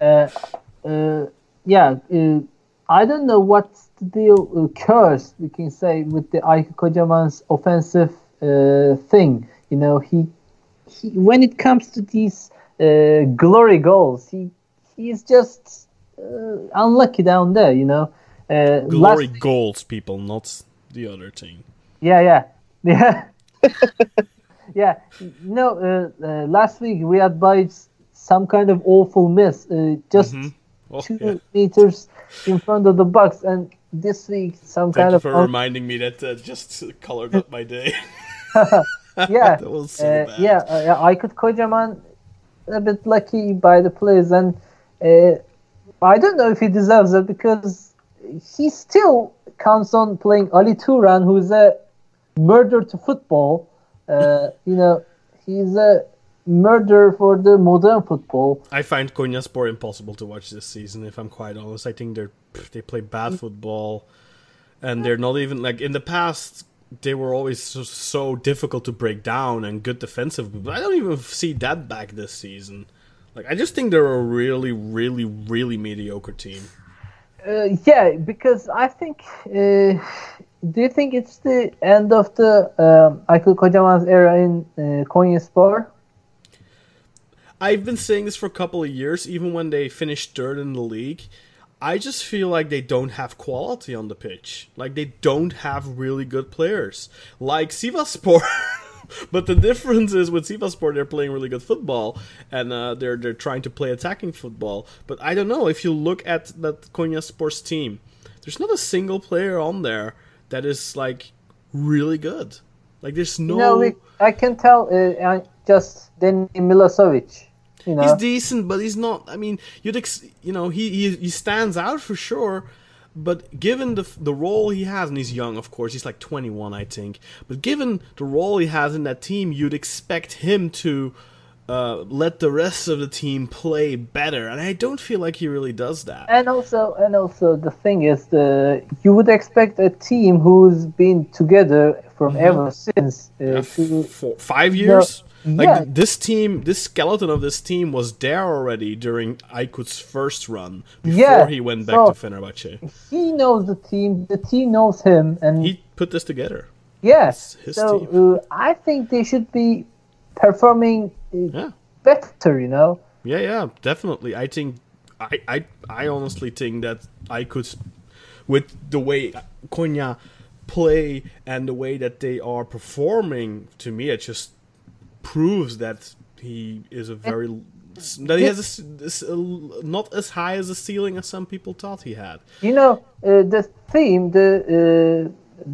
uh, uh, yeah, uh, I don't know what's the deal, uh, curse, we can say, with the Aykut Kocaman's offensive uh, thing. You know, he, he when it comes to these... Uh, glory goals. He he's just uh, unlucky down there, you know. Uh, glory last... goals, people, not the other team. Yeah, yeah, yeah, yeah. No, uh, uh, last week we had by some kind of awful miss, uh, just mm-hmm. oh, two yeah. meters in front of the box, and this week some Thank kind you of. Thank for reminding me that uh, just colored up my day. yeah, that was so uh, bad. Yeah, uh, Aykut Kocaman. A bit lucky by the players, and uh, I don't know if he deserves it because he still counts on playing Ali Turan, who's a murderer to football. Uh, you know, he's a murderer for the modern football. I find Konyaspor impossible to watch this season. If I'm quite honest, I think they're they play bad football, and they're not even like in the past. They were always so, so difficult to break down and good defensive. But I don't even see that back this season. Like I just think they're a really, really, really mediocre team. Uh, yeah, because I think... Uh, do you think it's the end of the um, Aykut Kocaman's era in uh, Konyaspor? I've been saying this for a couple of years, even when they finished third in the league. I just feel like they don't have quality on the pitch. Like, they don't have really good players. Like Sivasspor. But the difference is with Sivasspor, they're playing really good football. And uh, they're they're trying to play attacking football. But I don't know. If you look at that Konyaspor's team, there's not a single player on there that is, like, really good. Like, there's no... You know, we, I can tell uh, just Denis Milosevic. You know. He's decent, but he's not. I mean, you'd ex- you know he, he he stands out for sure, but given the the role he has, and he's young, of course, he's like twenty-one, I think. But given the role he has in that team, you'd expect him to uh, let the rest of the team play better, and I don't feel like he really does that. And also, and also, the thing is, the you would expect a team who's been together from mm-hmm. ever since uh, yeah, to, four, five years. You know, Like, yeah. this team, this skeleton of this team was there already during Aykut's first run, before yeah. he went back so, to Fenerbahçe. He knows the team, the team knows him. And he put this together. Yes. Yeah. So, uh, I think they should be performing uh, yeah. better, you know? Yeah, yeah, definitely. I think, I, I, I honestly think that Aykut, with the way Konya play and the way that they are performing, to me, it just... proves that he is a very that he has a, a, not as high as a ceiling as some people thought he had. You know uh, the theme, the uh,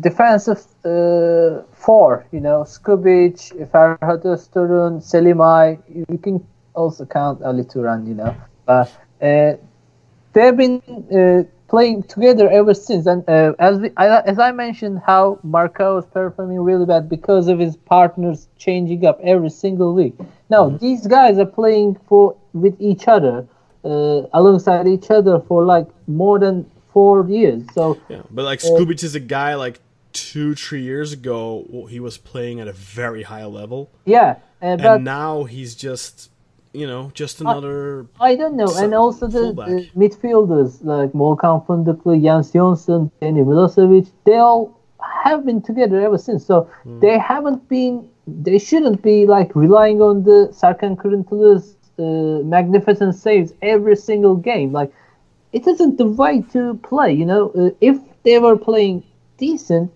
defensive uh, four. You know, Skubic, Ferhat Özturun, Selimay. You can also count Ali Turan. You know, but uh, they've been uh, playing together ever since. And uh, as we, I, as I mentioned, how Marcao is performing really bad because of his partners changing up every single week. Now mm-hmm. these guys are playing for with each other, uh, alongside each other for like more than four years. So yeah, but like Skubic uh, is a guy like two, three years ago he was playing at a very high level. Yeah, uh, but, and now he's just you know, just another. I, I don't know, and also the, the midfielders like Volkan Funduklu, Jens Jonsson, Danny Milosevic, they all have been together ever since. So mm. they haven't been, they shouldn't be like relying on the Serkan Kırıntılı's uh, magnificent saves every single game. Like, it isn't the way to play, you know. Uh, if they were playing decent,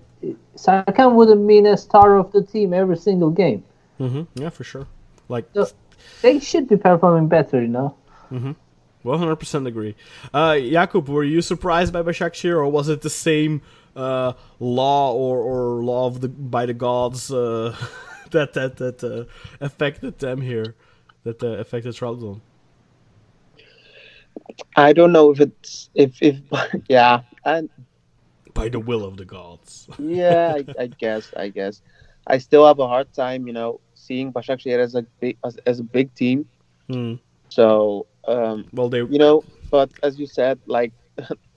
Serkan wouldn't mean a star of the team every single game. Mm-hmm. Yeah, for sure. Like, so they should be performing better, you know. Mm-hmm. Well, one hundred percent agree. Uh, Jakub, were you surprised by Başakşehir, or was it the same uh, law or, or law of the by the gods uh, that that that uh, affected them here, that uh, affected Trabzon? I don't know if it's if if yeah. I, by the will of the gods. yeah, I, I guess. I guess. I still have a hard time, you know, seeing Başakşehir as a big, as, as a big team. Mm. So, um, well, they, you know, but as you said, like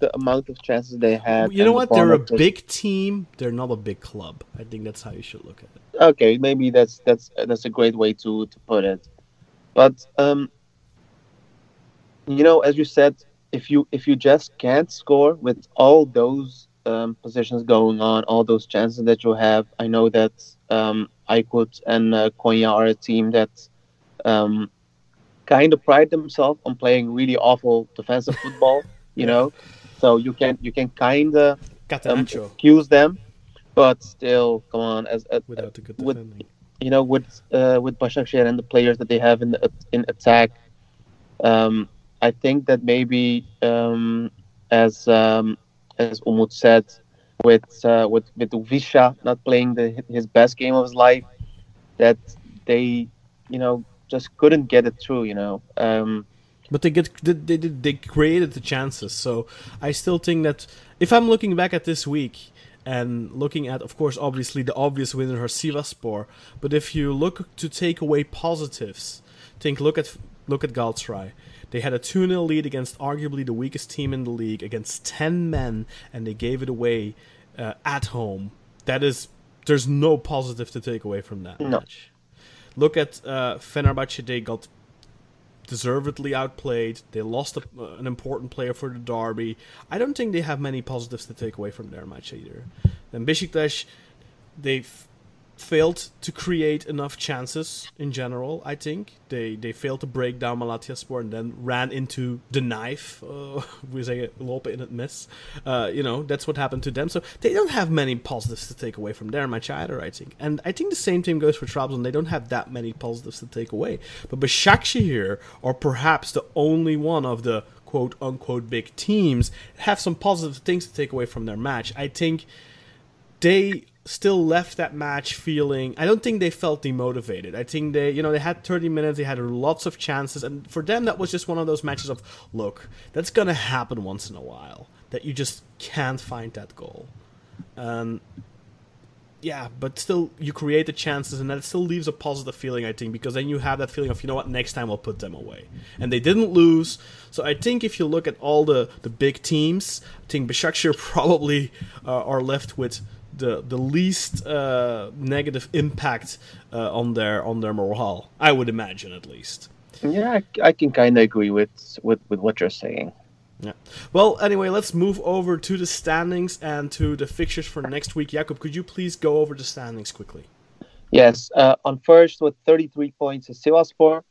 the amount of chances they had. You know what? The they're a just... big team. They're not a big club. I think that's how you should look at it. Okay, maybe that's that's that's a great way to, to put it. But um, you know, as you said, if you if you just can't score with all those um, positions going on, all those chances that you have, I know that. Um, Aykut and uh, Konya are a team that um, kind of pride themselves on playing really awful defensive football, you know. So you can you can kind of um, excuse them, but still, come on, as uh, without a good defending, with, you know, with uh, with Başakşehir and the players that they have in the, in attack, um, I think that maybe um, as um, as Umut said. With uh, with with Uvisha not playing the, his best game of his life, that they, you know, just couldn't get it through, you know. Um, but they get they, they they created the chances. So I still think that if I'm looking back at this week and looking at, of course, obviously the obvious winner is Sivasspor, but if you look to take away positives, think look at look at Galatasaray. They had a two nil lead against arguably the weakest team in the league, against ten men, and they gave it away uh, at home. That is, there's no positive to take away from that no. match. Look at uh, Fenerbahce. They got deservedly outplayed. They lost a, uh, an important player for the derby. I don't think they have many positives to take away from their match either. Then Besiktas, they've failed to create enough chances in general, I think. They they failed to break down Malatyaspor and then ran into the knife. Uh, we say lopen in a mess. Uh, you know, that's what happened to them. So they don't have many positives to take away from their match either, I think. And I think the same thing goes for Trabzon. They don't have that many positives to take away. But Başakşehir here are perhaps the only one of the quote-unquote big teams have some positive things to take away from their match. I think they still left that match feeling, I don't think they felt demotivated. I think they, you know, they had thirty minutes, they had lots of chances, and for them that was just one of those matches of, look, that's gonna happen once in a while, that you just can't find that goal. Um, yeah, but still, you create the chances, and that still leaves a positive feeling, I think, because then you have that feeling of, you know what, next time I'll put them away. And they didn't lose, so I think if you look at all the, the big teams, I think Başakşehir probably uh, are left with the the least uh, negative impact uh, on their on their morale, I would imagine, at least. Yeah, I, I can kind of agree with, with with what you're saying. Yeah. Well, anyway, let's move over to the standings and to the fixtures for next week. Jakub, could you please go over the standings quickly? Yes. Uh, on first with thirty-three points is Sivasspor.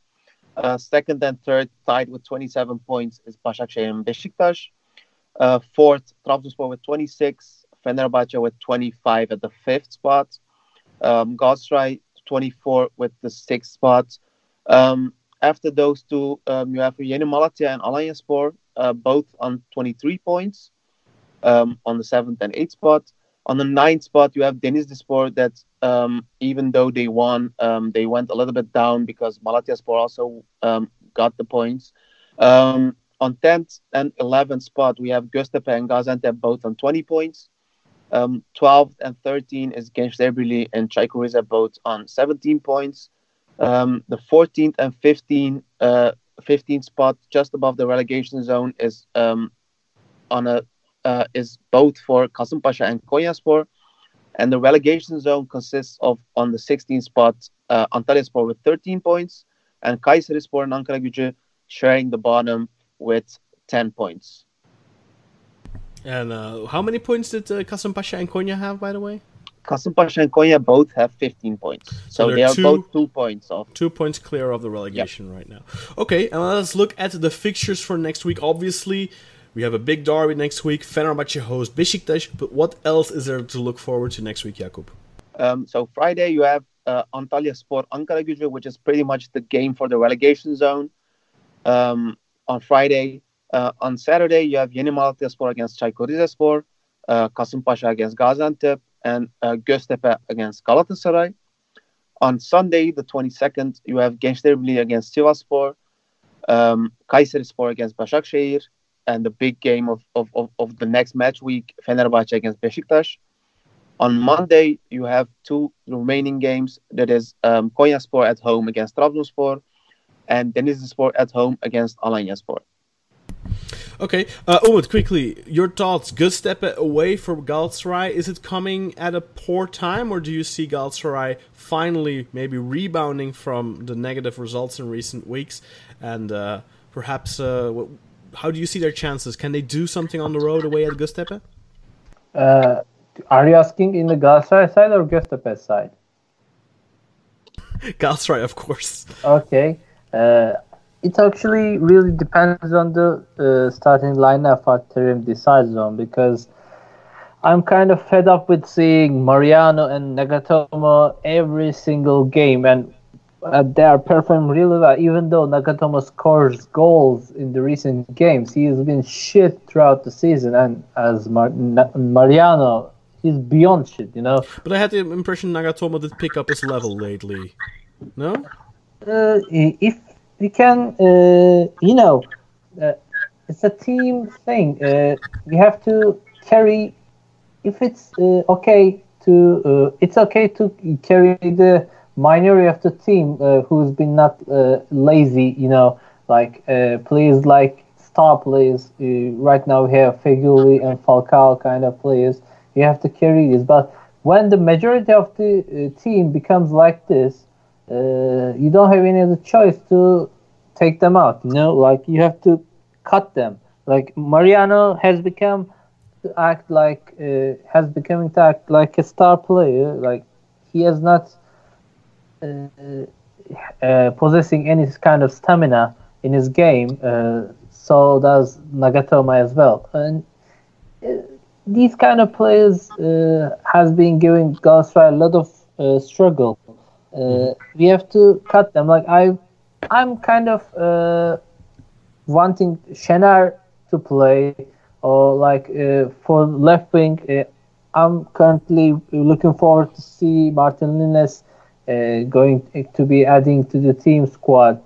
Uh, second and third tied with twenty-seven points is Başakşehir and Beşiktaş. Uh, fourth, Trabzonspor with twenty-six. Fenerbahce with twenty-five at the fifth spot. Um, Galatasaray twenty-four with the sixth spot. Um, after those two, um, you have Yeni Malatya and Alanyaspor, uh, both on twenty-three points um, on the seventh and eighth spot. On the ninth spot, you have Denizlispor that, um, even though they won, um, they went a little bit down because Malatyaspor also um, got the points. Um, on tenth and eleventh spot, we have Göztepe and Gaziantep both on twenty points. Um, twelfth and thirteenth is Gençlerbirliği and Çaykur Rizespor both on seventeen points. Um, the fourteenth and fifteenth, uh, fifteenth spot, just above the relegation zone, is um, on a uh, is both for Kasımpaşa and Konyaspor. And the relegation zone consists of, on the sixteenth spot, uh, Antalyaspor with thirteen points, and Kayserispor and Ankaragücü sharing the bottom with ten points. And uh, how many points did uh, Kasımpaşa and Konya have, by the way? Kasımpaşa and Konya both have fifteen points. So, so they are two, both two points off. Two points clear of the relegation yep. right now. Okay, and let's look at the fixtures for next week. Obviously, we have a big derby next week. Fenerbahçe hosts Besiktas. But what else is there to look forward to next week, Jakub? Um, so Friday you have uh, Antalyaspor Ankaragücü, which is pretty much the game for the relegation zone. Um, on Friday. Uh, on Saturday, you have Yeni Malatyaspor against Çaykur Rizespor, uh, Kasımpaşa against Gaziantep, and uh, Göztepe against Galatasaray. On Sunday, the twenty-second, you have Gençlerbirliği against Sivasspor, um, Kayserispor against Başakşehir, and the big game of, of, of, of the next match week, Fenerbahçe against Beşiktaş. On Monday, you have two remaining games. That is um, Konyaspor at home against Trabzonspor, and Denizlispor at home against Alanyaspor. Okay, uh, Umut, quickly, your thoughts. Good step away from Galatasaray. Is it coming at a poor time, or do you see Galatasaray finally maybe rebounding from the negative results in recent weeks? And uh, perhaps, uh, how do you see their chances? Can they do something on the road away at Göztepe? Uh, are you asking in the Galatasaray side or Göztepe side? Galatasaray, of course. Okay. Uh, It actually really depends on the uh, starting lineup Terim decides on, because I'm kind of fed up with seeing Mariano and Nagatomo every single game, and uh, they are performing really well. Even though Nagatomo scores goals in the recent games, he has been shit throughout the season, and as Mar- Na- Mariano, he's beyond shit, you know. But I had the impression Nagatomo did pick up his level lately. No? Uh, if We can, uh, you know, uh, it's a team thing. Uh, we have to carry. If it's uh, okay to, uh, it's okay to carry the minority of the team uh, who's been not uh, lazy. You know, like uh, please, like stop, please. Uh, right now we have Feguli and Falcao kind of players. You have to carry this. But when the majority of the uh, team becomes like this. Uh, you don't have any other choice to take them out, you know, like you have to cut them. Like Mariano has become to act like uh, has becoming to act like a star player. Like he has not uh, uh, possessing any kind of stamina in his game. Uh, so does Nagatomo as well. And uh, these kind of players uh, has been giving Galatasaray a lot of uh, struggle. Uh, we have to cut them. Like I, I'm kind of uh, wanting Şener to play, or like uh, for left wing. Uh, I'm currently looking forward to see Martin Linnes uh, going to be adding to the team squad.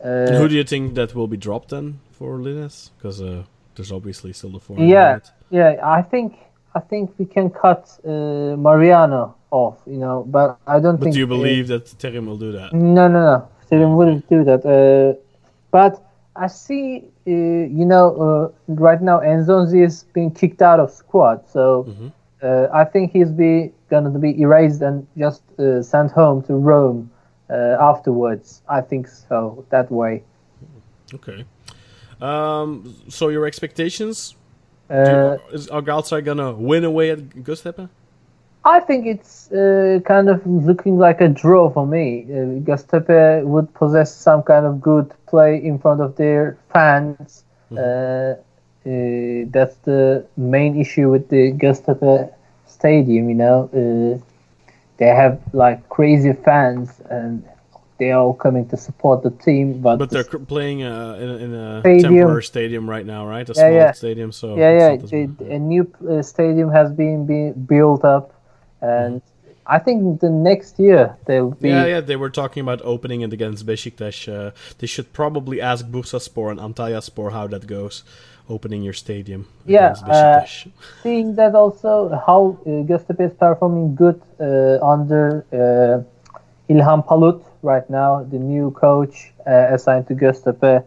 Uh, who do you think that will be dropped then for Linnes? Because uh, there's obviously still the form. Yeah, yeah. I think I think we can cut uh, Mariano off, you know, but I don't but think... But do you believe uh, that Terim will do that? No, no, no. Terim wouldn't do that. Uh, but I see, uh, you know, uh, right now Enzonzi is being kicked out of squad, so mm-hmm. uh, I think he's be going to be erased and just uh, sent home to Rome uh, afterwards. I think so, that way. Okay. Um, so your expectations? Uh, you, is Galatasaray going to win away at Göztepe? I think it's uh, kind of looking like a draw for me. Uh, Göztepe would possess some kind of good play in front of their fans. Mm-hmm. Uh, uh, that's the main issue with the Göztepe stadium, you know. Uh, they have like crazy fans and they're all coming to support the team. But, but they're playing uh, in, in a stadium. temporary stadium right now, right? A yeah, small yeah. stadium. So yeah, yeah. The, a new uh, stadium has been be- built up. And I think the next year they'll be... Yeah, yeah, they were talking about opening it against Besiktas. Uh, they should probably ask Bursaspor and Antalyaspor how that goes, opening your stadium yeah, against Besiktas. Uh, seeing that also, how uh, Göztepe is performing good uh, under uh, Ilham Parlak right now, the new coach uh, assigned to Göztepe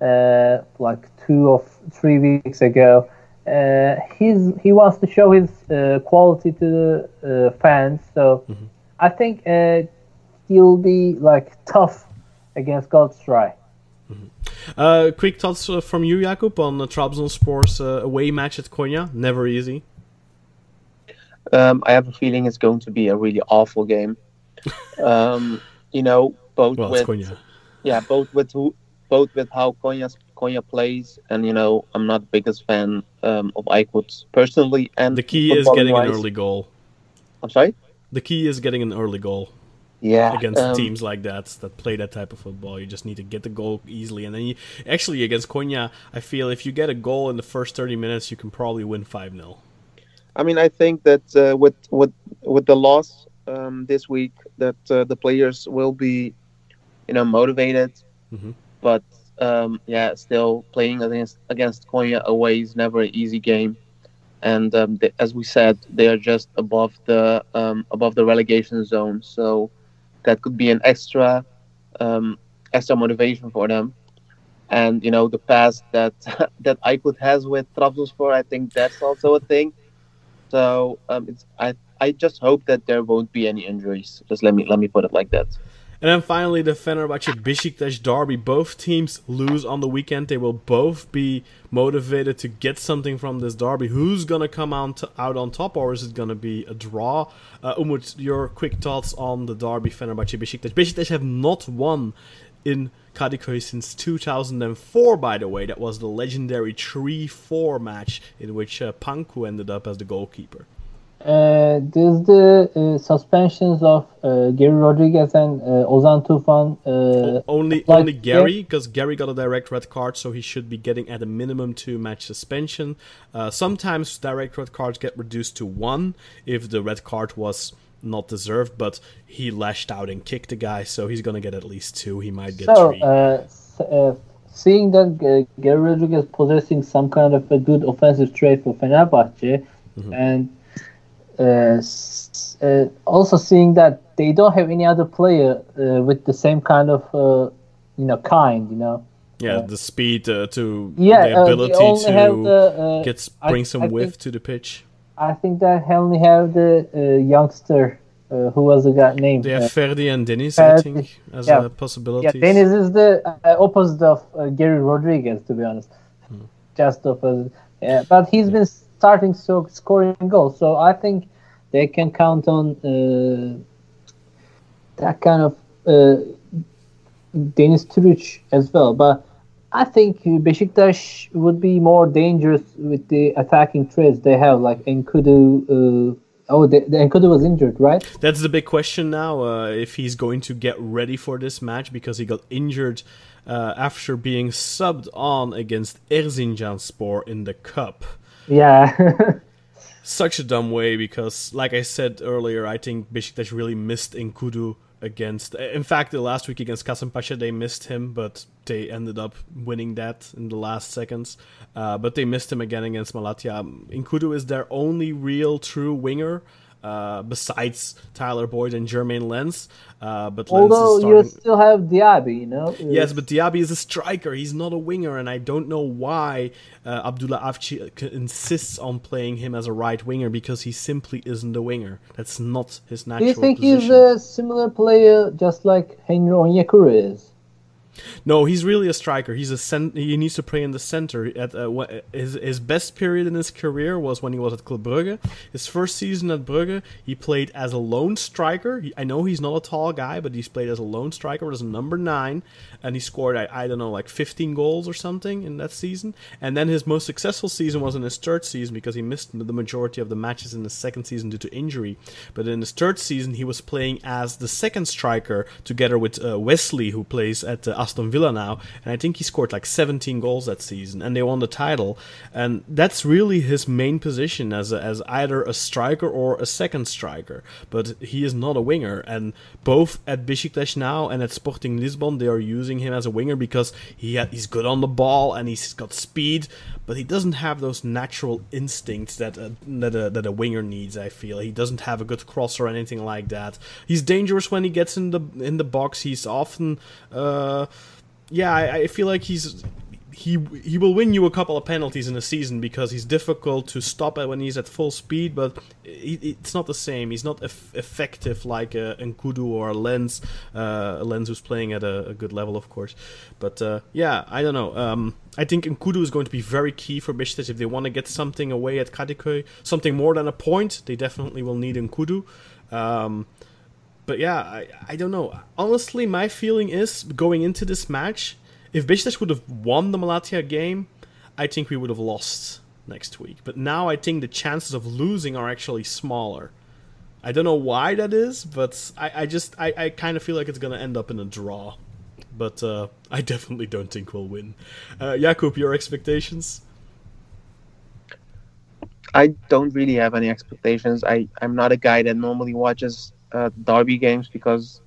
uh, like two or three weeks ago. Uh, he's, he wants to show his uh, quality to the uh, fans, so mm-hmm. I think uh, he'll be like tough against Galatasaray. Mm-hmm. Uh, quick thoughts uh, from you, Jakub, on uh, Trabzonspor's uh, away match at Konya. Never easy. Um, I have a feeling it's going to be a really awful game. um, you know, both well, with Konya. yeah, both with who, both with how Konya Konya plays, and you know, I'm not the biggest fan um, of Aykut personally. And the key is getting wise. an early goal. I'm sorry. The key is getting an early goal. Yeah, against um, teams like that that play that type of football, you just need to get the goal easily. And then, you, actually, against Konya, I feel if you get a goal in the first thirty minutes, you can probably win five nil. I mean, I think that uh, with with with the loss um, this week, that uh, the players will be, you know, motivated. Mm-hmm. But um, yeah, still playing against against Konya away is never an easy game. And um, they, as we said, they are just above the um, above the relegation zone, so that could be an extra um, extra motivation for them. And you know, the past that that Aykut has with Trabzonspor, I think that's also a thing. So um, it's, I I just hope that there won't be any injuries. Just let me let me put it like that. And then finally, the Fenerbahce Besiktas derby. Both teams lose on the weekend. They will both be motivated to get something from this derby. Who's going to come out, out on top, or is it going to be a draw? Uh, Umut, your quick thoughts on the derby Fenerbahce Besiktas. Besiktas have not won in Kadıköy since two thousand four, by the way. That was the legendary three four match in which uh, Panku ended up as the goalkeeper. Uh, there's the uh, suspensions of uh, Gary Rodriguez and uh, Ozan Tufan. Uh, only only Gary, because Gary got a direct red card, so he should be getting at a minimum two-match suspension. Uh, sometimes direct red cards get reduced to one if the red card was not deserved, but he lashed out and kicked the guy, so he's going to get at least two. He might get so, three. Uh, so, uh, seeing that uh, Gary Rodriguez possessing some kind of a good offensive trait for Fenerbahce, mm-hmm. and Uh, uh, also seeing that they don't have any other player uh, with the same kind of, uh, you know, kind, you know. Yeah, uh, the speed uh, to yeah, the ability uh, to the, uh, get bring I, some I width think, to the pitch. I think that they only have the uh, youngster uh, who was the guy named. They have uh, Ferdi and Deniz, Ferdi, I think, as yeah. a possibility. Yeah, Deniz is the uh, opposite of uh, Gary Rodriguez, to be honest. Hmm. Just opposite. Yeah, but he's yeah. been starting so scoring goals, so I think they can count on uh, that kind of uh, Deniz Türüç as well. But I think Beşiktaş would be more dangerous with the attacking traits they have, like Enkudu. Uh, oh, the, the Enkudu was injured, right? That's the big question now, uh, if he's going to get ready for this match, because he got injured uh, after being subbed on against Erzincanspor in the Cup. Yeah. Such a dumb way, because, like I said earlier, I think Beşiktaş really missed Enkudu against... In fact, the last week against Kasımpaşa, they missed him, but they ended up winning that in the last seconds. Uh, but they missed him again against Malatya. Enkudu is their only real true winger, uh, besides Tyler Boyd and Jermaine Lenz. Uh, but Although Lenz starting... you still have Diaby, you know? Yes, but Diaby is a striker. He's not a winger, and I don't know why uh, Abdullah Avci insists on playing him as a right winger, because he simply isn't a winger. That's not his natural position. Do you think position. he's a similar player just like Henry Onyekuru is? No, he's really a striker. He's a cent- he needs to play in the center. At uh, his his best period in his career was when he was at Club Brugge. His first season at Brugge, he played as a lone striker. He, I know he's not a tall guy, but he's played as a lone striker, as a number nine, and he scored, I, I don't know, like fifteen goals or something in that season. And then his most successful season was in his third season, because he missed the majority of the matches in his second season due to injury. But in his third season, he was playing as the second striker together with uh, Wesley, who plays at uh, Aston Villa now, and I think he scored like seventeen goals that season, and they won the title. And that's really his main position, as a, as either a striker or a second striker, but he is not a winger. And both at Besiktas now and at Sporting Lisbon, they are using him as a winger, because he ha- he's good on the ball and he's got speed, but he doesn't have those natural instincts that a, that, a, that a winger needs, I feel. He doesn't have a good cross or anything like that. He's dangerous when he gets in the in the box. He's often uh, Yeah, I, I feel like he's he he will win you a couple of penalties in a season because he's difficult to stop at when he's at full speed, but it, it's not the same. He's not eff effective like a Nkudu or a Lens, uh, a Lens who's playing at a, a good level, of course. But uh, yeah, I don't know. Um, I think Nkudu is going to be very key for Beşiktaş if they want to get something away at Kadıköy, something more than a point. They definitely will need Nkudu. Um, but yeah, I, I don't know. Honestly, my feeling is going into this match, if Beşiktaş would have won the Malatya game, I think we would have lost next week. But now I think the chances of losing are actually smaller. I don't know why that is, but I, I just I, I kind of feel like it's going to end up in a draw. But uh, I definitely don't think we'll win. Uh, Jakub, your expectations? I don't really have any expectations. I, I'm not a guy that normally watches uh, derby games because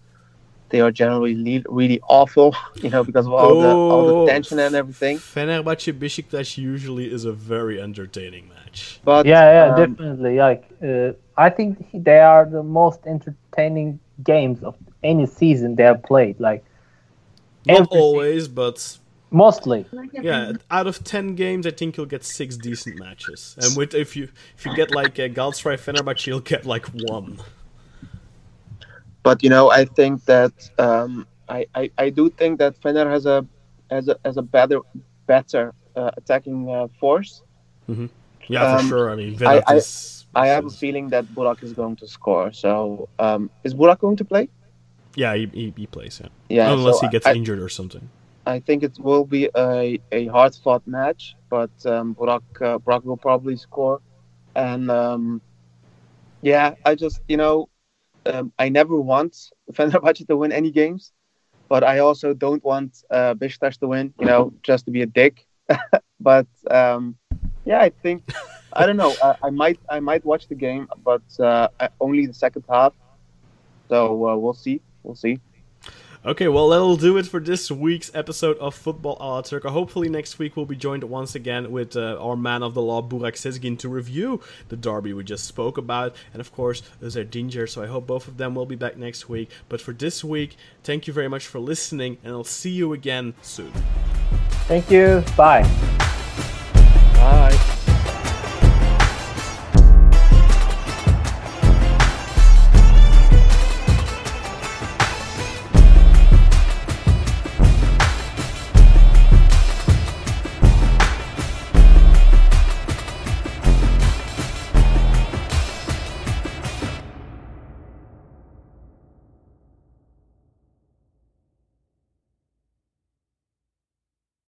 they are generally really awful, you know, because of all, oh, the, all the tension and everything. Fenerbahçe Beşiktaş usually is a very entertaining match. But, yeah, yeah, um, definitely. Like, uh, I think they are the most entertaining games of any season they have played. Like, not everything. Always, but mostly. Yeah, out of ten games, I think you'll get six decent matches, and with if you if you get like a Galatasaray Fenerbahçe, you'll get like one. But you know, I think that um, I, I I do think that Fener has a has a has a better better uh, attacking uh, force. Mm-hmm. Yeah, um, for sure. I mean, Venet I, I, is, I have a feeling that Burak is going to score. So um, is Burak going to play? Yeah, he he, he plays. Yeah, yeah, unless so he gets I, injured or something. I think it will be a a hard fought match, but um, Burak uh, Burak will probably score, and um, yeah, I just you know. Um, I never want Fenerbahce to win any games, but I also don't want uh, Beşiktaş to win, you know, just to be a dick. But um, yeah, I think I don't know. I, I might I might watch the game, but uh, only the second half. So uh, we'll see. We'll see. Okay, well, that'll do it for this week's episode of Football a la Turca. Hopefully next week we'll be joined once again with uh, our man of the law, Burak Sezgin, to review the derby we just spoke about. And, of course, Özer Dinger. So I hope both of them will be back next week. But for this week, thank you very much for listening, and I'll see you again soon. Thank you. Bye.